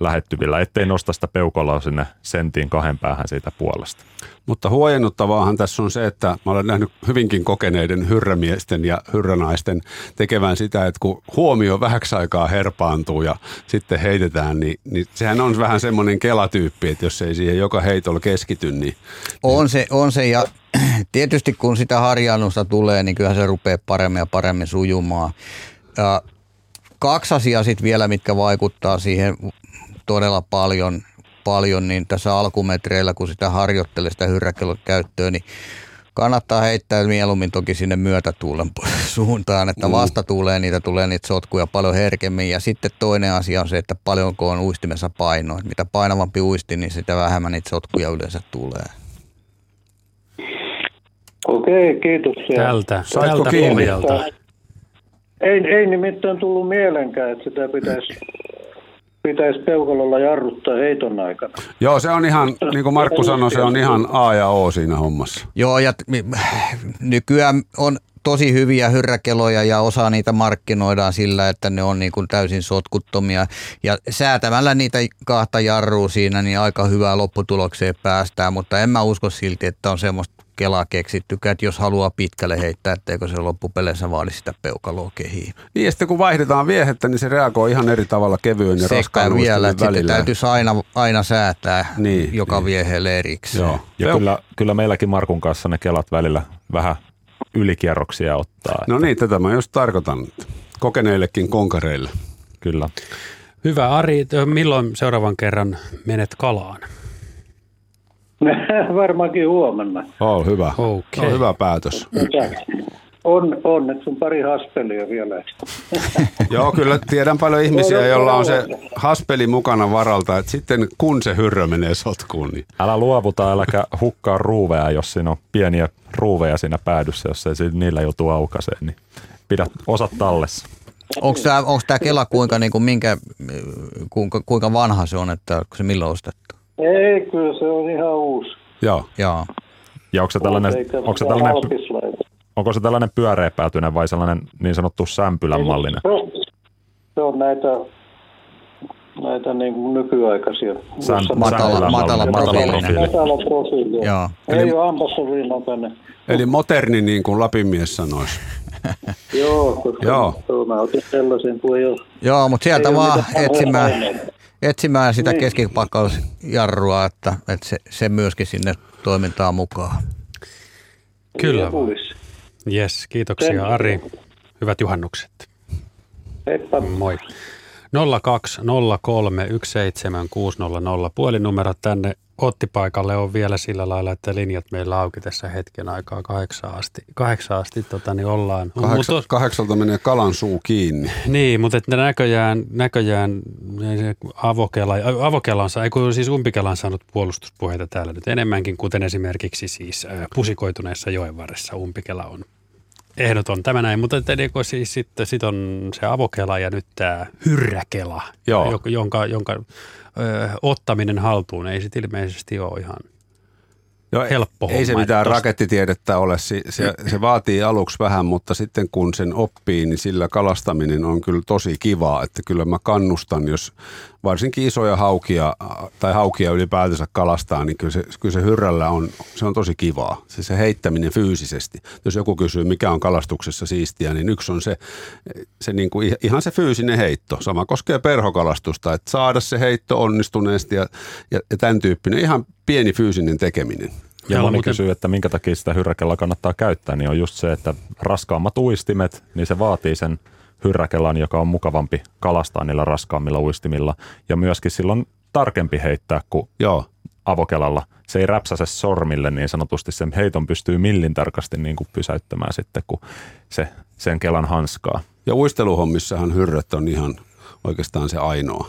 lähettyvillä, ettei nosta sitä peukaloa sinne sentin kahden päähän siitä puolesta. Mutta huojennuttavaahan tässä on se, että mä olen nähnyt hyvinkin kokeneiden hyrrämiesten ja hyrränaisten tekevän sitä, että kun huomio vähäksi aikaa herpaantuu ja sitten heitetään, niin, niin sehän on vähän semmoinen kelatyyppi, että jos ei siihen joka heitolla keskity, niin... On se, on se ja tietysti kun sitä harjaannusta tulee, niin kyllähän se rupeaa paremmin ja paremmin sujumaan. Ja kaksi asiaa sitten vielä, mitkä vaikuttaa siihen todella paljon, paljon, niin tässä alkumetreillä, kun sitä harjoittelee sitä hyrräkelon käyttöä, niin kannattaa heittää mieluummin toki sinne myötätuulen suuntaan, että vastatuuleen niitä tulee niitä sotkuja paljon herkemmin. Ja sitten toinen asia on se, että paljonko on uistimessa painoa. Mitä painavampi uisti, niin sitä vähemmän niitä sotkuja yleensä tulee. Okei, kiitos. Tältä, saitko kiinni? Ei, ei nimittäin tullut mielenkään, että sitä pitäisi... pitäisi peukalolla jarruttaa heiton aikana. Joo, se on ihan, niin kuin Markku sanoi, se on ihan A ja O siinä hommassa. Joo, ja nykyään on tosi hyviä hyrräkeloja ja osa niitä markkinoidaan sillä, että ne on niin kuin täysin sotkuttomia. Ja säätämällä niitä kahta jarrua siinä, niin aika hyvää lopputulokseen päästään, mutta en mä usko silti, että on semmoista kelaa keksittykään, että jos haluaa pitkälle heittää, etteikö se loppupeleissä vaadi sitä peukaloa kehiin. Niin ja sitten kun vaihdetaan viehettä, niin se reagoi ihan eri tavalla kevyen ja raskaan uistimen välillä. Sekä vielä, että täytyisi aina, aina säätää niin, joka niin. vieheelle erikseen. Joo. Ja Peu- kyllä, kyllä meilläkin Markun kanssa ne kelat välillä vähän ylikierroksia ottaa. No että... niin, tätä mä just tarkoitan kokeneillekin konkareille. Kyllä. Hyvä Ari, milloin seuraavan kerran menet kalaan? Varmaankin huomenna. Oh, hyvä. Okay. On hyvä päätös. On, on, että sun pari haspelia vielä. Joo, kyllä tiedän paljon ihmisiä, joilla on se haspeli mukana varalta, että sitten kun se hyrrö menee sotkuun. Niin... Älä luovuta, äläkä hukkaa ruuveja, jos siinä on pieniä ruuveja siinä päädyssä, jos ei niillä joutuu aukaseen, niin pidä osat tallessa. Onko tämä, onko tämä kela kuinka, niin kuin, minkä, kuinka, kuinka vanha se on, että onko se milloin ostettu? Ei, kyllä se on ihan uusi. Joo. Joo. Ja onko se tällainen, onko se tällainen, onko se tällainen pyöreäpäätyinen vai sellainen niin sanottu sämpylän mallinen? Se on näitä, näitä niin kuin nykyaikaisia. Sän, matala, matala, matala profiili. Joo. Ei eli, ole ambassoriinan tänne. Eli moderni, niin kuin Lapin mies sanoisi. Joo, koska Joo. mä otin sellaisen kuin ei ole. Joo, mutta sieltä vaan etsimään. Etsimään sitä niin. keskipakkausjarrua, että, että se, se myöskin sinne toimintaan mukaan. Kyllä. Jes, kiitoksia Sen. Ari. Hyvät juhannukset. Heippa. Moi. nolla kaksi nolla kolme yksi seitsemän kuusi nolla nolla puolinumero tänne ottipaikalle on vielä sillä lailla, että linjat meillä auki tässä hetken aikaa kahdeksan asti. Kahdeksan asti tota, niin ollaan. Kahdeksa, on, kahdeksalta menee kalan suu kiinni. Niin, mutta että näköjään, näköjään avokela, avokelansa, ei kun siis umpikela on saanut puolustuspuheita täällä nyt enemmänkin, kuten esimerkiksi siis pusikoituneessa joen varressa umpikela on ehdoton tämä näin, mutta siis sitten sit on se avokela ja nyt tämä hyrräkela, Joo. jonka, jonka ö, ottaminen haltuun ei sitten ilmeisesti ole ihan Joo, helppo ei, homma. Ei se mitään tosta... rakettitiedettä ole, se, se, se vaatii aluksi vähän, mutta sitten kun sen oppii, niin sillä kalastaminen on kyllä tosi kivaa, että kyllä mä kannustan, jos varsinkin isoja haukia tai haukia ylipäätänsä kalastaa, niin kyllä se, kyllä se hyrrällä on, se on tosi kivaa. Se, se heittäminen fyysisesti. Jos joku kysyy, mikä on kalastuksessa siistiä, niin yksi on se, se niin kuin ihan se fyysinen heitto. Sama koskee perhokalastusta, että saada se heitto onnistuneesti ja, ja, ja tämän tyyppinen ihan pieni fyysinen tekeminen. Ja moni kysyy, että minkä takia sitä hyrräkellä kannattaa käyttää, niin on just se, että raskaammat uistimet, niin se vaatii sen hyrräkelan, joka on mukavampi kalastaa niillä raskaammilla uistimilla. Ja myöskin silloin tarkempi heittää kuin Joo. avokelalla. Se ei räpsäse sormille niin sanotusti. Sen heiton pystyy millin tarkasti niin kuin pysäyttämään sitten, kun se, sen kelan hanskaa. Ja uisteluhommissahan hyrrät on ihan oikeastaan se ainoa.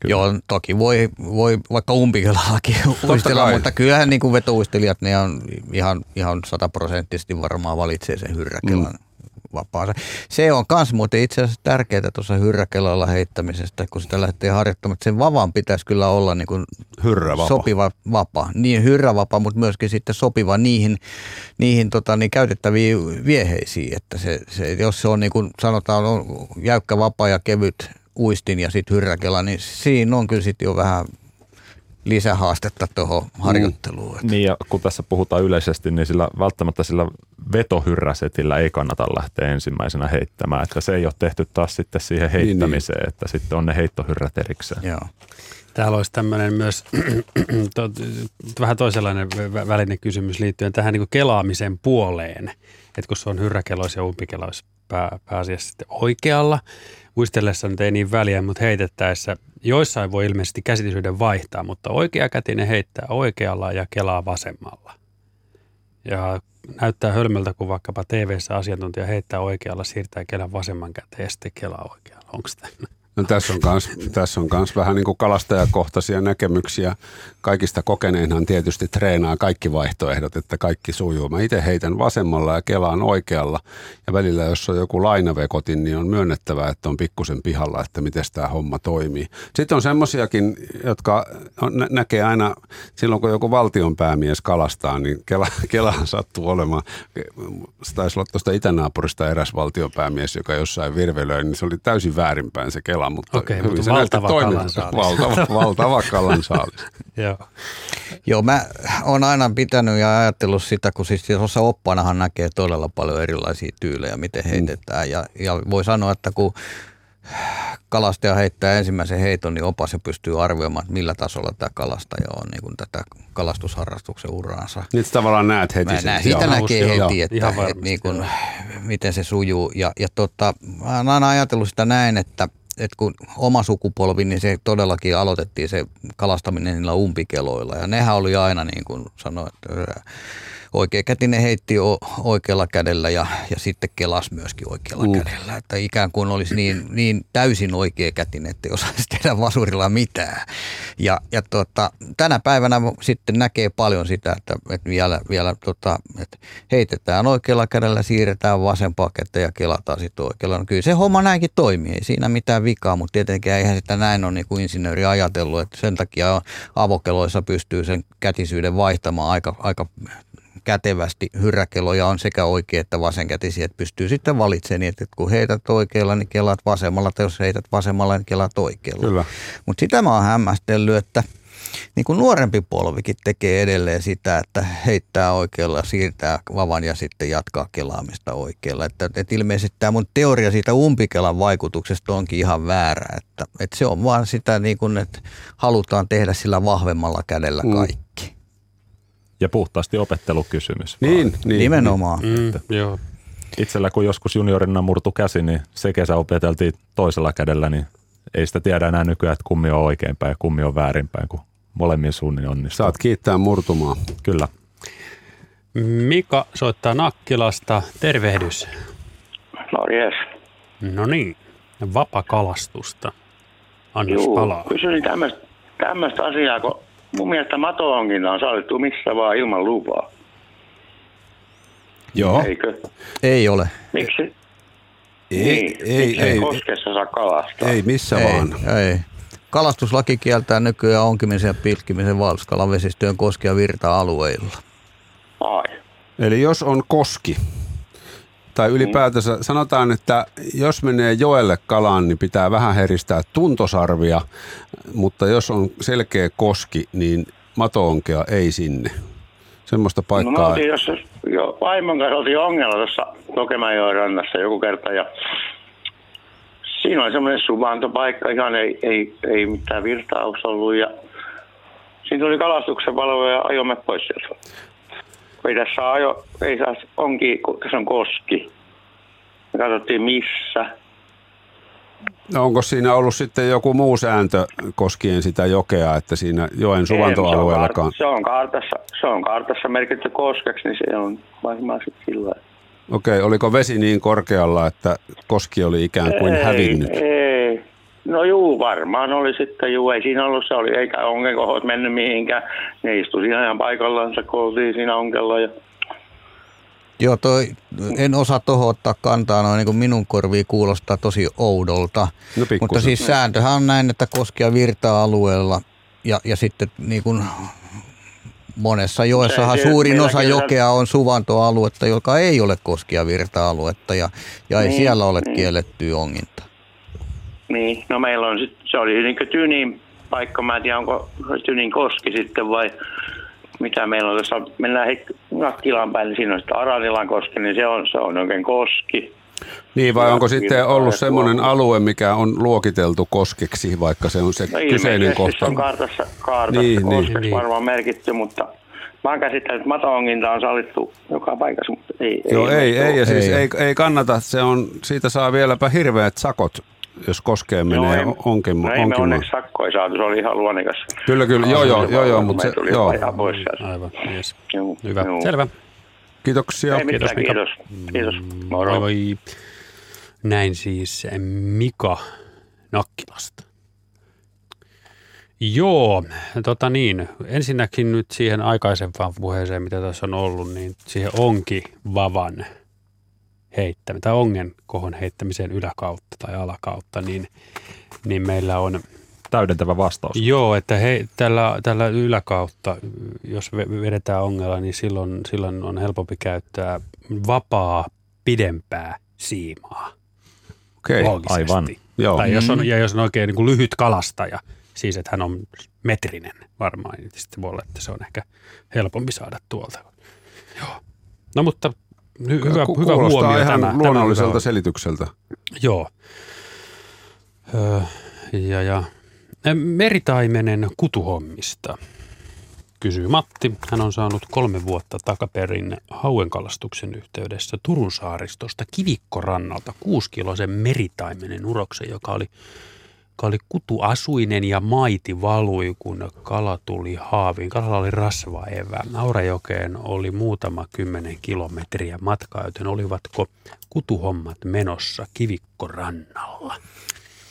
Kyllä. Joo, toki voi, voi vaikka umpikelallakin uistella, mutta kyllähän niin kuin vetouistelijat, ne on ihan, ihan sataprosenttisesti varmaan valitsee sen hyrräkelan mm. vapaansa. Se on myös muuten itse asiassa tärkeää tuossa hyrräkelalla heittämisestä, kun sitä lähtee harjoittamaan. Sen vavan pitäisi kyllä olla niin kuin hyrrävapa. sopiva vapa. Niin hyrrävapa, mutta myöskin sitten sopiva niihin, niihin tota, niin käytettäviin vieheisiin. Että se, se, jos se on niin kuin sanotaan on jäykkä, vapaa ja kevyt uistin ja sitten hyrräkela, niin siinä on kyllä sitten jo vähän lisähaastetta tuohon harjoitteluun. Mm. Niin ja kun tässä puhutaan yleisesti, niin sillä, välttämättä sillä vetohyrräsetillä ei kannata lähteä ensimmäisenä heittämään, että se ei ole tehty taas sitten siihen heittämiseen, niin, että sitten on ne heittohyrrät erikseen. Joo. Täällä olisi tämmöinen myös to, vähän toisenlainen välinen kysymys liittyen tähän niin kuin kelaamisen puoleen, että kun se on hyrräkelois ja umpikelous pää, pääasiassa sitten oikealla, uistellessa nyt ei niin väliä, mutta heitettäessä joissain voi ilmeisesti käsitysyyden vaihtaa, mutta oikeakätinen heittää oikealla ja kelaa vasemmalla. Ja näyttää hölmöltä, kun vaikkapa T V:ssä asiantuntija heittää oikealla, siirtää kelan vasemman käteen ja sitten kelaa oikealla. Onko tämä? No, tässä on kans, tässä on kans vähän niin kuin kalastajakohtaisia näkemyksiä. Kaikista kokeneinhan tietysti treenaa kaikki vaihtoehdot, että kaikki sujuu. Mä itse heitän vasemmalla ja kelaan oikealla. Ja välillä, jos on joku lainavekotin, niin on myönnettävä, että on pikkusen pihalla, että miten tämä homma toimii. Sitten on semmoisiakin, jotka nä- näkee aina silloin, kun joku valtion päämies kalastaa, niin kela, kelaan sattuu olemaan. Se taisi olla tuosta itänaapurista eräs valtion päämies, joka jossain virvelöi, niin se oli täysin väärinpäin se kela. Mutta okei, mutta se valtava kalansaalis. Valtava, valtava kalansaalis. Joo. Joo, mä oon aina pitänyt ja ajatellut sitä, kun siis tuossa oppaanahan näkee todella paljon erilaisia tyylejä, miten heitetään. Ja, ja voi sanoa, että kun kalastaja heittää ensimmäisen heiton, niin opas ja pystyy arvioimaan, millä tasolla tämä kalastaja on niin kuin tätä kalastusharrastuksen uraansa. Nyt tavallaan näet heti. Mä näen, sitä näkee heti, että, että, varmasti, että niin kuin, miten se sujuu. Ja, ja tota, mä oon aina ajatellut sitä näin, että että kun oma sukupolvi, niin se todellakin aloitettiin se kalastaminen niillä umpikeloilla. Ja nehän oli aina niin kuin sanoin, että oikeakätinen heitti oikealla kädellä ja, ja sitten kelas myöskin oikealla mm. kädellä. Että ikään kuin olisi niin, niin täysin oikeakätinen, että ei osaisi tehdä vasurilla mitään. Ja, ja tota, tänä päivänä sitten näkee paljon sitä, että, että vielä, vielä tota, että heitetään oikealla kädellä, siirretään vasempaa kättä ja kelataan sitten oikealla. No kyllä se homma näinkin toimii, ei siinä mitään vikaa, mutta tietenkin eihän sitä näin ole niin kuin insinööri ajatellut. Että sen takia avokeloissa pystyy sen kätisyyden vaihtamaan aika, aika kätevästi. Hyrräkeloja on sekä oikea että vasenkätisiä, että pystyy sitten valitsemaan, että kun heität oikealla, niin kelaat vasemmalla, tai jos heität vasemmalla, niin kelaat oikealla. Mutta sitä mä oon hämmästellyt, että niin kuin nuorempi polvikin tekee edelleen sitä, että heittää oikealla, siirtää vavan ja sitten jatkaa kelaamista oikealla. Että, että ilmeisesti tämä mun teoria siitä umpikelan vaikutuksesta onkin ihan väärä. Että, että se on vaan sitä, niin kuin, että halutaan tehdä sillä vahvemmalla kädellä kaikki. Mm. Ja puhtaasti opettelukysymys. Niin, niin, nimenomaan. Mm, joo. Itsellä kun joskus juniorina murtu käsi, niin se kesä opeteltiin toisella kädellä, niin ei sitä tiedä enää nykyään, että kummi on oikeinpäin ja kummi on väärinpäin, kun molemmin suunnin onnistuu. Saat kiittää murtumaa. Kyllä. Mika soittaa Nakkilasta. Tervehdys. No jes. No niin, vapakalastusta. Annas palaa. Kysyin tämmöistä asiaa, kun mun mielestä matoonkin on sallittu missä vaan ilman lupaa. Joo. Eikö? Ei ole. Miksi? Ei, niin. ei, Miksi ei, ei koskessa saa kalastaa? Ei missä ei, vaan. Ei. Kalastuslaki kieltää nykyään onkimisen ja pilkkimisen vaelluskalan vesistöön koski- ja virta-alueilla. Ai. Eli jos on koski, tai ylipäätänsä sanotaan, että jos menee joelle kalaan, niin pitää vähän heristää tuntosarvia, mutta jos on selkeä koski, niin mato-onkea ei sinne. Semmoista paikkaa. No me oltiin jossa, jo, vaimon kanssa oltiin ongella tuossa Kokemäenjoen rannassa joku kerta ja siinä oli semmoinen suvantopaikka, ihan ei, ei, ei mitään virtaus ollut ja siinä tuli kalastuksen valvoja ja ajomme pois sieltä. Ei tässä saa ajo, ei saa onkin, tässä on koski. Me katsottiin missä. No onko siinä ollut sitten joku muu sääntö koskien sitä jokea, että siinä joen suvantoalueellakaan? Se on kartassa, se on kartassa merkitty koskeksi, niin se on varmaan sitten sillä lailla. Okei, oliko vesi niin korkealla, että koski oli ikään kuin ei, hävinnyt? Ei, no juu, varmaan oli sitten, juu, ei siinä ollut, se oli, eikä onken kohot mennyt mihinkään. Ne istui ihan paikallaansa, kun oltiin siinä onkella ja... Joo, toi, en osaa tuohon ottaa kantaa, noin niin kuin minun korviin kuulostaa tosi oudolta, no, mutta siis sääntöhän on näin, että koskia virtaa alueella ja, ja sitten niin kuin monessa joessahan suurin osa jokea on suvantoaluetta, joka ei ole koskia virta-aluetta ja, ja ei niin, siellä ole niin kiellettyä ongintaa. Niin, no meillä on sitten, se oli niin kuin Tynin paikka, mä en tiedä onko Tynin koski sitten vai... Mitä meillä on tässä, mennään heikki Nakkilaan päin, niin siinä on sitten Aranilan koski, niin se on, se on oikein koski. Niin, vai onko sitten ollut semmoinen alue, mikä on luokiteltu koskeksi, vaikka se on se no, kyseinen kohta? Se on kartassa, kartassa niin, koskeksi niin, varmaan niin merkitty, mutta mä oon käsittänyt, että mato-onginta on sallittu joka paikassa, mutta ei. Joo, ei, ei, ei ja siis ei, ei kannata, se on, siitä saa vieläpä hirveät sakot. Jos koskee menee no, onkin no, ei me onneksi sakkoa ei saatu, se oli ihan luonnekas. Kyllä, kyllä, joo, joo, joo, joo, mutta se, joo. Pois aivan, yes. Juu, hyvä, juu. Selvä. Kiitoksia. Ei mitään, kiitos, Mika. Kiitos. kiitos. Moro. Moi. Näin siis Mika Nakkilasta. Joo, tota niin, ensinnäkin nyt siihen aikaisempaan puheeseen, mitä tässä on ollut, niin siihen onkin vavan heittäminen tai ongen kohon heittämiseen yläkautta tai alakautta, niin, niin meillä on... Täydentävä vastaus. Joo, että hei, tällä, tällä yläkautta, jos vedetään ongella, niin silloin, silloin on helpompi käyttää vapaa pidempää siimaa. Okei, okay, aivan. Joo. Tai jos on, ja jos on oikein niin kuin lyhyt kalastaja, siis että hän on metrinen varmaan, niin sitten voi olla, että se on ehkä helpompi saada tuolta. Joo. No mutta... Hyvä, Ku, hyvä huomio ihan tämä, luonnolliselta tämä selitykseltä. Joo. Öö, ja, ja. Meritaimenen kutuhommista kysyy Matti. Hän on saanut kolme vuotta takaperin hauenkalastuksen yhteydessä Turun saaristosta Kivikkorannalta kuusikiloisen meritaimenen uroksen, joka oli, joka oli kutuasuinen ja maiti valui, kun kala tuli haaviin. Kalalla oli rasvaevä. Aurajokeen oli muutama kymmenen kilometriä matkaa, joten olivatko kutuhommat menossa Kivikkorannalla?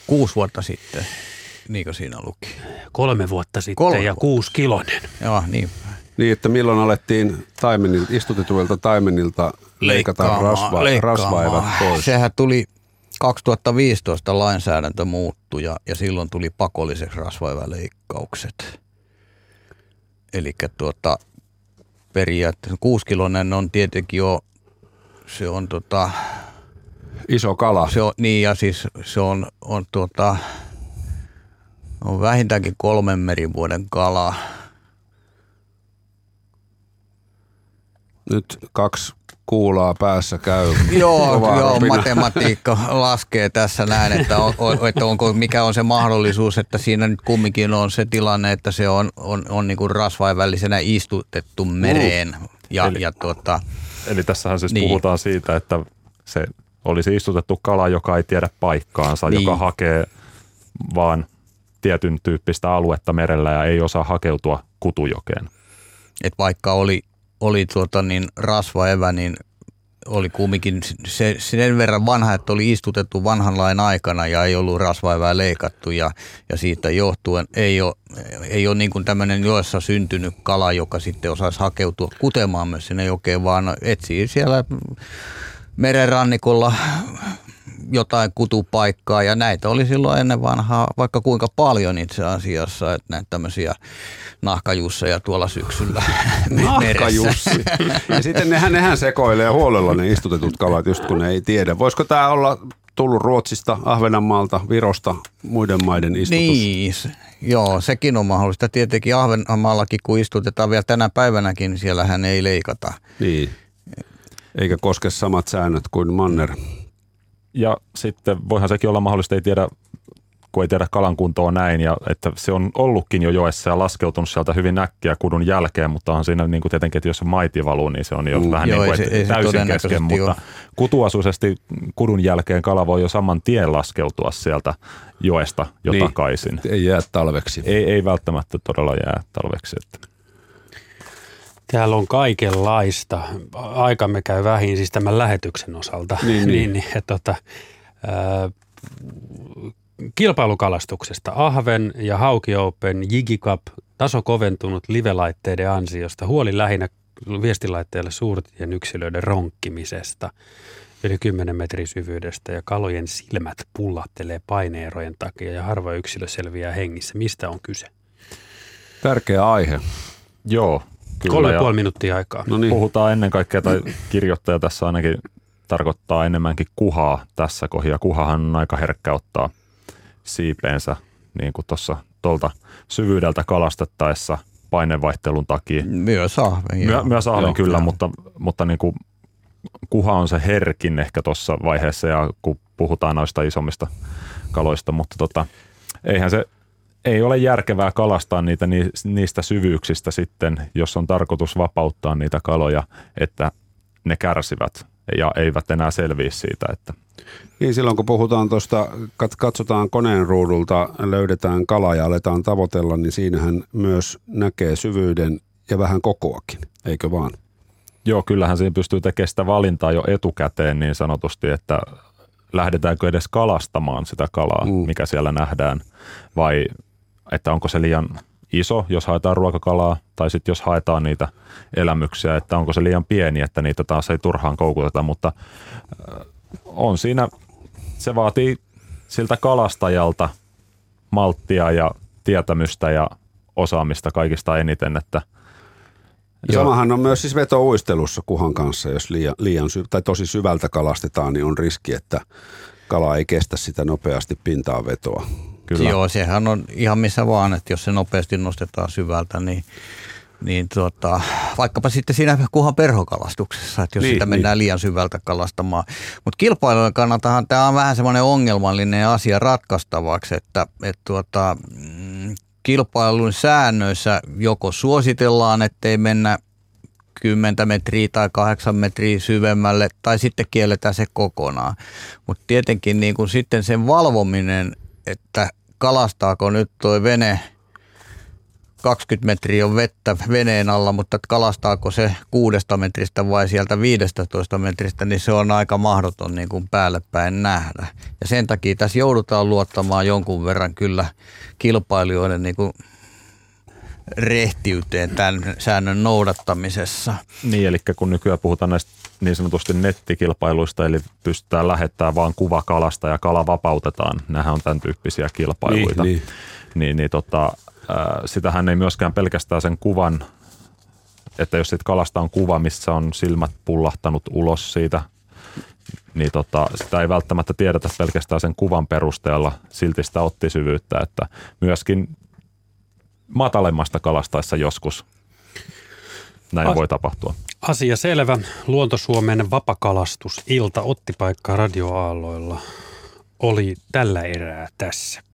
Kuusi vuotta sitten, niin kuin siinä luki. Kolme vuotta sitten Kolme ja kuusi kilonen. Joo, niin. Niin, että milloin alettiin taimenilta, istutetuilta taimenilta leikata rasva, rasvaevät pois? Sehän tuli... kaksituhattaviisitoista lainsäädäntö muuttui ja, ja silloin tuli pakolliseksi rasvaeväleikkaukset. Eli tuota, periaatteessa kuusikiloinen on tietenkin jo, se on tota, iso kala. Se on, niin ja siis se on, on, tuota, on vähintäänkin kolmen merivuoden kala. Nyt kaksi kuulaa päässä käy. Joo, joo, matematiikka laskee tässä näin, että, on, että onko, mikä on se mahdollisuus, että siinä nyt kumminkin on se tilanne, että se on, on, on niin kuin rasvainvälisenä istutettu mereen. Ja, eli, ja tuota, eli tässähän siis niin puhutaan siitä, että se olisi istutettu kala, joka ei tiedä paikkaansa, niin, joka hakee vaan tietyn tyyppistä aluetta merellä ja ei osaa hakeutua kutujokeen. Et vaikka oli... Oli tuota niin rasvaevä, niin oli kumminkin se, sen verran vanha, että oli istutettu vanhan lain aikana ja ei ollut rasvaevää leikattu ja, ja siitä johtuen ei ole, ei ole niin kuin tämmöinen joessa syntynyt kala, joka sitten osaisi hakeutua kutemaan myös sinne jokeen, vaan etsii siellä merenrannikolla jotain kutupaikkaa ja näitä oli silloin ennen vanhaa vaikka kuinka paljon itse asiassa, että näitä tämmöisiä nahkajusseja tuolla syksyllä nahkajussi. Ja sitten nehän, nehän sekoilee huolella ne istutetut kalat just kun ne ei tiedä. Voisiko tämä olla tullut Ruotsista, Ahvenanmaalta, Virosta, muiden maiden istutus? Niin, joo, sekin on mahdollista. Tietenkin Ahvenanmaallakin, kun istutetaan vielä tänä päivänäkin, siellähän ei leikata. Niin, eikä koske samat säännöt kuin manner. Ja sitten voihan sekin olla mahdollista, ei tiedä, kun ei tiedä kalan kuntoa näin, ja että se on ollutkin jo joessa ja laskeutunut sieltä hyvin äkkiä kudun jälkeen, mutta on siinä niin kuin tietenkin, että jos se maiti valuu, niin se on jo mm, vähän joo, niin kuin se, täysin kesken, mutta ole. Kutuasuisesti kudun jälkeen kala voi jo saman tien laskeutua sieltä joesta jo niin, takaisin. Ei jää talveksi. Ei, ei välttämättä todella jää talveksi. Että. Täällä on kaikenlaista. Aikamme käy vähin siis tämän lähetyksen osalta. Niin, niin. niin että, että, äh, kilpailukalastuksesta Ahven ja Hauki Open, Jigi Cup, taso koventunut live-laitteiden ansiosta, huoli lähinnä viestilaitteille suurtien yksilöiden ronkkimisesta yli kymmenen metrin syvyydestä ja kalojen silmät pullattelee paineerojen takia ja harva yksilö selviää hengissä. Mistä on kyse? Tärkeä aihe. Joo. Kolme puoli minuuttia aikaa. No niin. Puhutaan ennen kaikkea, tai kirjoittaja tässä ainakin tarkoittaa enemmänkin kuhaa tässä kohdassa. Kuhahan on aika herkkä ottaa siipeensä niin kuin tuossa tuolta syvyydeltä kalastettaessa painevaihtelun takia. Myös ahven. Myö, myös ahven joo, kyllä, joo. mutta, mutta niin kuin kuha on se herkin ehkä tuossa vaiheessa, ja kun puhutaan noista isommista kaloista, mutta tota, eihän se... Ei ole järkevää kalastaa niitä, niistä syvyyksistä sitten, jos on tarkoitus vapauttaa niitä kaloja, että ne kärsivät ja eivät enää selviä siitä. Että. Niin, silloin kun puhutaan tuosta, katsotaan koneen ruudulta, löydetään kala ja aletaan tavoitella, niin siinähän myös näkee syvyyden ja vähän kokoakin, eikö vaan? Joo, kyllähän siinä pystyy tekemään sitä valintaa jo etukäteen niin sanotusti, että lähdetäänkö edes kalastamaan sitä kalaa, mm. mikä siellä nähdään, vai että onko se liian iso, jos haetaan ruokakalaa, tai sitten jos haetaan niitä elämyksiä, että onko se liian pieni, että niitä taas ei turhaan koukuteta, mutta on siinä, se vaatii siltä kalastajalta malttia ja tietämystä ja osaamista kaikista eniten, että samahan on myös siis vetouistelussa kuhan kanssa, jos liian, liian syv- tai tosi syvältä kalastetaan, niin on riski, että kala ei kestä sitä nopeasti pintaan vetoa. Kyllä. Joo, sehän on ihan missä vaan, että jos se nopeasti nostetaan syvältä, niin, niin tota, vaikkapa sitten siinä kuhan perhokalastuksessa, että jos niin, sitä mennään niin liian syvältä kalastamaan. Mutta kilpailijoiden kannaltahan tämä on vähän semmoinen ongelmallinen asia ratkaistavaksi, että et tuota... Mm, kilpailun säännöissä joko suositellaan, ettei mennä kymmenen metriä tai kahdeksan metriä syvemmälle, tai sitten kielletään se kokonaan. Mutta tietenkin niin kun sitten sen valvominen, että kalastaako nyt tuo vene, kaksikymmentä metriä on vettä veneen alla, mutta kalastaako se kuudesta metristä vai sieltä viidestätoista metristä, niin se on aika mahdoton niin kuin päälle päin nähdä. Ja sen takia tässä joudutaan luottamaan jonkun verran kyllä kilpailijoiden niin kuin rehtiyteen tämän säännön noudattamisessa. Niin, eli kun nykyään puhutaan näistä niin sanotusti nettikilpailuista, eli pystytään lähettämään vaan kuva kalasta ja kala vapautetaan. Nämähän on tämän tyyppisiä kilpailuita. Niin, niin. niin, niin tota... Sitähän ei myöskään pelkästään sen kuvan, että jos siitä kalasta on kuva, missä on silmät pullahtanut ulos siitä, niin tota, sitä ei välttämättä tiedetä pelkästään sen kuvan perusteella, silti sitä ottisyvyyttä, että myöskin matalemmasta kalastaessa joskus näin As- voi tapahtua. Asia selvä. Luonto-Suomen vapakalastusilta ottipaikka radioaalloilla oli tällä erää tässä.